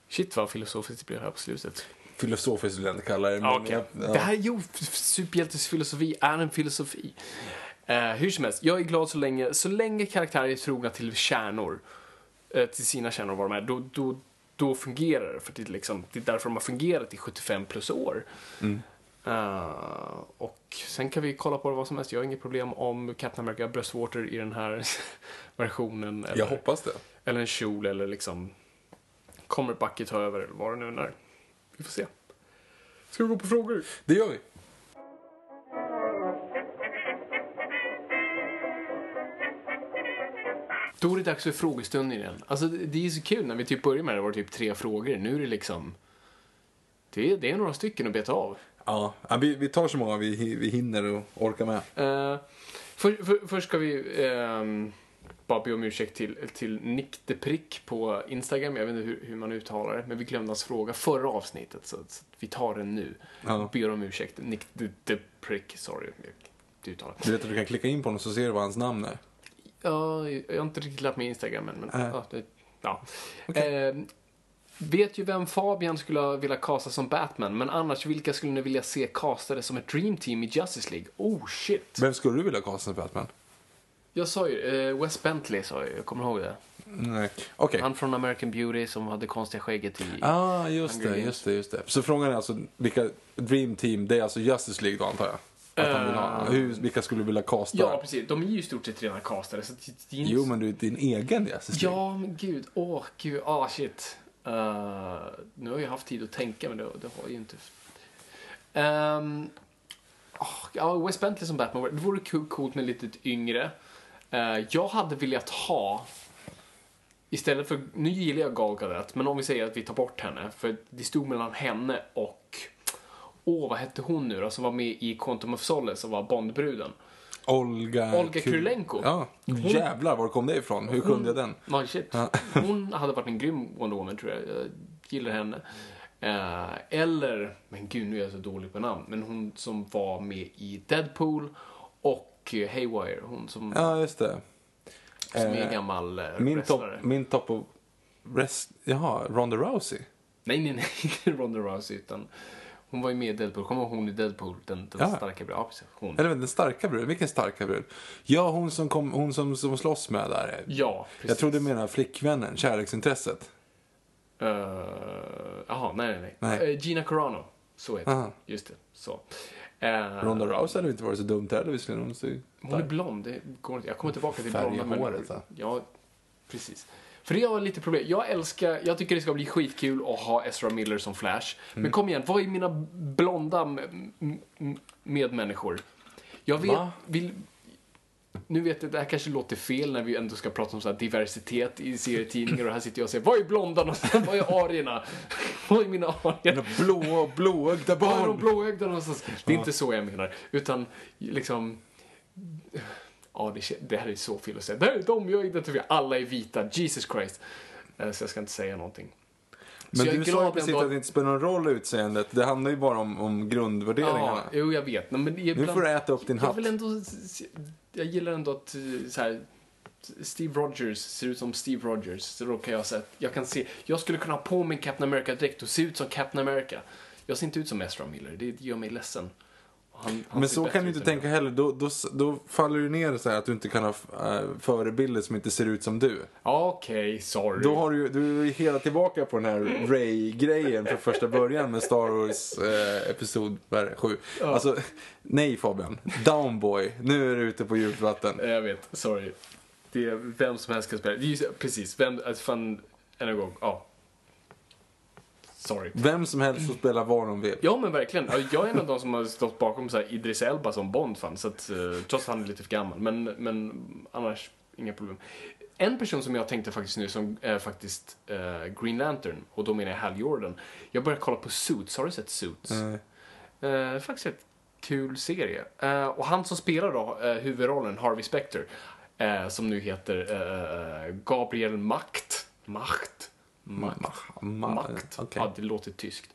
Shit, vad filosofiskt det blir här på slutet. Filosofiskt vill jag inte kalla det. Okay. Ja. Det här, jo, superhjältesfilosofi är en filosofi. Hur som helst, jag är glad så länge karaktärer är trogna till kärnor, till sina kärnor, vad de är, då fungerar det. För det är, liksom, det är därför de har fungerat i 75 plus år. Och sen kan vi kolla på vad som helst. Jag har inget problem om Captain America bröstvårtor i den här versionen. Eller, jag hoppas det. Eller en kjol, eller liksom kommer Bucky ta över, eller vad det nu är. Vi får se. Ska vi gå på frågor? Det gör vi. Då är det dags för frågestunden igen. Alltså, det är så kul när vi typ börjar med det var typ 3 frågor. Nu är det liksom... Det är några stycken att beta av. Ja, vi tar så många vi hinner och orkar med. Först ska vi bara be om ursäkt till Nick de Prick på Instagram. Jag vet inte hur man uttalar det, men vi glömde hans fråga förra avsnittet. Så vi tar den nu. Ja. Ber om ursäkt. Nick de Prick, sorry. Du vet att du kan klicka in på honom så ser du vad hans namn är. Ja, jag har inte riktigt lärt mig Instagram än, men ja. Okay. Vet ju vem Fabian skulle vilja kasta som Batman, men annars vilka skulle ni vilja se kastade som ett Dream Team i Justice League? Oh shit. Vem skulle du vilja kasta som Batman? Jag sa ju Wes Bentley, sa jag kommer ihåg det. Nej. Okay. Han från American Beauty som hade konstiga skägget i. Just det. Så frågan är alltså vilka Dream Team, det är alltså Justice League då antar jag. Vilka skulle du vilja kasta? Ja, precis. De är ju i stort sett redan kastade. Så din... Jo, men du är din egen Justice League. Ja, men gud. Shit. Nu har jag haft tid att tänka, men det har ju inte. Wes Bentley som Batman. Det vore coolt med lite yngre. Jag hade velat ha, istället för, nu gillar jag Gal Gadot, men om vi säger att vi tar bort henne, för det stod mellan henne och vad hette hon nu då, som var med i Quantum of Solace, som var Bondbruden. Olga Kurylenko. Ja, jävlar, var kom det ifrån? Hur kunde jag den? Oh, shit. Hon hade varit en grym Wonder Woman, tror jag. Jag gillar henne. Eller, men gud, nu är jag så dålig på namn. Men hon som var med i Deadpool och Haywire. Hon som... Ja, just det. Som är gammal wrestlare. Min topp och... Jaha, Ronda Rousey? Nej, inte Ronda Rousey, utan... Hon var ju med i Deadpool. Kommer hon i Deadpool? Den starka bruden. Ja, precis. Eller den starka bruden. Vilken starka brud? Ja, hon som slåss med där. Ja, precis. Jag trodde du menade flickvännen. Kärleksintresset. Nej. Gina Carano. Så heter det. Just det. Så. Ronda Rousey hade inte varit så dumt heller. Hon är blond. Det går inte. Jag kommer tillbaka till blonda. Färg i håret. Ja, precis. För det har lite problem. Jag tycker det ska bli skitkul att ha Ezra Miller som Flash. Men kom igen, vad är mina blonda medmänniskor? Jag vet, nu vet jag, det här kanske låter fel när vi ändå ska prata om så här diversitet i serietidningar, och här sitter jag och säger, vad är blonda någonstans? Vad är arierna? Vad är mina arier? Blåögda barn. Vad är de blåögda någonstans? Det är inte så jag menar. Utan liksom... Ja, det här är så fel att säga. Det här är de jag identifierar. Alla är vita. Jesus Christ. Så jag ska inte säga någonting. Men du sa ju precis att det inte spelar någon roll utseendet. Det handlar ju bara om grundvärderingarna. Ja, jo, jag vet. Men ibland, nu får du äta upp din hatt. Jag gillar ändå att så här, Steve Rogers ser ut som Steve Rogers. Så då kan jag säga att jag skulle kunna ha på mig Captain America direkt och se ut som Captain America. Jag ser inte ut som Ezra Miller. Det gör mig ledsen. Han men så kan du inte tänka heller. Då faller du ner så här att du inte kan ha förebilder som inte ser ut som du. Okej, sorry. Då har du är hela tillbaka på den här Ray-grejen från första början med Star Wars episod 7. Alltså, nej Fabian. Downboy. Nu är du ute på djupt vatten. Jag vet, sorry. Det är vem som helst kan spela. Det är just, precis, en gång, ja. Sorry. Vem som helst som spelar var de vill. Ja, men verkligen. Jag är en av de som har stått bakom så här Idris Elba som Bond fan, så att trots att han är lite för gammal, men annars inga problem. En person som jag tänkte faktiskt nu som är faktiskt Green Lantern, och då menar jag Hal Jordan. Jag började kolla på Suits. Har du sett Suits? Faktiskt ett kul serie. Och han som spelar då huvudrollen Harvey Specter, som nu heter Gabriel Macht. Okay. Ja, det låter tyskt.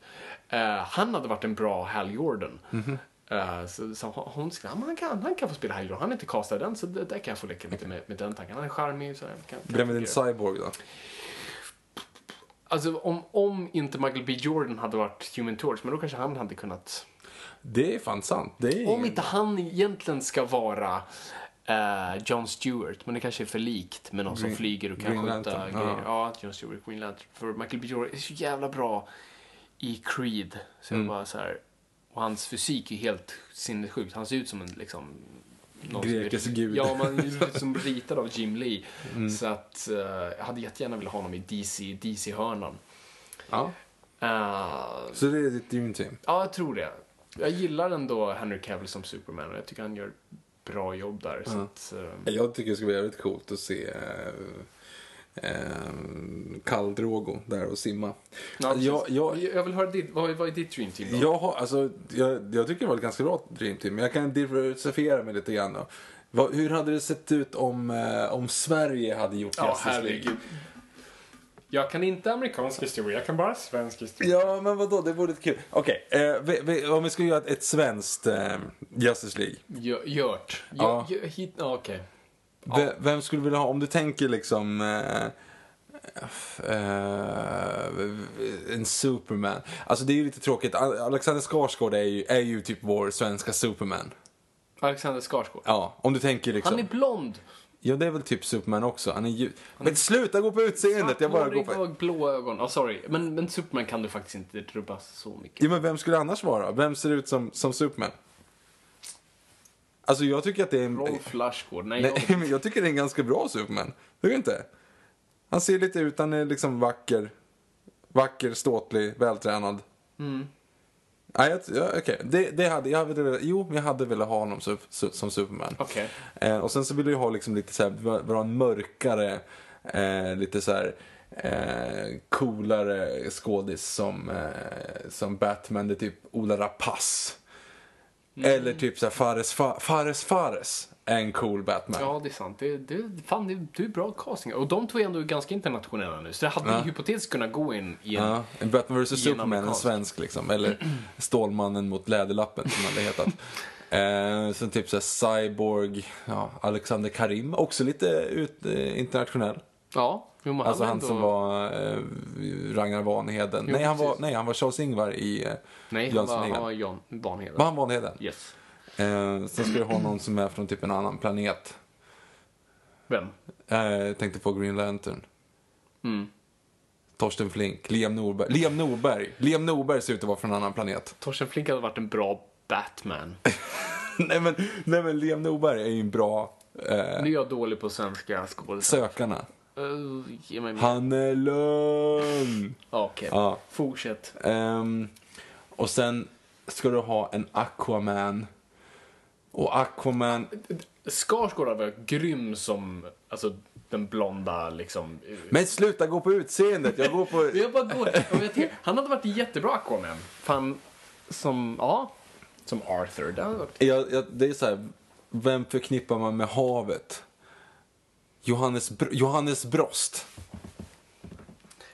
Han hade varit en bra Hal Jordan. Så han kan få spela Hal Jordan. Han är inte castad den, så där kan jag få leka lite med den tanken. Han är charmig. Vem är din cyborg då? Alltså om inte Michael B. Jordan hade varit Human Torch, men då kanske han hade kunnat. Det är fan sant. Om inte han egentligen ska vara John Stewart, men det kanske är för likt med någon som flyger och kan skjuta grejer. Ja, John Stewart, Green Lantern. För Michael B. Jordan är så jävla bra i Creed, så bara så här, och hans fysik är helt sinnessjukt. Han ser ut som en liksom grekisk gud. Ja, man är som ritad av Jim Lee. Så att jag hade jättegärna velat ha honom i DC-hörnan. Ja. Så det är ditt dream team. Ja, jag tror det. Jag gillar ändå Henry Cavill som Superman, och jag tycker han gör bra jobb där. Så att, jag tycker det ska bli väldigt coolt att se Khal Drogo där och simma. Ja, jag vill höra vad är ditt dream team då? Jag tycker det var ett ganska bra dream team. Jag kan diversifiera mig lite grann då. Hur hade det sett ut om Sverige hade gjort Justice League? Jag kan inte amerikansk historia, jag kan bara svensk historia. Ja, men vadå, det vore kul. Okej, om vi skulle göra ett svenskt Justice League. Gjort. Ja. Okej. Ja. Vem skulle vilja ha, om du tänker liksom en Superman. Alltså det är ju lite tråkigt. Alexander Skarsgård är ju typ vår svenska Superman. Alexander Skarsgård? Ja, om du tänker liksom. Han är blond. Ja, det är väl typ Superman också. Han är ju... Men sluta gå på utseendet. Jag bara går på blå ögon. Oh, sorry. Men Superman kan du faktiskt inte rubba så mycket. Ja, men vem skulle annars vara? Vem ser ut som Superman? Alltså jag tycker att det är en Rolf Lassgård. Nej, men jag tycker det är en ganska bra Superman. Tycker du inte? Han ser lite ut, han är liksom vacker. Vacker, ståtlig, vältränad. Nej, okej. Jag hade velat ha honom som Superman. Okej. Och sen så ville jag ha liksom lite så här, vara en mörkare, lite så här coolare skådis som Batman, det typ Ola Rapace. Eller typ så här Fares är en cool Batman. Ja, det är sant. Det är bra casting. Och de två är ändå ganska internationella nu. Så det hade hypotetiskt kunnat gå in i en Batman vs Superman, en svensk liksom. Eller Stålmannen mot Läderlappen som hade hetat. Så typ så här Cyborg, Alexander Karim. Också lite internationell. Ja, alltså han som var Ragnar Vanheden. Nej, han var Charles-Ingvar i Jönsson Vanheden. Var han Vanheden? Yes. Sen ska jag ha någon som är från typ en annan planet. Vem? Jag tänkte på Green Lantern. Torsten Flink, Liam Norberg. Liam Norberg ser ut att vara från en annan planet. Torsten Flink hade varit en bra Batman. nej men Liam Norberg är ju en bra... Nu är jag dålig på svenska skådespelare. Sökarna. Han är lugn. Okej. Ja. Fortsätt. Och sen ska du ha en Aquaman. Och Aquaman... Skarsgård har varit grym som... Alltså den blonda liksom... Men sluta gå på utseendet. Jag går på... jag bara går. Han hade varit jättebra Aquaman. Fan, som... Ja. Som Arthur. Det hade varit... det är så här... Vem förknippar man med havet? Johannes Brost.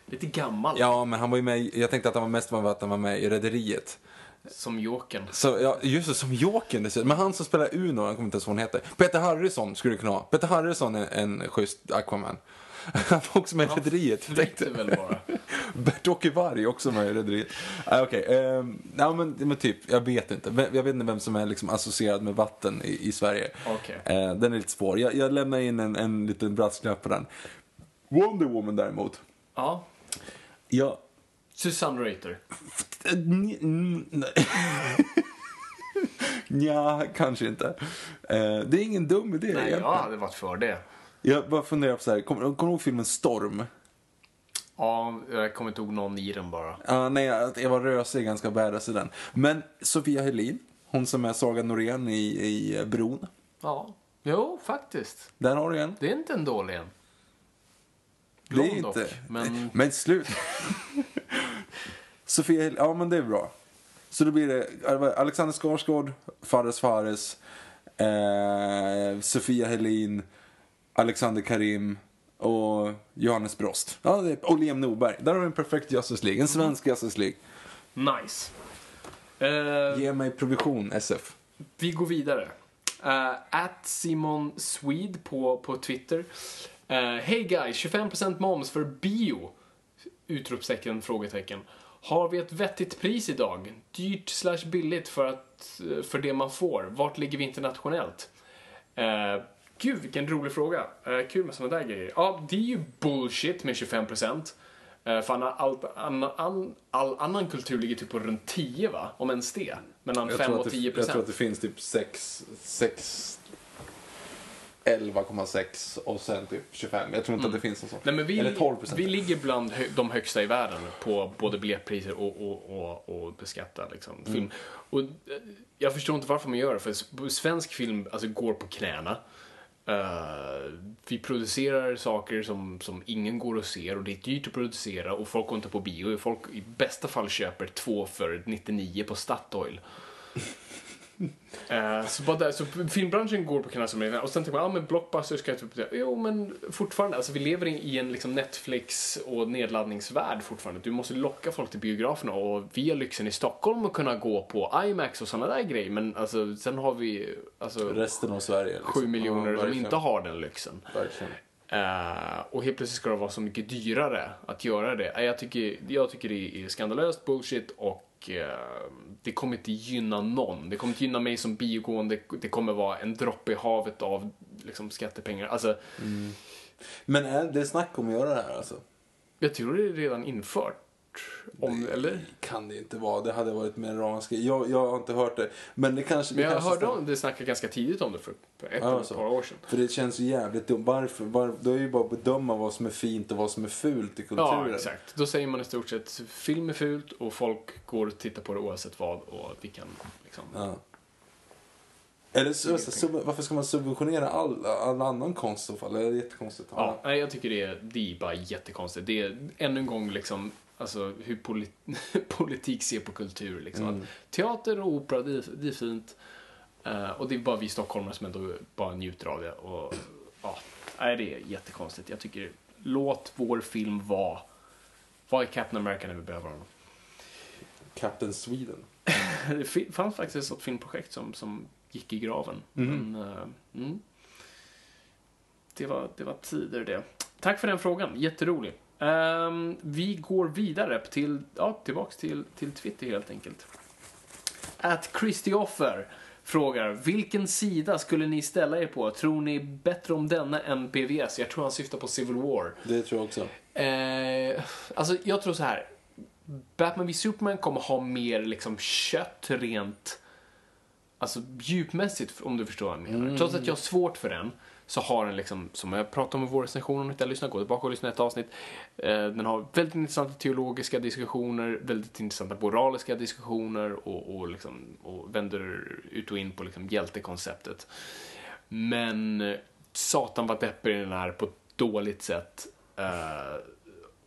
Lite gammal. Ja, men han var ju med... Jag tänkte att han var mest med att han var med i Rederiet. Som Jokern. Ja, just det, som Jokern. Men han som spelar Uno, han kommer inte ens vad han heter. Peter Harrison skulle du kunna ha. Peter Harrison är en schysst Aquaman. Han var också med i Rederiet. Han tänkte väl bara. Bert-Åke Varg också med i Rederiet. Okej. Ja, men typ, jag vet inte. Jag vet inte vem som är liksom associerad med vatten i Sverige. Okay. Den är lite svår. Jag lämnar in en liten brasklapp på den. Wonder Woman däremot. Ja. Ja. Susanne Reuter. Ja, kanske inte. Det är ingen dum idé. Nej, jag hade varit för det. Jag bara funderar på så här, kommer du ihåg filmen Storm? Ja, jag kommer inte ihåg någon i den bara. Nej, jag var rösig, ganska badass i den. Men Sofia Helin, hon som är Saga Norén i Bron. Ja, jo faktiskt. Där har du en. Det är inte en dålig en. Blom det är dock, inte. Men slut. Sofia, ja men det är bra. Så då blir det Alexander Skarsgård, Fares, Sofia Helin, Alexander Karim och Johannes Brost. Ja, och Liam Norberg. Där har vi en perfekt Justice League, en svensk Justice League. Nice. Ge mig provision, SF. Vi går vidare. @SimonSwede på Twitter. Hey guys, 25% moms för bio. Utropstecken, frågetecken. Har vi ett vettigt pris idag? Dyrt / billigt för det man får. Vart ligger vi internationellt? Gud, vilken rolig fråga. Kul med sådana där grejer. Ja, det är ju bullshit med 25%. För all annan kultur ligger typ på runt 10, va? Om ens det. Mellan 5 och 10%. Jag tror att det finns typ 6 11,6 och sen typ 25. Jag tror inte att det finns någon sån. Nej, men eller 12%. Vi ligger bland de högsta i världen på både biljettpriser och beskatta liksom, film. Och jag förstår inte varför man gör det. För svensk film alltså, går på knäna. Vi producerar saker som ingen går och ser. Och det är dyrt att producera. Och folk går inte på bio. Folk i bästa fall köper 2 för 99 på Statoil. Så bara där, så filmbranschen går på knä som är. Och sen tänker man, men Blockbuster ska jag typ det. Jo, men fortfarande, alltså vi lever i en liksom Netflix och nedladdningsvärld fortfarande. Du måste locka folk till biograferna. Och vi har lyxen i Stockholm att kunna gå på IMAX och sådana där grejer. Men alltså, sen har vi alltså, resten av Sverige liksom. 7 miljoner som inte har den lyxen. Och helt plötsligt ska det vara så mycket dyrare att göra det. Jag tycker det är skandalöst, bullshit. Och det kommer inte gynna någon. Det kommer inte gynna mig som biogående. Det kommer vara en droppe i havet av liksom skattepengar alltså. Men det snack om att göra det här alltså. Jag tror det är redan infört om, det, eller? Kan det inte vara. Det hade varit mer ranska. Jag har inte hört det. Men, jag hörde om det snackade ganska tidigt om det för ett par år sedan. För det känns ju jävligt dumt. Varför? Då är ju bara att bedöma vad som är fint och vad som är fult i kulturen. Ja, exakt. Då säger man i stort sett film är fult och folk går och tittar på det oavsett vad och vi kan liksom... Ja. Eller så, varför ska man subventionera all annan konst i så fall? Det är jättekonstigt. Ja, nej, jag tycker det är bara jättekonstigt. Det är ännu en gång liksom alltså hur politik ser på kultur liksom. Att teater och opera det är fint och det är bara vi stockholmare som ändå bara njuter av det och det är jättekonstigt. Jag tycker låt vår film vara. Vad är Captain America när vi behöver honom? Captain Sweden. Det fanns faktiskt ett filmprojekt som gick i graven. Men det var tider det. Tack för den frågan, jätterolig. Vi går vidare tillbaks till Twitter helt enkelt. @Christoffer frågar: vilken sida skulle ni ställa er på? Tror ni bättre om denna än PVS? Jag tror han syftar på Civil War. Det tror jag också. Alltså jag tror så här: Batman vs Superman kommer ha mer liksom kött rent alltså djupmässigt, om du förstår vad jag menar. Trots att jag har svårt för den så har den liksom, som jag pratade om i vår recension, om ni inte har lyssnat, gå tillbaka och lyssna ett avsnitt. Den har väldigt intressanta teologiska diskussioner, väldigt intressanta moraliska diskussioner och, liksom, och vänder ut och in på liksom hjältekonceptet. Men Satan var deppig i den här på ett dåligt sätt.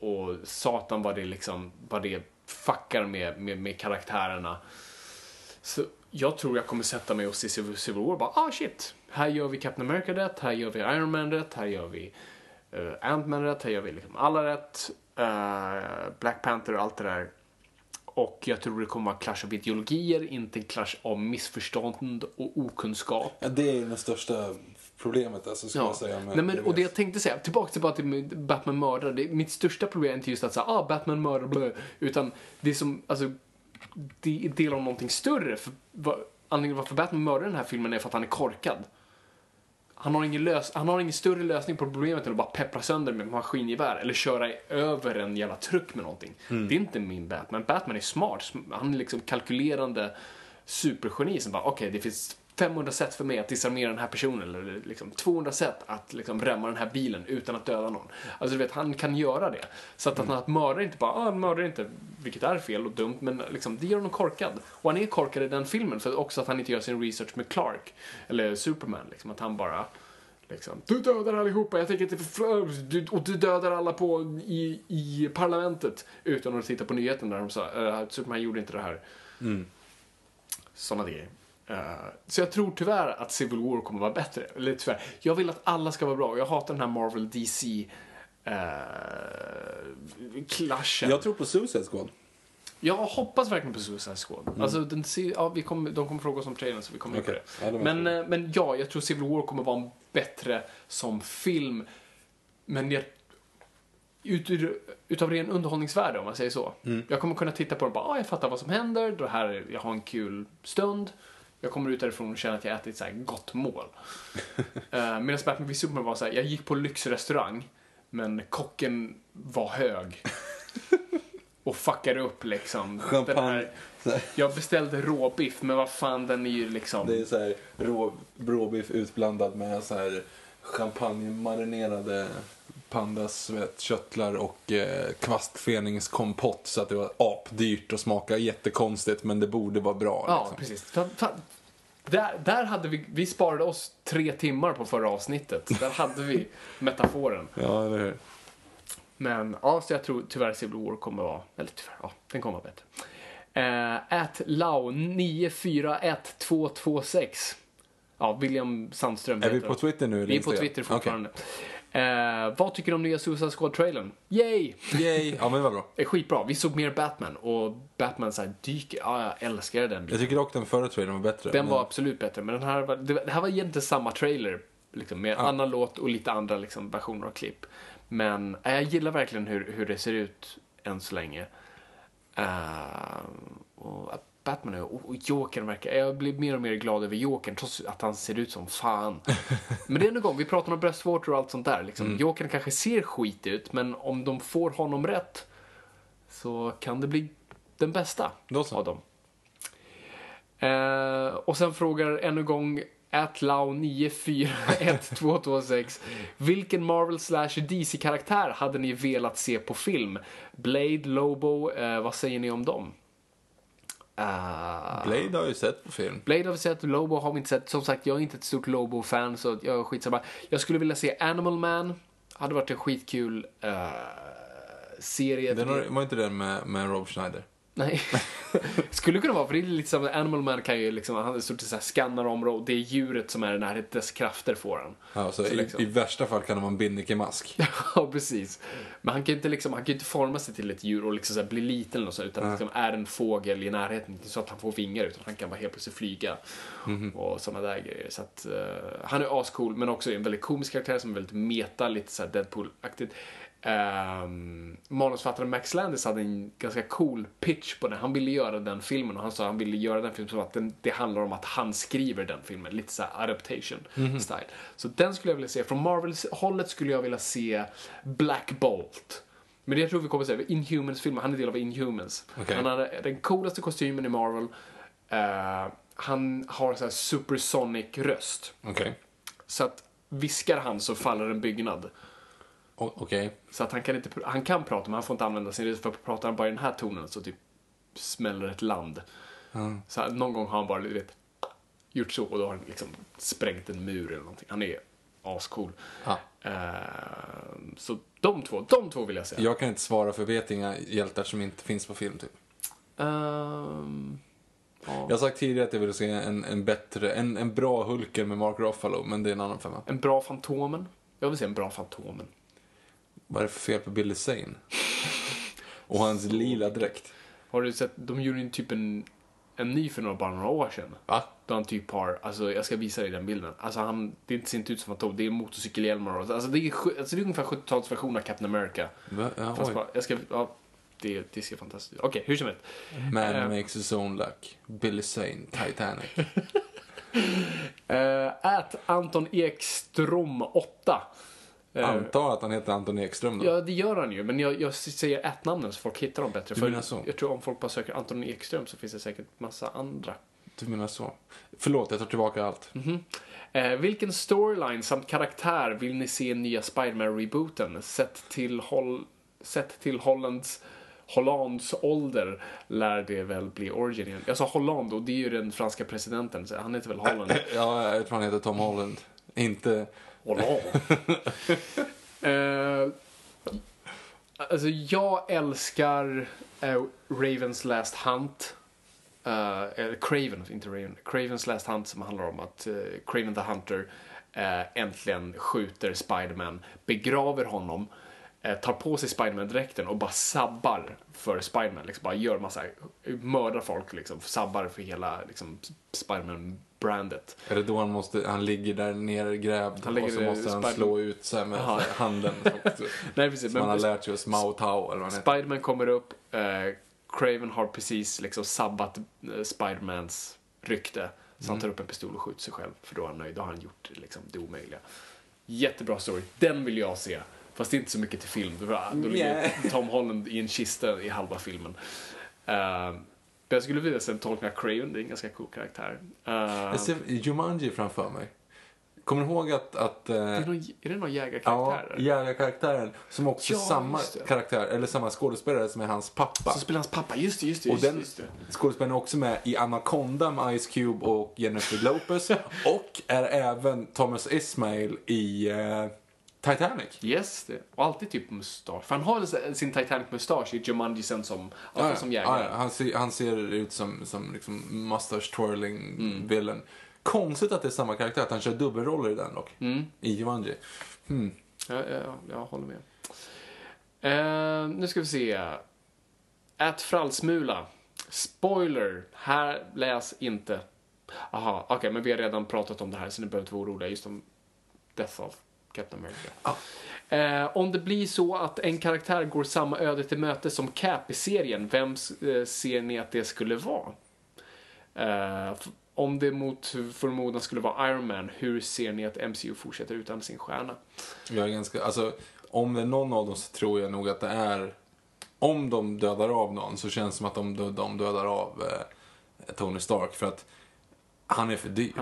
Och Satan var det liksom, vad det fuckar med karaktärerna. Så jag tror jag kommer sätta mig och se Civil War och bara, ah shit, här gör vi Captain America rätt, här gör vi Iron Man rätt, här gör vi Ant-Man rätt, här gör vi liksom alla rätt, Black Panther och allt det där. Och jag tror det kommer vara clash av ideologier, inte clash av missförstånd och okunskap. Ja, det är den största problemet, alltså, ska jag säga. Nej, men, och det jag tänkte säga, tillbaka till Batman mördar, det är mitt största problem är inte just att säga, ah, Batman mördar, blö, utan det som, alltså, det är del av någonting större. För anledningen varför Batman mördar den här filmen är för att han är korkad. Han har ingen större lösning på problemet än att bara peppra sönder med maskingevär eller köra över en jävla truck med någonting. Mm. Det är inte min Batman. Batman är smart. Han är liksom kalkylerande supergeni som bara, okej, det finns 500 sätt för mig att disarmera den här personen, eller liksom 200 sätt att liksom rämma den här bilen utan att döda någon. Alltså du vet, han kan göra det. Så att han mördar inte bara, han mördar inte, vilket är fel och dumt, men liksom, det gör honom korkad. Och han är korkad i den filmen för också att han inte gör sin research med Clark eller Superman, liksom, att han bara liksom, du dödar allihopa, jag tänker inte, och du dödar alla på i parlamentet, utan att titta på nyheten där de sa att Superman gjorde inte det här. Sådana grejer. Så jag tror tyvärr att Civil War kommer vara bättre. Eller tyvärr, jag vill att alla ska vara bra och jag hatar den här Marvel DC clashen. Jag tror på Suicide Squad. Jag hoppas verkligen på Suicide Squad. Alltså, de kommer fråga oss om trailern, så vi kommer okay. på det. Ja, men ja, jag tror Civil War kommer vara bättre som film. Men jag utav ren underhållningsvärde, om man säger så. Jag kommer kunna titta på det och bara, jag fattar vad som händer, det här, jag har en kul stund, jag kommer ut därifrån och känner att jag ätit så här gott mål. Medan Batman vs Superman var så här, jag gick på lyxrestaurang men kocken var hög och fuckade upp liksom. Champagne. Jag beställde råbiff, men vad fan, den är ju liksom, det är så här råbiff utblandad med så här champagne, marinerade pandas, köttlar och kvastfeningskompott, så att det var apdyrt och smakade jättekonstigt, men det borde vara bra. Ja, liksom. Precis. Där hade vi sparade oss 3 timmar på förra avsnittet. Där hade vi metaforen. Ja, eller hur? Men ja, så jag tror tyvärr Civil War kommer vara, eller tyvärr, ja, den kommer vara bättre. Lao 941226. Ja, William Sandström heter. Är vi på Twitter nu? Vi är på Twitter fortfarande. Okay. Vad tycker du om nya Suicide Squad-trailern? Yay! Ja, men det var bra. Det är skitbra. Vi såg mer Batman. Och Batman så här dyker. Ja, jag älskar den. Jag tycker dock den förra trailern var bättre. Den var absolut bättre. Men den här var, det här var egentligen samma trailer liksom, med annan låt och lite andra liksom, versioner och klipp. Men jag gillar verkligen hur det ser ut än så länge. Och Batman och Joker verkar. Jag blir mer och mer glad över Joker, trots att han ser ut som fan. Men det är en gång, vi pratar om bröstvårtor och allt sånt där liksom. Joker kanske ser skit ut, men om de får honom rätt så kan det bli den bästa av dem. Och sen frågar ännu en gång Atlau 941226, vilken Marvel/DC-karaktär hade ni velat se på film? Blade, Lobo, vad säger ni om dem? Blade har ju sett på film. Blade har vi sett, Lobo har vi inte sett. Som sagt, jag är inte ett stort Lobo-fan, så jag är skitsamma. Jag skulle vilja se Animal Man. Hade varit en skitkul serie. Var inte den med Rob Schneider? Nej. Skulle kunna vara, för det är lite samma. Animal Man kan ju liksom, han står till så här skannar området. Det är djuret som är när dess krafter får han. Ja, så liksom. I värsta fall kan han vara en binnikemask. Ja, precis. Men han kan ju inte liksom, han kan inte forma sig till ett djur och liksom så här bli liten och så, utan liksom är en fågel i närheten, så att han får vingar, utan han kan bara helt plötsligt flyga och sådana där grejer. Så att han är ascool, men också en väldigt komisk karaktär som är väldigt meta, lite så här Deadpool-aktigt. Manusfattaren Max Landis hade en ganska cool pitch på den. Han ville göra den filmen, och han sa att han ville göra den filmen som att det handlar om att han skriver den filmen, lite så här adaptation style. Så den skulle jag vilja se. Från Marvel-hållet skulle jag vilja se Black Bolt, men det jag tror vi kommer att se Inhumans-filmen. Han är del av Inhumans. Han hade den coolaste kostymen i Marvel. Han har så här supersonic röst. Så att viskar han så faller en byggnad. Okej. Så att han kan inte, han kan prata men han får inte använda sin röst, för pratar han bara i den här tonen så typ smäller ett land. Mm. Så här, någon gång har han bara gjort så och då har han liksom sprängt en mur eller någonting. Han är ascool. Ja. Så de två vill jag säga. Jag kan inte svara för vet inga hjältar som inte finns på film typ. Jag har sagt tidigare att jag ville se en bra Hulken med Mark Ruffalo, men det är en annan femma. En bra Fantomen? Jag vill se en bra Fantomen. Vad är det för fel på Billy Zane? Och hans lila dräkt. Har du sett, de gjorde ju typ en ny för bara några år sedan. Va? Då han typ har, alltså jag ska visa dig den bilden. Alltså han, det ser inte ut som Fantomen, det är motorcykelhjälmar. Alltså det är ungefär 70-tals version av Captain America. Det ser fantastiskt ut. Okej, hur som helst. Man makes his own luck. Billy Zane, Titanic. Ät Anton Ekström 8. Antar att han heter Anton Ekström då. Ja, det gör han ju. Men jag säger ett namn så folk hittar dem bättre. För jag tror om folk bara söker Anton Ekström så finns det säkert massa andra. Du menar så. Förlåt, jag tar tillbaka allt. Mm-hmm. Vilken storyline samt karaktär vill ni se i nya Spider-Man-rebooten? Sett till Hollands ålder lär det väl bli origin igen. Jag sa Holland och det är ju den franska presidenten. Så han heter väl Holland. Ja, jag tror han heter Tom Holland. Inte Holland. Alltså jag älskar Raven's Last Hunt. Craven, inte Raven. Craven's Last Hunt som handlar om att Craven the Hunter äntligen skjuter Spider-Man, begraver honom, tar på sig Spider-Man-dräkten och bara sabbar för Spider-Man. Liksom bara gör massa, mördar folk liksom, sabbar för hela liksom, Spider-Man-brandet. Är det då han ligger där nere grävd och så måste han slå ut så här med handen? Nej, precis. Men, han har lärt sig att smauta eller vad det heter. Spider-Man kommer upp, Craven har precis liksom sabbat Spider-Mans rykte. Så han tar upp en pistol och skjuter sig själv, för då är han nöjd, då har han gjort liksom, det omöjliga. Jättebra story, den vill jag se. Fast det är inte så mycket till film. Då ligger Tom Holland i en kista i halva filmen. Jag skulle vilja sen tolka Craven. Det är en ganska cool karaktär. Jag ser Jumanji framför mig. Kommer du ihåg att är det någon jägarkaraktär? Ja, jägarkaraktären. Som också är samma karaktär. Eller samma skådespelare som är hans pappa. Så spelar hans pappa, just det. Skådespelaren är också med i Anaconda med Ice Cube och Jennifer Lopez. Och är även Thomas Ismail i... Titanic? Yes, det. Och alltid typ mustasch. För han har sin Titanic-mustasch i Jumanji sen som jägare. Ja, han ser ut som liksom mustache-twirling-villain. Konstigt att det är samma karaktär, att han kör dubbelroller i den dock. I Jumanji. Jag håller med. Nu ska vi se. Ät frallsmula. Spoiler. Här läs inte. Aha, okej, men vi har redan pratat om det här så ni behöver inte vara oroliga. Just om Death of Captain America. Om det blir så att en karaktär går samma öde till möte som Cap i serien, vem ser ni att det skulle vara? Om det mot förmodan skulle vara Iron Man, hur ser ni att MCU fortsätter utan sin stjärna? Jag är ganska, alltså, om det är någon av dem så tror jag nog att det är, om de dödar av någon så känns det som att de dödar av Tony Stark, för att Han är för dyr.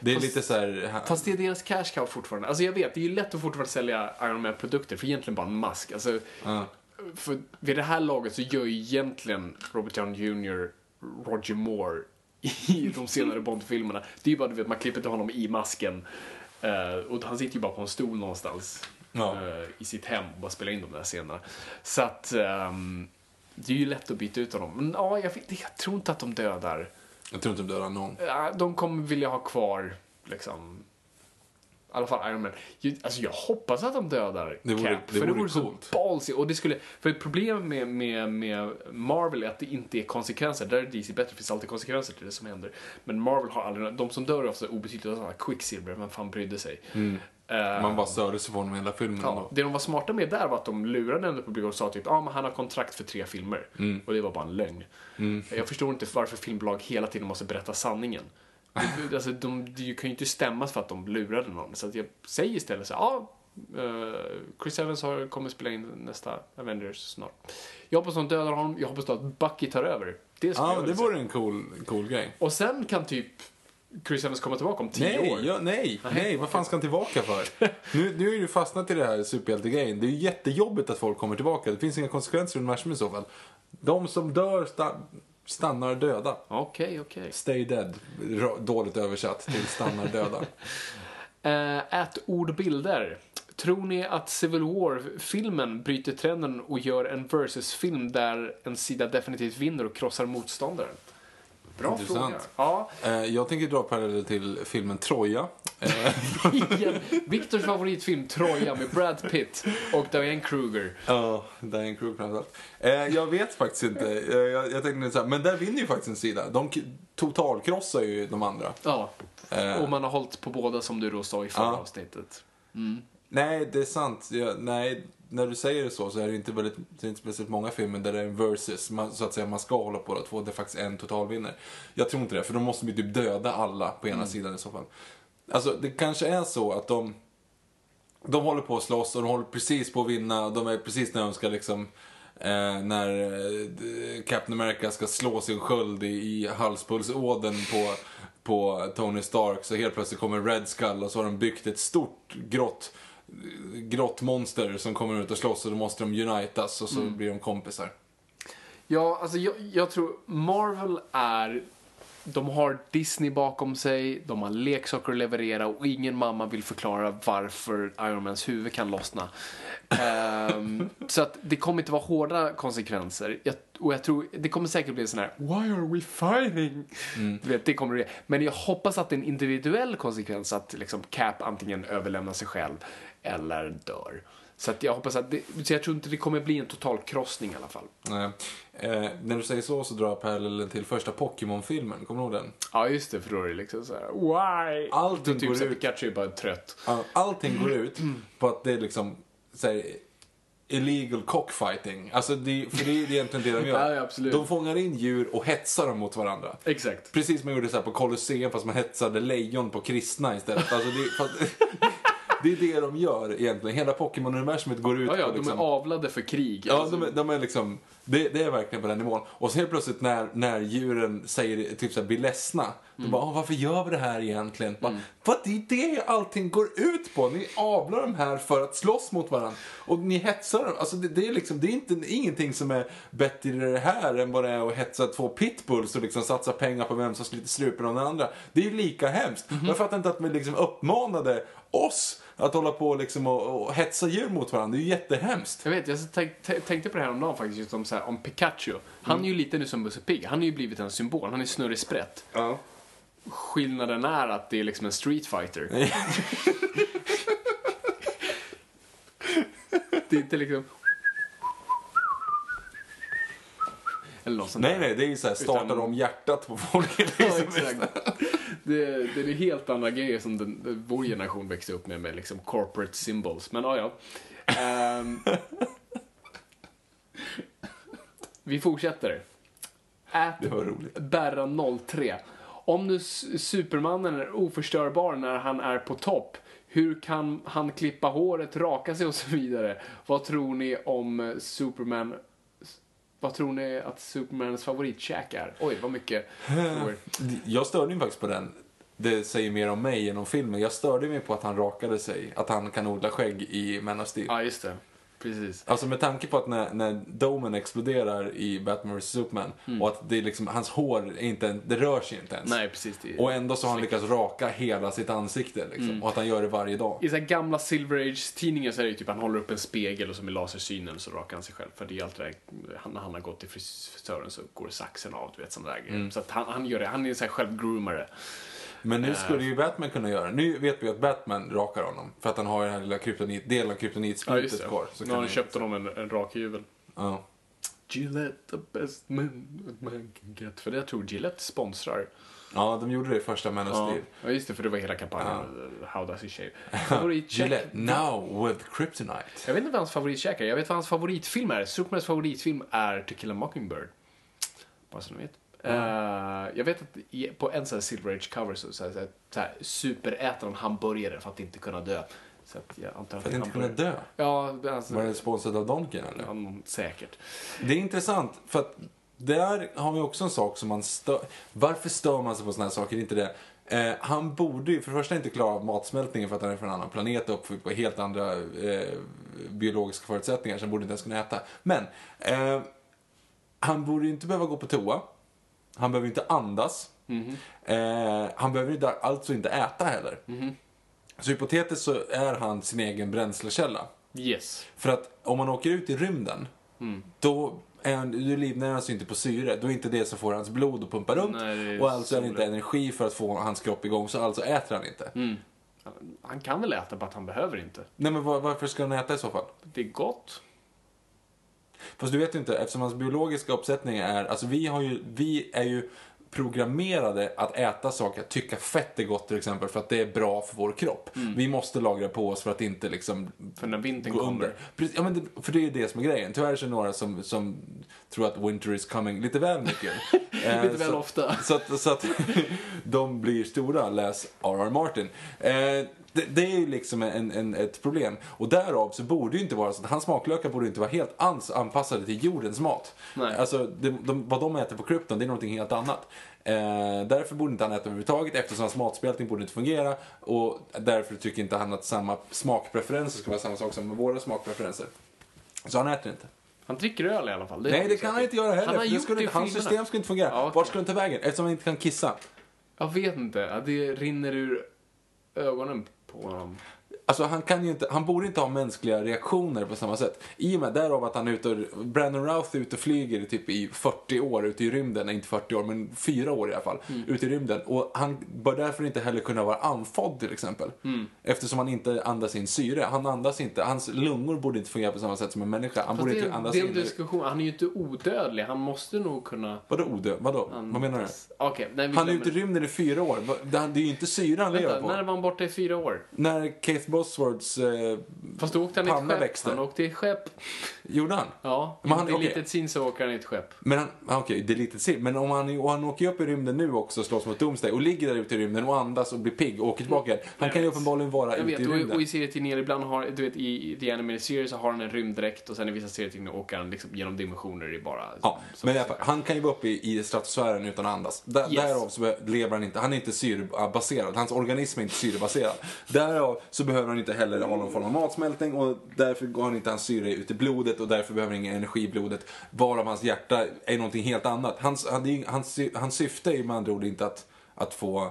Det är fast, lite så här... Fast det är deras cash cow fortfarande. Alltså jag vet, det är ju lätt att fortfarande sälja Iron Man-produkter, för egentligen bara en mask. Alltså, för vid det här laget så gör ju egentligen Robert Downey Jr. Roger Moore i de senare Bond-filmerna. Det är ju bara, du vet, man klipper till honom i masken. Och han sitter ju bara på en stol någonstans i sitt hem och bara spelar in de där scenerna. Så att det är ju lätt att byta ut honom. Men ja, jag tror inte att de dödar... Jag tror inte de dödar någon. De kommer vilja ha kvar liksom, i alla fall Iron Man. Alltså jag hoppas att de dödar Cap. För det vore så ballsy. Och det skulle, för problemet med Marvel är att det inte är konsekvenser. Där är DC bättre, det finns alltid konsekvenser till det som händer. Men Marvel har aldrig, de som dör är ofta obetydligt sådana Quicksilver, men fan brydde sig. Man bara sörde sig på honom i hela filmen ändå. Det de var smarta med där var att de lurade ändå publiken och sa typ, men han har kontrakt för 3 filmer. Och det var bara en lögn. Jag förstår inte varför filmbolag hela tiden måste berätta sanningen. Alltså, det kan ju inte stämmas för att de lurade någon. Så att jag säger istället så här, Chris Evans kommer spela in nästa Avengers snart. Jag hoppas de dödar honom. Jag hoppas att Bucky tar över. Det vore en cool grej. Och sen kan typ Chris Evans komma tillbaka om 10 år. Ja, nej, vad fan ska han tillbaka för? Nu är du fastnat i det här superhjältegrejen. Det är ju jättejobbigt att folk kommer tillbaka. Det finns inga konsekvenser i universum i så fall. De som dör stannar döda. Okej. Stay dead. Dåligt översatt till stannar döda. Ät ordbilder. Tror ni att Civil War-filmen bryter trenden och gör en versus-film där en sida definitivt vinner och krossar motståndaren? Bra. Intressant. Fråga. Ja. Jag tänker dra parallell till filmen Troja. Viktors favoritfilm Troja med Brad Pitt och Diane Kruger. Ja, Diane Kruger framförallt. Jag vet faktiskt inte. Jag tänkte så här, men där vinner ju faktiskt en sida. De totalkrossar ju de andra. Ja. Och man har hållit på båda som du då sa i förra avsnittet. Mm. Nej, det är sant. Nej, när du säger det så är det inte speciellt många filmer där det är en versus. Så att säga, man ska hålla på det. Det är faktiskt en totalvinner. Jag tror inte det, för de måste ju typ döda alla på ena sidan i så fall. Alltså, det kanske är så att de håller på att slåss och de håller precis på att vinna. De är precis när de ska liksom... när Captain America ska slå sin sköld i halspulsådern på Tony Stark, så helt plötsligt kommer Red Skull och så har de byggt ett stort grått monster som kommer ut och slåss, och då måste de unitas och så blir de kompisar. Ja, alltså jag tror Marvel de har Disney bakom sig, de har leksaker att leverera och ingen mamma vill förklara varför Iron Mans huvud kan lossna. Så att det kommer inte vara hårda konsekvenser. Jag tror det kommer säkert bli en sån här why are we fighting? Du vet, det kommer det. Men jag hoppas att det är en individuell konsekvens, att liksom Cap antingen överlämnar sig själv eller dör. Så att jag hoppas att jag tror inte det kommer bli en total krossning i alla fall. Nej. När du säger så drar jag parallellen till första Pokémon-filmen. Kommer du ihåg den? Ja, just det, för då är det liksom så här. Why? Allting går ut. Pikachu är bara trött. Allting går ut på att det är liksom så här, illegal cockfighting. Alltså för det är egentligen det de gör. Ja, absolut. De fångar in djur och hetsar dem mot varandra. Exakt. Precis som man gjorde så här på Colosseum, fast man hetsade lejon på kristna istället. Alltså det är det de gör egentligen. Hela Pokémon-universumet går ut på... Liksom, de är avlade för krig. Alltså. Ja, de är liksom... Det är verkligen på den nivån. Och så helt plötsligt när djuren säger typ såhär, blir ledsna. De bara, varför gör vi det här egentligen? Bara, vad det är det allting går ut på. Ni avlar dem här för att slåss mot varandra. Och ni hetsar dem. Alltså det är liksom, det är ingenting som är bättre i det här än vad det är att hetsa två pitbulls och liksom satsa pengar på vem som sliter strupen av den andra. Det är ju lika hemskt. Jag fattar inte att vi liksom uppmanade oss att hålla på liksom och hetsa djur mot varandra. Det är ju jättehemskt. Jag vet, jag tänkte på det här om dagen faktiskt, just om så här, om Pikachu. Han är ju lite nu som Musse Pig. Han är ju blivit en symbol. Han är snurrig sprätt. Ja. Skillnaden är att det är liksom en Street Fighter. Det är inte liksom... Eller något sånt. Nej, det är ju så här, startar om hjärtat på folk. Liksom. Ja, exakt. Det är helt andra grejer som vår generation växte upp med liksom corporate symbols. Men ja. Vi fortsätter. Det var roligt. Berra 03. Om nu Supermannen är oförstörbar när han är på topp, hur kan han klippa håret, raka sig och så vidare? Vad tror ni att Supermans favoritkäk är? Oj, vad mycket. Jag störde mig faktiskt på den. Det säger mer om mig än om filmen. Jag störde mig på att han rakade sig. Att han kan odla skägg i Man of Steel. Ja, just det. Precis. Alltså med tanke på att när domen exploderar i Batman vs Superman och att det är liksom, hans hår det rör sig inte ens. Nej, precis, och ändå så har han lyckats raka hela sitt ansikte liksom, och att han gör det varje dag. I så gamla Silver Age tidningar så är det typ han håller upp en spegel och så med lasersynen så rakar han sig själv. För det är allt det där, när han har gått till frisören så går saxen av, du vet, sån där grejer. Så att han gör det, han är så här självgroomare. Men nu skulle ju Batman kunna göra. Nu vet vi att Batman rakar honom. För att han har den här lilla delen av kryptonitsplitet kvar. Så nu har han köpt honom en rakhyvel. Ja. Gillette, the best man can get. För det jag tror Gillette sponsrar. Ja, de gjorde det i första Man of Steel. Ja, just det, för det var hela kampanjen. Ja. How does he shave? Gillette, now with kryptonite. Jag vet inte vad hans favoritkäk är. Jag vet vad hans favoritfilm är. Supermans favoritfilm är To Kill a Mockingbird. Bara så ni vet. Jag vet att på en sån här Silver Age cover så här superäter en hamburgare för att inte kunna dö. Så att jag antar för att inte kunna dö? Ja, alltså, var det sponsrat av Donken eller? Ja, säkert. Det är intressant för att där har vi också en sak som man stör. Varför stör man sig på såna här saker? Det är inte det. Han borde ju för det första inte klara av matsmältningen för att han är från en annan planet och uppfylld på helt andra biologiska förutsättningar, så han borde inte ens kunna äta. Men han borde ju inte behöva gå på toa. Han behöver inte andas. Han behöver ju alltså inte äta heller. Så hypotetiskt så är han sin egen bränslekälla. Yes. För att om man åker ut i rymden, då du livnär alltså inte på syre. Då är inte det som får hans blod att pumpa runt. Nej, och alltså är det inte energi för att få hans kropp igång. Så alltså äter han inte. Han kan väl äta, bara att han behöver inte. Nej, men varför ska han äta i så fall? Det är gott. Fast du vet inte, eftersom hans biologiska uppsättning är, alltså vi är ju programmerade att äta saker, att tycka fett är gott till exempel, för att det är bra för vår kropp. Vi måste lagra på oss för att inte liksom, för när vintern går under. Precis, ja, men det, för det är ju det som är grejen. Tyvärr är det några som tror att winter is coming lite väl mycket. Lite väl ofta. Så att de blir stora, läs R.R. Martin. Det är ju liksom ett problem. Och därav så borde ju inte vara så att hans smaklökar borde inte vara helt anpassade till jordens mat. Nej. Alltså vad de äter på krypton, det är någonting helt annat. Därför borde inte han äta överhuvudtaget, eftersom hans matspeltning borde inte fungera. Och därför tycker inte han att samma smakpreferenser ska vara samma sak som våra smakpreferenser. Så han äter inte. Han dricker öl i alla fall. Nej, det kan han inte göra heller. Hans system ska inte fungera. Ja, okay. Vart ska han ta vägen? Eftersom han inte kan kissa. Jag vet inte. Det rinner ur ögonen. Alltså han borde inte ha mänskliga reaktioner på samma sätt. I och med därav att han är ute och Brandon Routh är ute och flyger typ i 40 år ute i rymden, inte 40 år men 4 år i alla fall, ute i rymden. Och han bör därför inte heller kunna vara andfådd till exempel, eftersom han inte andas in syre. Han andas inte, hans lungor borde inte fungera på samma sätt som en människa. Han borde inte andas in. Han är ju inte odödlig, han måste nog kunna. Vadå odöd? Vadå? Vad menar du? Okay, nej, han är ute i rymden i 4 år. Det är ju inte syre han lever på. När var han borta i 4 år? När Keith Bosworths panna växte. Han åkte i skepp. Gjorde han? Ja, men han, i litet sin så åker han i ett skepp. Men okej, det är litet sin. Men om han åker upp i rymden nu också och slåss mot Doomsday och ligger där ute i rymden och andas och blir pigg och åker tillbaka. Han kan ju uppenbarligen vara ute i rymden. Och i serietidningar ibland har, du vet, i The Animated Series så har han en rymddräkt och sen i vissa serietidningar åker han liksom genom dimensioner i bara. Ja, men därför, han kan ju vara uppe i stratosfären utan att andas. Därav så lever han inte. Han är inte syrebaserad. Hans organism är inte syrebaserad. Därav så behöver han inte heller ha någon form av matsmältning och därför går han inte hans syre ut i blodet och därför behöver han ingen energi i blodet, varav hans hjärta är någonting helt annat. Hans syfte är med andra ord inte att få,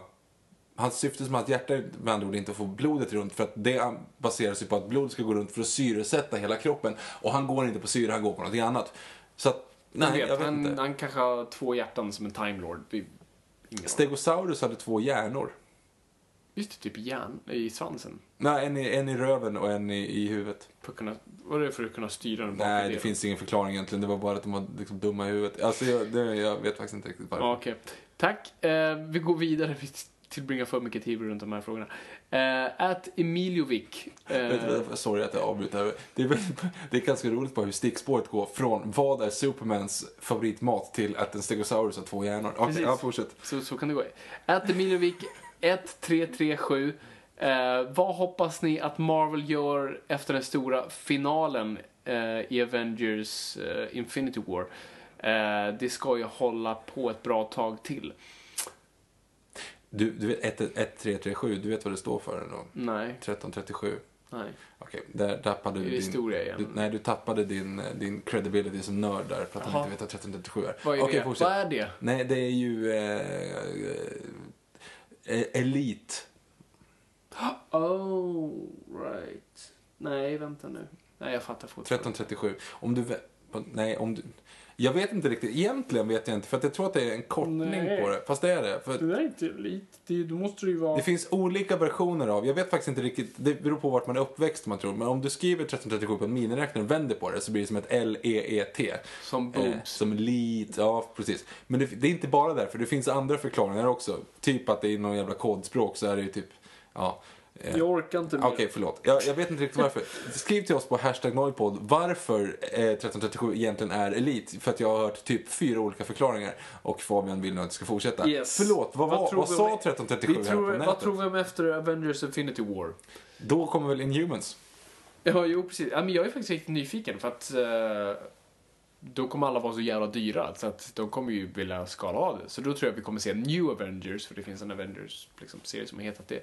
hans syfte som hans hjärta är med andra ord inte att få blodet runt, för att det baseras ju på att blodet ska gå runt för att syresätta hela kroppen, och han går inte på syre, han går på något annat. Så att, han kanske har 2 hjärtan som en Time Lord. Stegosaurus hade 2 hjärnor. Just det, typ järn i svansen. Nej, en i röven och en i huvudet. Vad är det för att kunna styra den? Nej, det finns ingen förklaring egentligen. Det var bara att de var liksom dumma i huvudet. Alltså, jag vet faktiskt inte riktigt varför. Okej, tack. Vi går vidare. Vi tillbringar för mycket tid runt de här frågorna. At Emiliovic. Sorry att jag avbryter. Det är ganska roligt på hur stickspåret går från vad är Supermans favoritmat till att en stegosaurus har 2 hjärnor. Okej, ja, fortsätt. Så kan det gå. At Emiliovic. 1337. Vad hoppas ni att Marvel gör efter den stora finalen i Avengers Infinity War? Det ska ju hålla på ett bra tag till. Du vet 1337, du vet vad det står för ändå? Nej. 1337. Nej. Okej, där tappade du historia igen. Du tappade din credibility som nörd där för att du inte vet vad 1337 är. Vad är det? Nej, det är ju elit. Oh, right. Nej, vänta nu. Nej, jag fattar fortfarande. 1337. Jag vet inte riktigt. Egentligen vet jag inte, för att jag tror att det är en kortning på det. Fast det är det. För det är inte elit. Då måste det ju vara. Det finns olika versioner av. Jag vet faktiskt inte riktigt. Det beror på vart man är uppväxt, man tror. Men om du skriver 1337 på en miniräknare och vänder på det, så blir det som ett L-E-E-T. Som som elit. Ja, precis. Men det är inte bara därför. Det finns andra förklaringar också. Typ att det är någon jävla kodspråk, så är det ju typ. Ja. Jag orkar inte mer. Okej, förlåt. Jag vet inte riktigt varför. Skriv till oss på #nollpodd varför 1337 egentligen är elit. För att jag har hört typ 4 olika förklaringar. Och Fabian vill nog att det ska fortsätta. Yes. Förlåt, vad sa 1337 här på nätet? Vad tror vi om efter Avengers Infinity War? Då kommer väl Inhumans? Ja, jo, precis. Men jag är faktiskt riktigt nyfiken för att då kommer alla vara så jävla dyra så att de kommer ju vilja skala av det. Så då tror jag att vi kommer se New Avengers, för det finns en Avengers liksom, serie som heter det.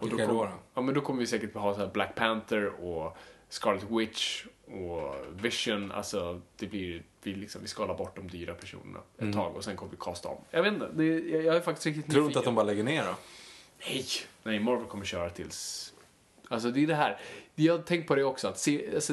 Och då kommer, ja, men då kommer vi säkert ha så här Black Panther och Scarlet Witch och Vision. Alltså det blir, vi skalar bort de dyra personerna ett tag och sen kommer vi kasta om. Jag vet inte, jag är faktiskt riktigt nyfiken. Tror du inte att de bara lägger ner då? Nej, Marvel kommer köra tills... Alltså det är det här. Jag har tänkt på det också, att se, alltså,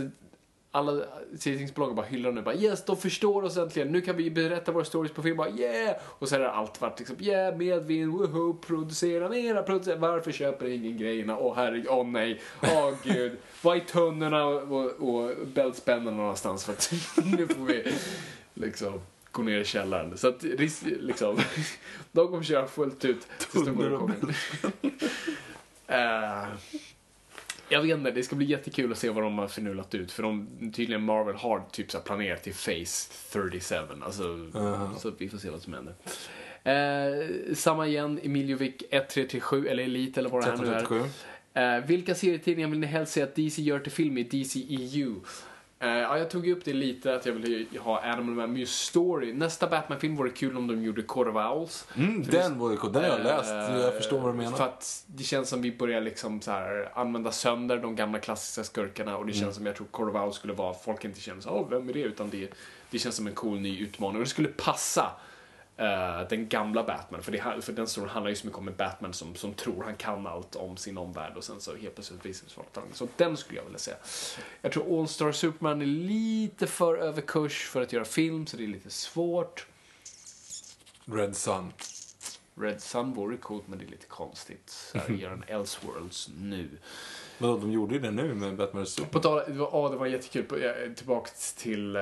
alla serietingsbloggar bara hyllar nu bara, yes, de förstår oss äntligen, nu kan vi berätta våra stories på film, bara, yeah! Och sen har allt varit liksom, yeah, medvind, woohoo, producera mera, producera, varför köper ingen grejerna, åh herregud, åh nej, åh gud, var är tunnorna och bältspännarna någonstans, för att nu får vi liksom gå ner i källaren. Så att liksom, de kommer köra fullt ut tills de går och kommer. Jag vet inte, det ska bli jättekul att se vad de har förnulat ut. För de, tydligen Marvel har typ så här planerat till Phase 37. Alltså, så vi får se vad som händer. Samma igen, Emiliovic 1337, eller Elite, eller vad det här nu är. Vilka serietidningar vill ni helst se att DC gör till film i DCEU? Ja, jag tog upp det lite, att jag vill ha Animal Man Muse Story. Nästa Batman-film vore kul om de gjorde Corvals. Den vore kul, den har jag läst. Jag förstår vad du menar. För att det känns som vi börjar liksom så här, använda sönder de gamla klassiska skurkarna. Och det känns som, jag tror Corval skulle vara, folk inte känner så, vem är det? Utan det känns som en cool ny utmaning. Och det skulle passa den gamla Batman. För den storyn handlar ju så mycket om en Batman som tror han kan allt om sin omvärld, och sen så helt plötsligt visar sig folk. Så den skulle jag vilja se. Jag tror All Star Superman är lite för överkurs för att göra film, så det är lite svårt. Red Sun vore coolt, men det är lite konstigt. Här gör en Elseworlds nu. Men de gjorde ju det nu med Batman vs Superman. Det var jättekul. Tillbaka till...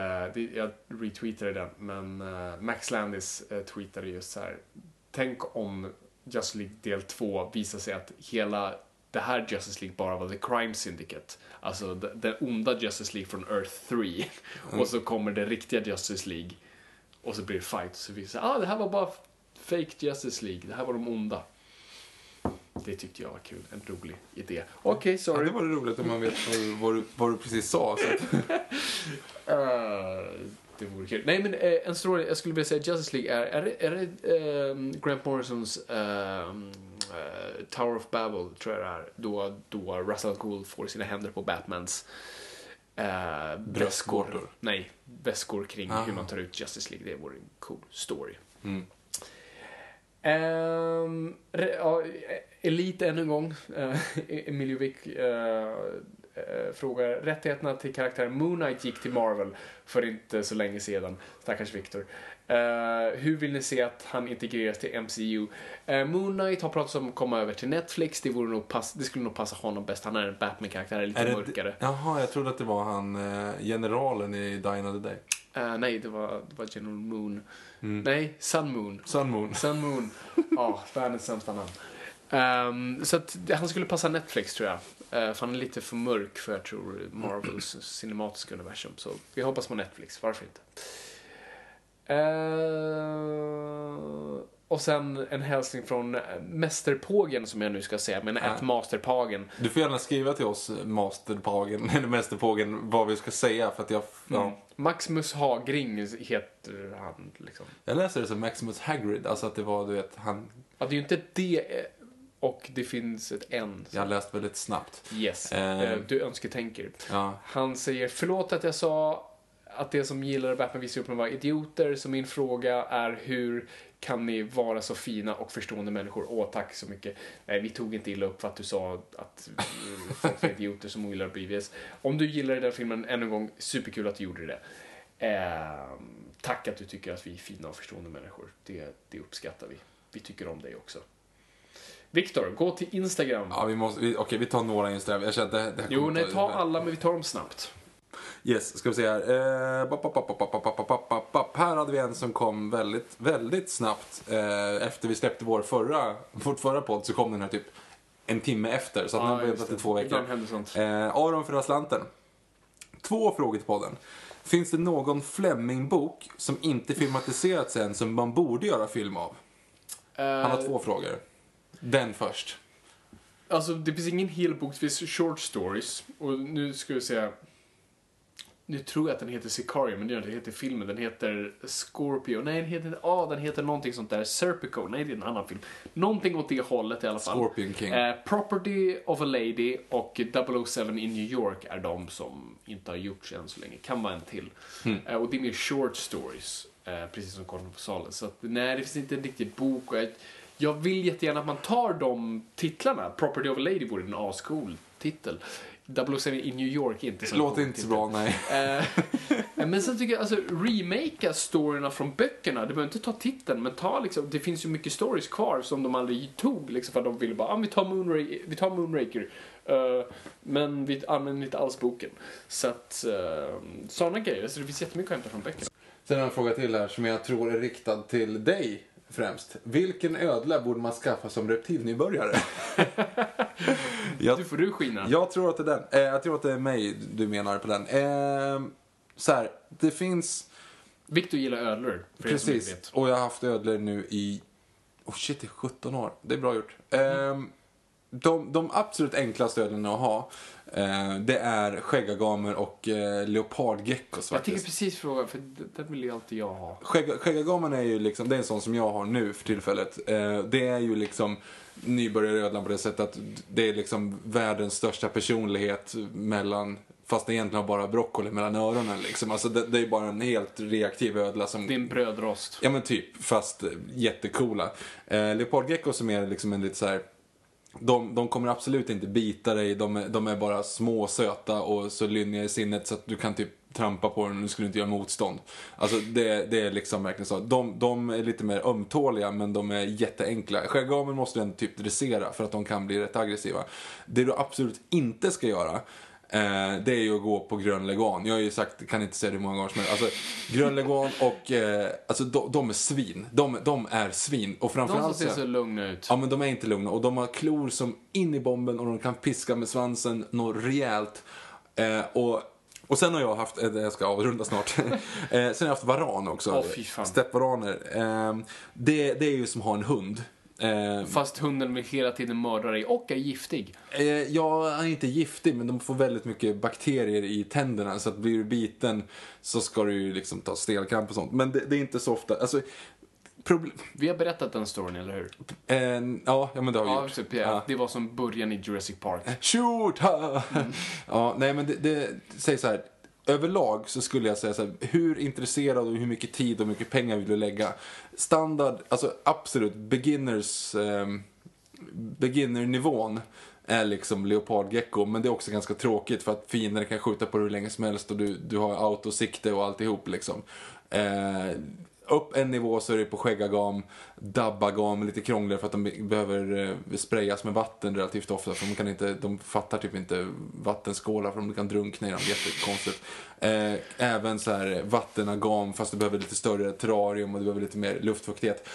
jag retweetade den. Men Max Landis tweetade just så här: tänk om Justice League del 2 visar sig att hela det här Justice League bara var The Crime Syndicate. Alltså den onda Justice League från Earth 3. Och så kommer det riktiga Justice League. Och så blir det fight. Och så visar det det här var bara fake Justice League. Det här var de onda. Det tyckte jag var kul. En rolig idé. Okej, sorry. Ja, det var roligt om man vet vad du precis sa. Så att... det vore kul. Nej, men en story. Jag skulle vilja säga Justice League är det Grant Morrisons Tower of Babel, tror jag det är. Då Ra's al Ghul får sina händer på Batmans väskor kring hur man tar ut Justice League. Det vore en cool story. Elite ännu en gång. Emiliovic frågar: rättigheterna till karaktären Moon Knight gick till Marvel för inte så länge sedan. Stackars Victor. Hur vill ni se att han integreras till MCU? Moon Knight har pratat om att komma över till Netflix. Det skulle nog passa honom bäst. Han är en Batman-karaktär, lite mörkare. Jaha, jag trodde att det var han generalen i Dying of the Day. Nej, det var General Moon. Nej, Sun Moon. Ja, världens sämsta namn. Så att han skulle passa Netflix, tror jag. För han är lite för mörk för, jag tror, Marvels cinematiska universum. Så vi hoppas på Netflix, varför inte? Och sen en hälsning från Mästerpågen, som jag nu ska säga, men ett Masterpågen. Du får gärna skriva till oss, Masterpågen eller Mästerpågen, vad vi ska säga, för att jag... Maximus Hagring heter han liksom. Jag läser det som Maximus Hagrid, alltså att det var, du vet, han... Ja, det är ju inte det, och det finns ett N. Så. Jag har läst väldigt snabbt. Yes, du önsketänker. Ja. Han säger: förlåt att jag sa att det som gillar Batman vs Superman var idioter, så min fråga är: hur kan ni vara så fina och förstående människor? Tack så mycket. Nej, vi tog inte illa upp för att du sa att folk är idioter som ogillar BVS. Om du gillar den filmen, ännu en gång, superkul att du gjorde det. Tack att du tycker att vi är fina och förstående människor. Det uppskattar vi. Vi tycker om dig också. Victor, gå till Instagram. Ja, vi måste, okej, vi tar några Instagram. Jag känner att det här kommer ta alla, men vi tar dem snabbt. Yes, ska vi se här. Här hade vi en som kom väldigt, väldigt snabbt. Efter vi släppte vårt förra podd, så kom den här typ en timme efter. Så att nu har vi väntat i 2 veckor. Aron för Aslanten. 2 frågor till podden. Finns det någon Fleming-bok som inte filmatiserats än, som man borde göra film av? Han har 2 frågor. Den först. Alltså, det finns ingen hel bok, det finns short stories. Och nu ska vi se... Nu tror jag att den heter Sicario, men den heter filmen. Den heter Scorpio. Nej, den heter någonting sånt där. Serpico. Nej, det är en annan film. Någonting åt det hållet i alla fall. Scorpion King. Property of a Lady och 007 i New York är de som inte har gjorts än så länge. Kan vara en till. Och det är mer short stories. Precis som Colin på salen. Så att, nej, det finns inte en riktig bok. Och jag vill jättegärna att man tar de titlarna. Property of a Lady vore en ascool titel. 007 i New York inte så. Låter inte så bra, nej. Men sen tycker jag, alltså, remake storyna från böckerna. Det behöver inte ta titeln, men ta liksom, det finns ju mycket stories kvar som de aldrig tog liksom, för att de ville bara, vi tar Moonraker. Men vi använder inte alls boken. Så att sådana grejer, så det finns jättemycket att hämta från böckerna. Sen har jag en fråga till här som jag tror är riktad till dig främst. Vilken ödla borde man skaffa som reptilnybörjare? Du får du skina. Jag tror att det är den. Jag tror att det är mig du menar på den. Så här, det finns... Victor gillar ödlor. Precis, vet. Och jag har haft ödlor nu i... Oh shit, det är 17 år. Det är bra gjort. De absolut enklaste ödlorna att ha, det är skäggagamer och leopardgeckos faktiskt. Jag tänker precis fråga, för det vill ju alltid jag ha. Skäggagamen är ju liksom, det är en sån som jag har nu för tillfället. Det är ju liksom nybörjarödlan på det sättet att det är liksom världens största personlighet mellan, fast det egentligen har bara broccoli mellan öronen liksom. Alltså det är bara en helt reaktiv ödla som... Din brödrost. Ja men typ, fast jättekula. Leopardgeckos som är liksom en lite så här. De kommer absolut inte bita dig. De är bara små, söta och så lynniga i sinnet så att du kan typ trampa på den och du skulle inte göra motstånd. Alltså det är liksom verkligen så. De är lite mer ömtåliga, men de är jätteenkla. Skäggamen måste den typ dressera för att de kan bli rätt aggressiva. Det du absolut inte ska göra, det är ju att gå på grön legan. Jag har ju sagt, kan inte säga det många gånger som helst. Alltså, grön legan och alltså, de är svin. De är svin. Och framförallt de ser så lugna ut. Ja, men de är inte lugna. Och de har klor som in i bomben och de kan piska med svansen något rejält. Och sen har jag haft, jag ska avrunda snart. Sen har jag haft varan också. Steppvaraner. Det är ju som har en hund. Fast hunden vill hela tiden mörda dig och är giftig. Jag är inte giftig, men de får väldigt mycket bakterier i tänderna. Så att blir du biten så ska du ju liksom ta stelkramp och sånt. Men det är inte så ofta. Alltså, vi har berättat den storyn, eller hur? Ja, men det har vi gjort. Typ, ja. Det var som början i Jurassic Park. Shoot! Ja, nej, men det säger så här. Överlag så skulle jag säga så här, hur intresserad och hur mycket tid och mycket pengar vill du lägga? Standard, alltså absolut beginnernivån är liksom leopardgecko, men det är också ganska tråkigt för att fiender kan skjuta på dig hur länge som helst och du har autosikte och alltihop liksom. Upp en nivå så är det på skäggagam, dabbagam, lite krångligare för att de behöver sprayas med vatten relativt ofta. För de fattar typ inte vattenskålar för de kan drunkna i dem, jättekonstigt. Även så här vattenagam, fast du behöver lite större terrarium och du behöver lite mer luftfuktighet.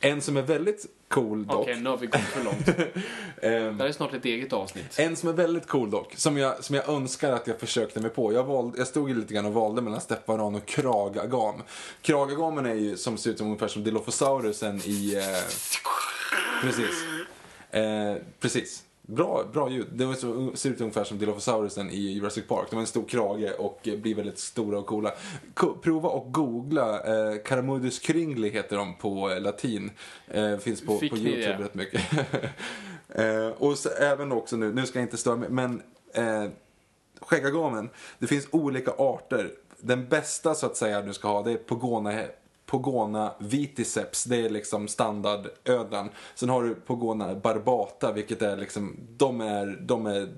En som är väldigt cool dock. Okej, nu har vi gått för långt. Det här är snart ett eget avsnitt. En som är väldigt cool dock, som jag önskar att jag försökte mig på. Jag stod ju lite grann och valde mellan steppvaran och kragagam. Kragagamen är ju som ser ut som ungefär som Dilophosaurusen i... Precis. Precis. Bra ljud. Det ser ut ungefär som Dilophosaurusen i Jurassic Park. De har en stor krage och blir väldigt stora och coola. Prova och googla. Caramudus kringli heter de på latin. Finns på YouTube rätt mycket. Och så, även också nu ska jag inte störa mig, men skäggagamen, det finns olika arter. Den bästa så att säga du ska ha, det är Pogona viticeps, det är liksom standardödlan. Sen har du Pogona barbata, vilket är liksom, de är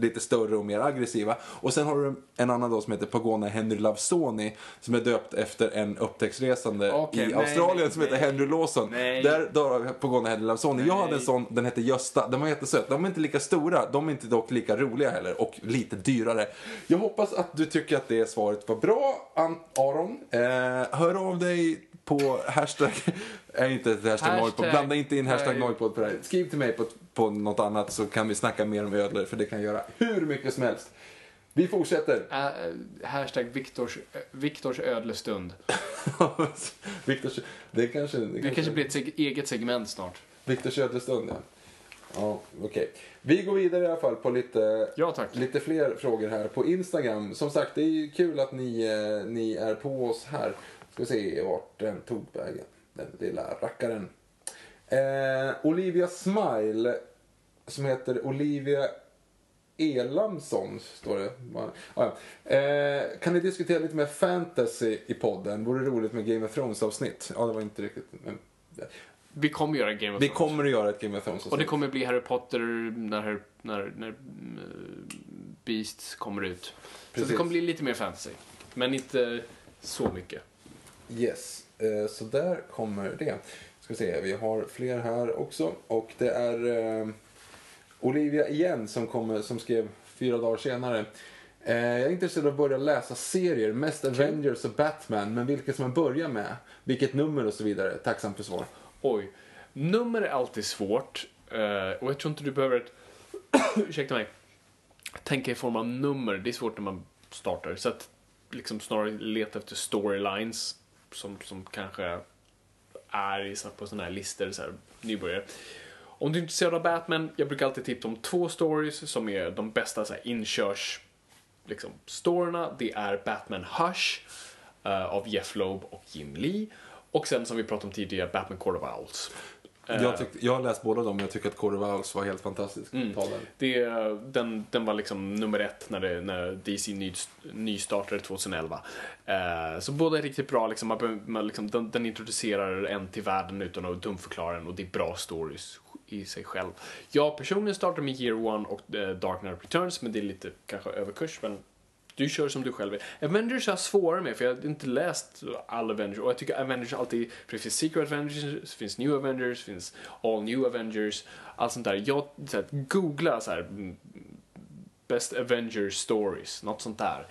lite större och mer aggressiva. Och sen har du en annan då som heter Pogona Henry Lawsoni, som är döpt efter en upptäcktsresande Australien som heter Henry Lawson. Där då Pogona Henry Lawsoni. Jag hade en sån, den hette Gösta. Den var jättesöt. De är inte lika stora, de är inte dock lika roliga heller och lite dyrare. Jag hoppas att du tycker att det svaret var bra, Aron. Hör av dig på hashtag blanda inte in hashtag noipod på det här. Skriv till mig på något annat så kan vi snacka mer om ödlor, för det kan göra hur mycket som helst. Vi fortsätter. Hashtag Viktors ödlestund. Viktors, det kanske blir ett eget segment snart. Viktors ödlestund, ja. Ja, okej. Vi går vidare i alla fall på lite fler frågor här på Instagram. Som sagt, det är ju kul att ni är på oss här. Ska vi se vart den tog vägen. Den lilla rackaren. Olivia Smile, som heter Olivia Elamsson, står det. Kan ni diskutera lite mer fantasy i podden? Vore roligt med Game of Thrones avsnitt. Ja, det var inte riktigt... Men... Vi kommer göra Game of Thrones. Vi kommer att göra ett Game of Thrones avsnitt. Och det kommer bli Harry Potter när Beasts kommer ut. Precis. Så det kommer bli lite mer fantasy. Men inte så mycket. Yes, så där kommer det. Ska se, vi har fler här också. Och det är... Olivia igen som skrev 4 dagar senare. Jag är intresserad av att börja läsa serier, mest Avengers och Batman, men vilket som man börjar med, vilket nummer och så vidare. Tacksam för svar. Oj, nummer är alltid svårt. Och jag tror inte du behöver ursäkta mig, tänka i form av nummer. Det är svårt när man startar. Så att liksom snarare leta efter storylines som kanske är på sådana här listor, så här, nybörjare. Om du är intresserad av Batman, jag brukar alltid tipsa om 2 stories som är de bästa så här, inkörs liksom, storierna. Det är Batman Hush av Jeff Loeb och Jim Lee. Och sen som vi pratade om tidigare, Batman Court of Owls. Jag har läst båda dem, men jag tycker att Court of Owls var helt fantastisk. Den var liksom nummer 1 när DC nystartade 2011. Så båda är riktigt bra. Liksom, den introducerar en till världen utan att dumförklara den. Och det är bra stories i sig själv. Jag personligen startar med Year One och Dark Knight Returns, men det är lite kanske överkurs, men du kör som du själv vill. Avengers är svårare med, för jag har inte läst all Avengers, och jag tycker Avengers alltid, för det finns Secret Avengers, finns New Avengers, finns All New Avengers, allt sånt där. Jag googlar så här Best Avengers Stories, något sånt där.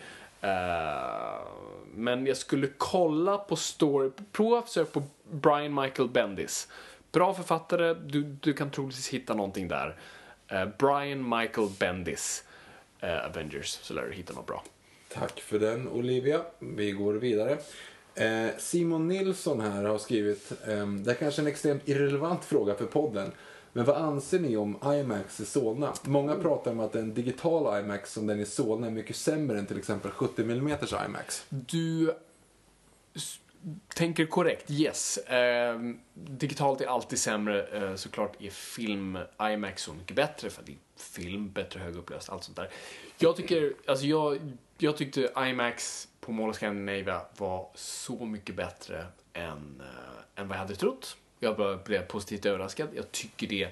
Men jag skulle kolla på story, prova att söka på Brian Michael Bendis. Bra författare, du kan troligtvis hitta någonting där. Brian Michael Bendis Avengers, så lär du hitta något bra. Tack för den, Olivia. Vi går vidare. Simon Nilsson här har skrivit, det är kanske en extremt irrelevant fråga för podden, men vad anser ni om IMAX i Solna? Många pratar om att en digital IMAX som den i Solna är mycket sämre än till exempel 70mm IMAX. Du tänker korrekt, yes. Digitalt är alltid sämre. Såklart är film IMAX så mycket bättre, för det är film, bättre högupplöst, allt sånt där. Jag tyckte IMAX på Mall of Scandinavia var så mycket bättre än vad jag hade trott. Jag blev positivt överraskad. Jag tycker det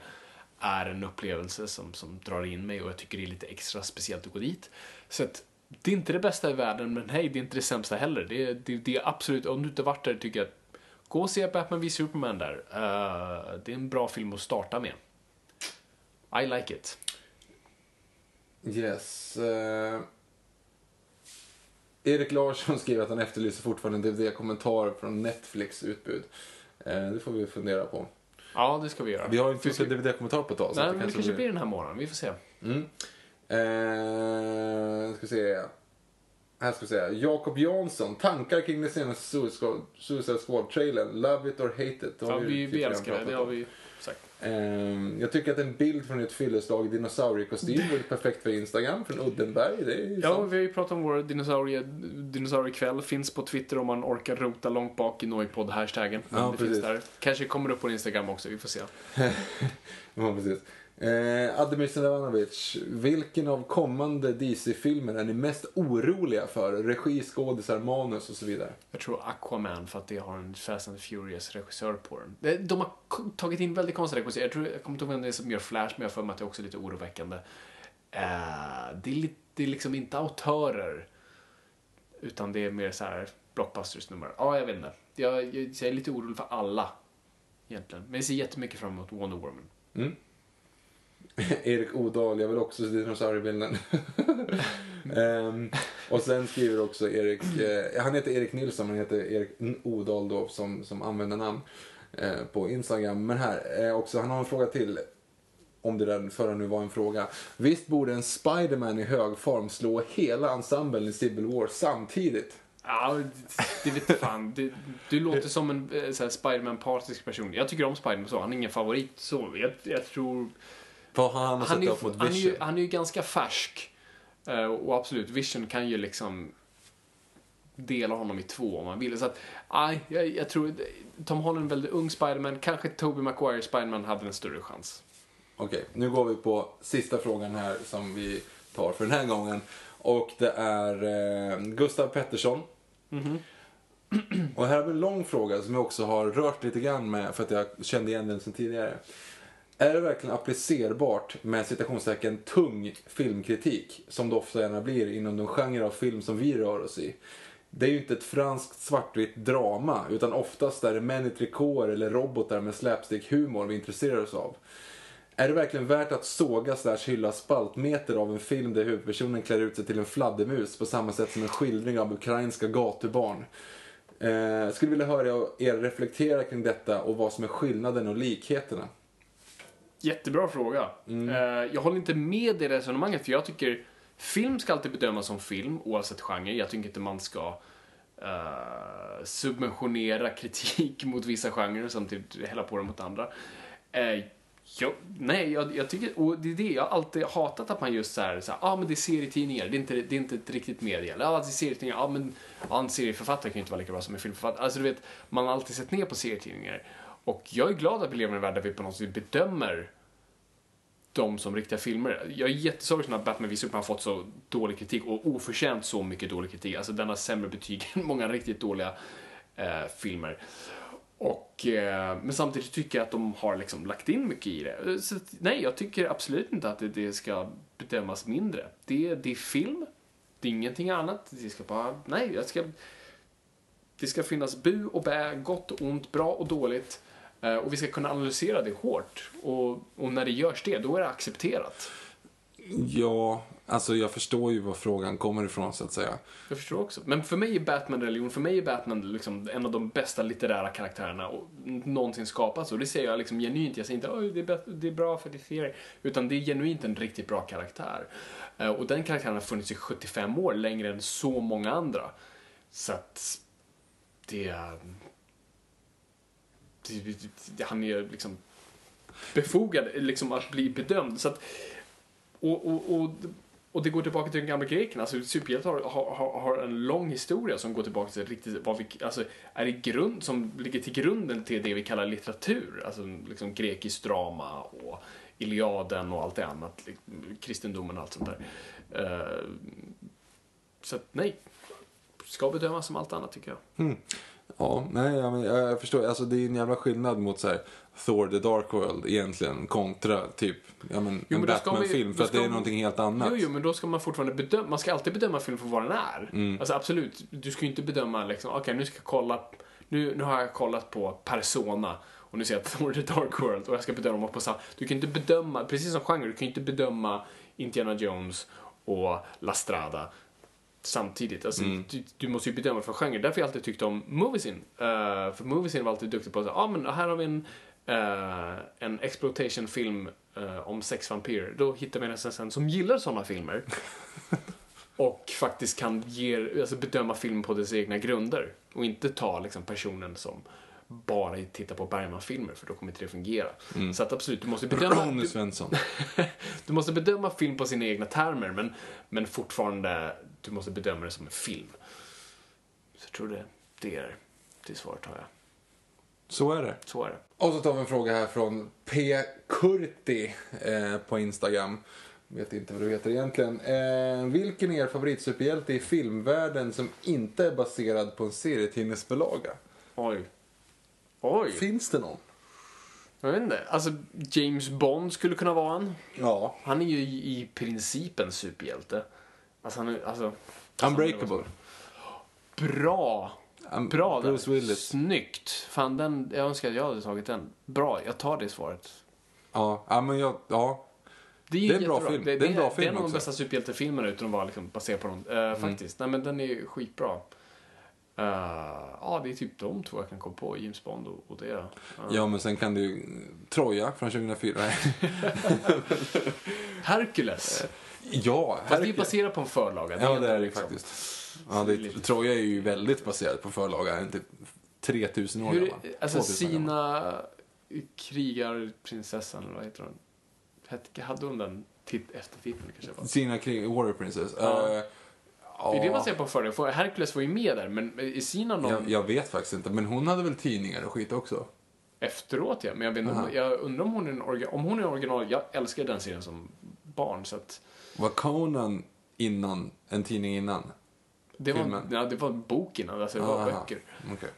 är en upplevelse som drar in mig, och jag tycker det är lite extra speciellt att gå dit. Så att det är inte det bästa i världen, men hej, det är inte det sämsta heller. Det är absolut, om du inte varit där, tycker jag, gå och se Batman vs Superman där. Det är en bra film att starta med. I like it. Yes. Erik Larsson skriver att han efterlyser fortfarande en DVD-kommentar från Netflix utbud. Det får vi fundera på. Ja, det ska vi göra. Vi har inte en DVD-kommentar på ett tag. Nej, men det kanske blir den här morgonen, vi får se. Mm. Här ska vi se. Jakob Jansson, tankar kring den senaste Suicide Squad-trailern, love it or hate it. Ja, vi älskar det, det har vi sagt. Jag tycker att en bild från ett fylleslag i dinosauriekostym är perfekt för Instagram från Uddenberg. Det är vi har ju pratat om våra dinosauriekväll. Finns på Twitter om man orkar rota långt bak i Noipod-hashtaggen. Ja, det finns där. Kanske kommer upp på Instagram också, vi får se. Ja, precis. Ademir Sandanovic, vilken av kommande DC-filmer är ni mest oroliga för? Regi, skådisar, manus och så vidare. Jag tror Aquaman, för att det har en Fast and Furious regissör på den. De har tagit in väldigt konstiga regissörer. Jag kommer inte ihåg vem det är som gör Flash, men jag för mig att det är också lite oroväckande. Det är liksom inte autörer, utan det är mer så här blockbusters-nummer. Ja, jag vet inte. Jag är lite orolig för alla egentligen, men jag ser jättemycket fram emot Wonder Woman. Mm. Erik Odal, jag vill också se dinosauriebilden. Och sen skriver också Erik, han heter Erik Nilsson, han heter Erik Odal då som använder namn på Instagram. Men här också, han har en fråga till, om det där förra nu var en fråga. Visst borde en Spider-Man i hög form slå hela ensemblen i Civil War samtidigt? Ja, det vet fan. Du låter som en så här Spider-Man-partisk person. Jag tycker om Spider-Man så, han är ingen favorit så. Jag tror Vad har han satt upp mot Vision? Han är ju ganska färsk. Och absolut, Vision kan ju liksom dela honom i två om man vill. Så att, jag tror Tom Holland är väldigt ung Spider-Man. Kanske Tobey Maguire Spider-Man hade en större chans. Okej, nu går vi på sista frågan här som vi tar för den här gången. Och det är Gustav Pettersson. Mm-hmm. Och här är en lång fråga som jag också har rört lite grann med för att jag kände igen den sedan tidigare. Är det verkligen applicerbart med citationstecken tung filmkritik som det ofta gärna blir inom de genre av film som vi rör oss i? Det är ju inte ett franskt svartvitt drama utan oftast är det män i trikåer eller robotar med slapstick-humor vi intresserar oss av. Är det verkligen värt att såga/hylla spaltmeter av en film där huvudpersonen klär ut sig till en fladdermus på samma sätt som en skildring av ukrainska gatubarn? Skulle vilja höra er reflektera kring detta och vad som är skillnaden och likheterna. Jättebra fråga. Jag håller inte med i resonemanget för jag tycker film ska alltid bedömas som film oavsett genre. Jag tycker inte man ska subventionera kritik mot vissa genrer samtidigt hälla på dem mot andra. Jag tycker, och det är det jag alltid hatat att man just så här men det är serietidningar, det är inte ett riktigt media. Eller det är serietidningar, en serieförfattare kan ju inte vara lika bra som en filmförfattare. Alltså du vet, man har alltid sett ner på serietidningar. Och jag är glad att vi lever i en värld där vi på något sätt bedömer de som riktiga filmer. Jag är jättesorgsen att Batman vs Superman har fått så dålig kritik och oförtjänt så mycket dålig kritik. Alltså den har sämre betyg än många riktigt dåliga filmer. Och, men samtidigt tycker jag att de har liksom lagt in mycket i det. Så nej, jag tycker absolut inte att det ska bedömas mindre. Det är film, det är ingenting annat. Det ska finnas bu och bä, gott och ont, bra och dåligt. Och vi ska kunna analysera det hårt. Och när det görs det, då är det accepterat. Ja, alltså jag förstår ju var frågan kommer ifrån så att säga. Jag förstår också. Men för mig är Batman religion. För mig är Batman liksom en av de bästa litterära karaktärerna och någonsin skapats. Och det säger jag liksom genuint. Jag säger inte det är bra för det ser. Utan det är genuint en riktigt bra karaktär. Och den karaktären har funnits i 75 år längre än så många andra. Så att han är liksom befogad liksom att bli bedömd. Så att, och det går tillbaka till den gamla grekerna. Alltså superhjältar har en lång historia som går tillbaka till riktigt är det grund som ligger till grunden till det vi kallar litteratur. Alltså liksom grekisk drama och Iliaden och allt det annat, kristendomen och allt sånt där. Så att nej, ska bedömas som allt annat tycker jag. Ja, nej, jag förstår. Alltså det är en jävla skillnad mot så här Thor The Dark World egentligen kontra typ en Batman-film för att det är någonting helt annat. Jo, men då ska man fortfarande bedöma. Man ska alltid bedöma film för vad den är. Alltså absolut, du ska ju inte bedöma liksom nu ska jag kolla. Nu har jag kollat på Persona och nu ser jag Thor The Dark World och jag ska bedöma på samma. Du kan inte bedöma, precis som genre, du kan inte bedöma Indiana Jones och La Strada samtidigt. Alltså, du måste ju bedöma för genre. Därför har jag alltid tyckt om Moviesin. För Moviesin var alltid duktig på att säga men här har vi en exploitation-film om sex vampyrer. Då hittar vi nästan sen som gillar sådana filmer. Och faktiskt kan bedöma film på dess egna grunder. Och inte ta liksom personen som bara titta på Bergman-filmer, för då kommer inte det fungera. Så att absolut, du måste bedöma du måste bedöma film på sina egna termer, men fortfarande du måste bedöma det som en film. Så jag tror det är svaret har jag. Så är det. Och så tar vi en fråga här från P. Kurti på Instagram. Vet inte vad du heter egentligen. Vilken är er favoritsuperhjälte i filmvärlden som inte är baserad på en serietidningsbilaga? Oj. Finns det någon? Jag vet inte. Alltså James Bond skulle kunna vara en. Ja. Han är ju i princip en superhjälte. Alltså han är Unbreakable. Bra. Bruce Willis. Snyggt. Fan den, jag önskar att jag hade tagit den. Bra, jag tar det svaret. Ja. Det är en bra film. Det är en bra film. Det är en av de bästa superhjältefilmerna utan att vara liksom baserad på någon faktiskt. Nej men den är skitbra. Det är typ de två jag kan komma på, James Bond och det. Ja, men sen kan du ju Troja från 2004. Hercules. Ja, fast det är baserat på en förlaga. Ja, det är det liksom. Faktiskt. Ja, Troja är ju väldigt baserat på förlaga, inte 3000 år gammal. Alltså Sina krigarprinsessan, vad heter hon? hade hon den eftertiteln kanske? Sina krig, Warrior Princess. Det är det man ser på förr. För Hercules var ju med där, men i sina någon... jag vet faktiskt inte, men hon hade väl tidningar och skit också? Efteråt, ja. Men jag vet, jag undrar om hon är en original. Jag älskar den serien som barn, så att... Var Conan innan, en tidning innan? Det var, ja, det var en bok innan, alltså det var böcker. Okay.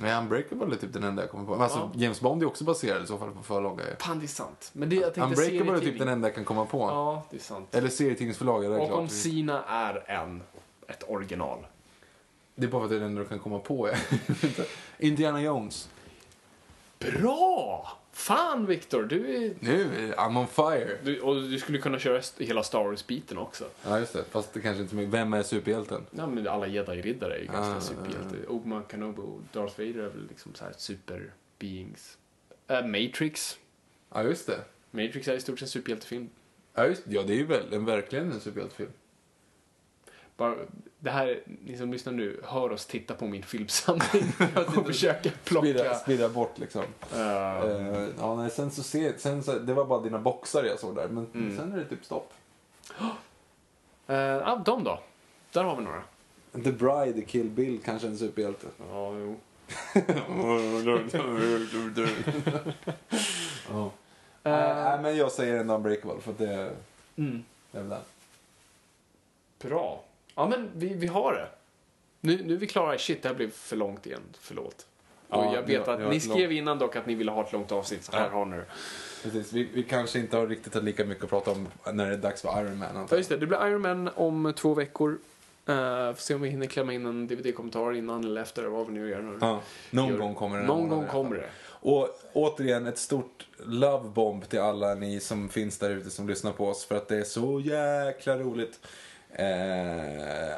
Nej, Unbreakable är typ den enda jag kommer på. Alltså, James Bond är också baserad i så fall på förlagare. Pan, det är sant. Men det, jag tänkte, Unbreakable är typ den enda jag kan komma på. Ja, det är sant. Eller serietidningsförlagare. Och klart. Om Sina är ett original. Det är bara för att det är den du kan komma på. Indiana Jones. Bra! Fan, Victor, du är... Nu, I'm on fire. Du skulle kunna köra hela Star Wars-biten också. Ja, just det. Fast det kanske inte... Vem är superhjälten? Ja, men alla Jedi-riddare är ju ganska superhjälte. Obi-Wan Kenobi och Darth Vader är väl liksom så här super-beings. Matrix. Ja, just det. Matrix är i stort sett en superhjältefilm. Ja, just det. Ja, det är ju väl verkligen en superhjältefilm. Bara, det här, ni som lyssnar nu, hör oss titta på min filmsamling och försöka plocka spira bort liksom. Ja, nej, sen så det var bara dina boxar jag såg där, men sen är det typ stopp. De då? Där har vi några. The Bride, Kill Bill, kanske en superhjälte. Ja, jo. Nej, men jag säger en Unbreakable för att det är väl den. Bra. Ja, men vi har det. Nu är vi klara. Shit, det här blev för långt igen. Förlåt. Och jag vet att ni skrev innan dock att ni ville ha ett långt avsnitt. Så här har ni det. Precis. Vi kanske inte har riktigt haft lika mycket att prata om när det är dags för Iron Man. Ja, just det. Det blir Iron Man om 2 veckor. Får se om vi hinner klämma in en DVD-kommentar innan eller efter. Vad vi nu gör nu. Ja. Någon gång kommer det. Och återigen ett stort lovebomb till alla ni som finns där ute som lyssnar på oss. För att det är så jäkla roligt.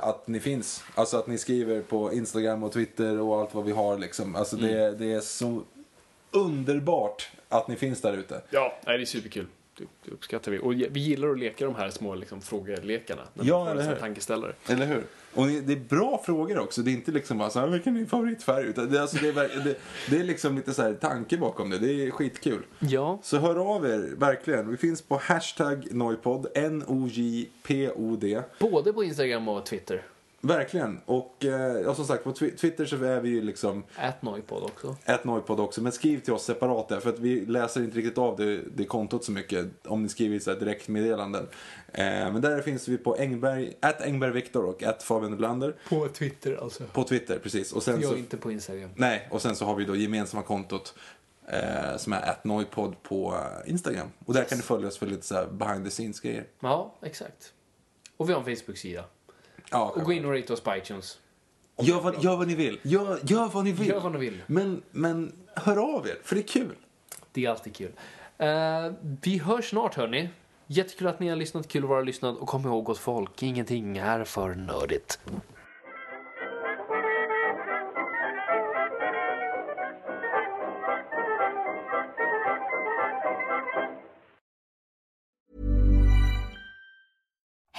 Att ni finns, alltså att ni skriver på Instagram och Twitter och allt vad vi har liksom. Alltså det är så underbart att ni finns där ute. Ja, det är superkul. Det uppskattar vi. Och vi gillar att leka de här små liksom, frågelekarna. Ja, eller hur? Tankeställare. Eller hur? Och det är bra frågor också. Det är inte liksom bara så här, vilken är din favoritfärg? Utan det är liksom lite så här tanke bakom det. Det är skitkul. Ja. Så hör av er, verkligen. Vi finns på #nojpodd, NOJPOD. Både på Instagram och Twitter. Verkligen. Och som sagt, på Twitter så är vi ju liksom @nojpodd också. Men skriv till oss separat där, för att vi läser inte riktigt av det kontot så mycket om ni skriver så här direktmeddelanden. Men där finns vi på @engbergvictor och @Fabian Nordlander. På Twitter alltså. På Twitter, precis. Och sen jag så, inte på Instagram. Nej, och sen så har vi då gemensamma kontot som är @nojpodd på Instagram. Och där kan du följa oss för lite så här behind the scenes grejer. Ja, exakt. Och vi har en Facebook-sida. Ja, och gå in och rita oss på iTunes. Gör vad ni vill. Gör vad ni vill. Men hör av er, för det är kul. Det är alltid kul. Vi hörs snart, hörni. Jättekul att ni har lyssnat, kul att vara lyssnad. Och kom ihåg, gott folk, ingenting är för nördigt.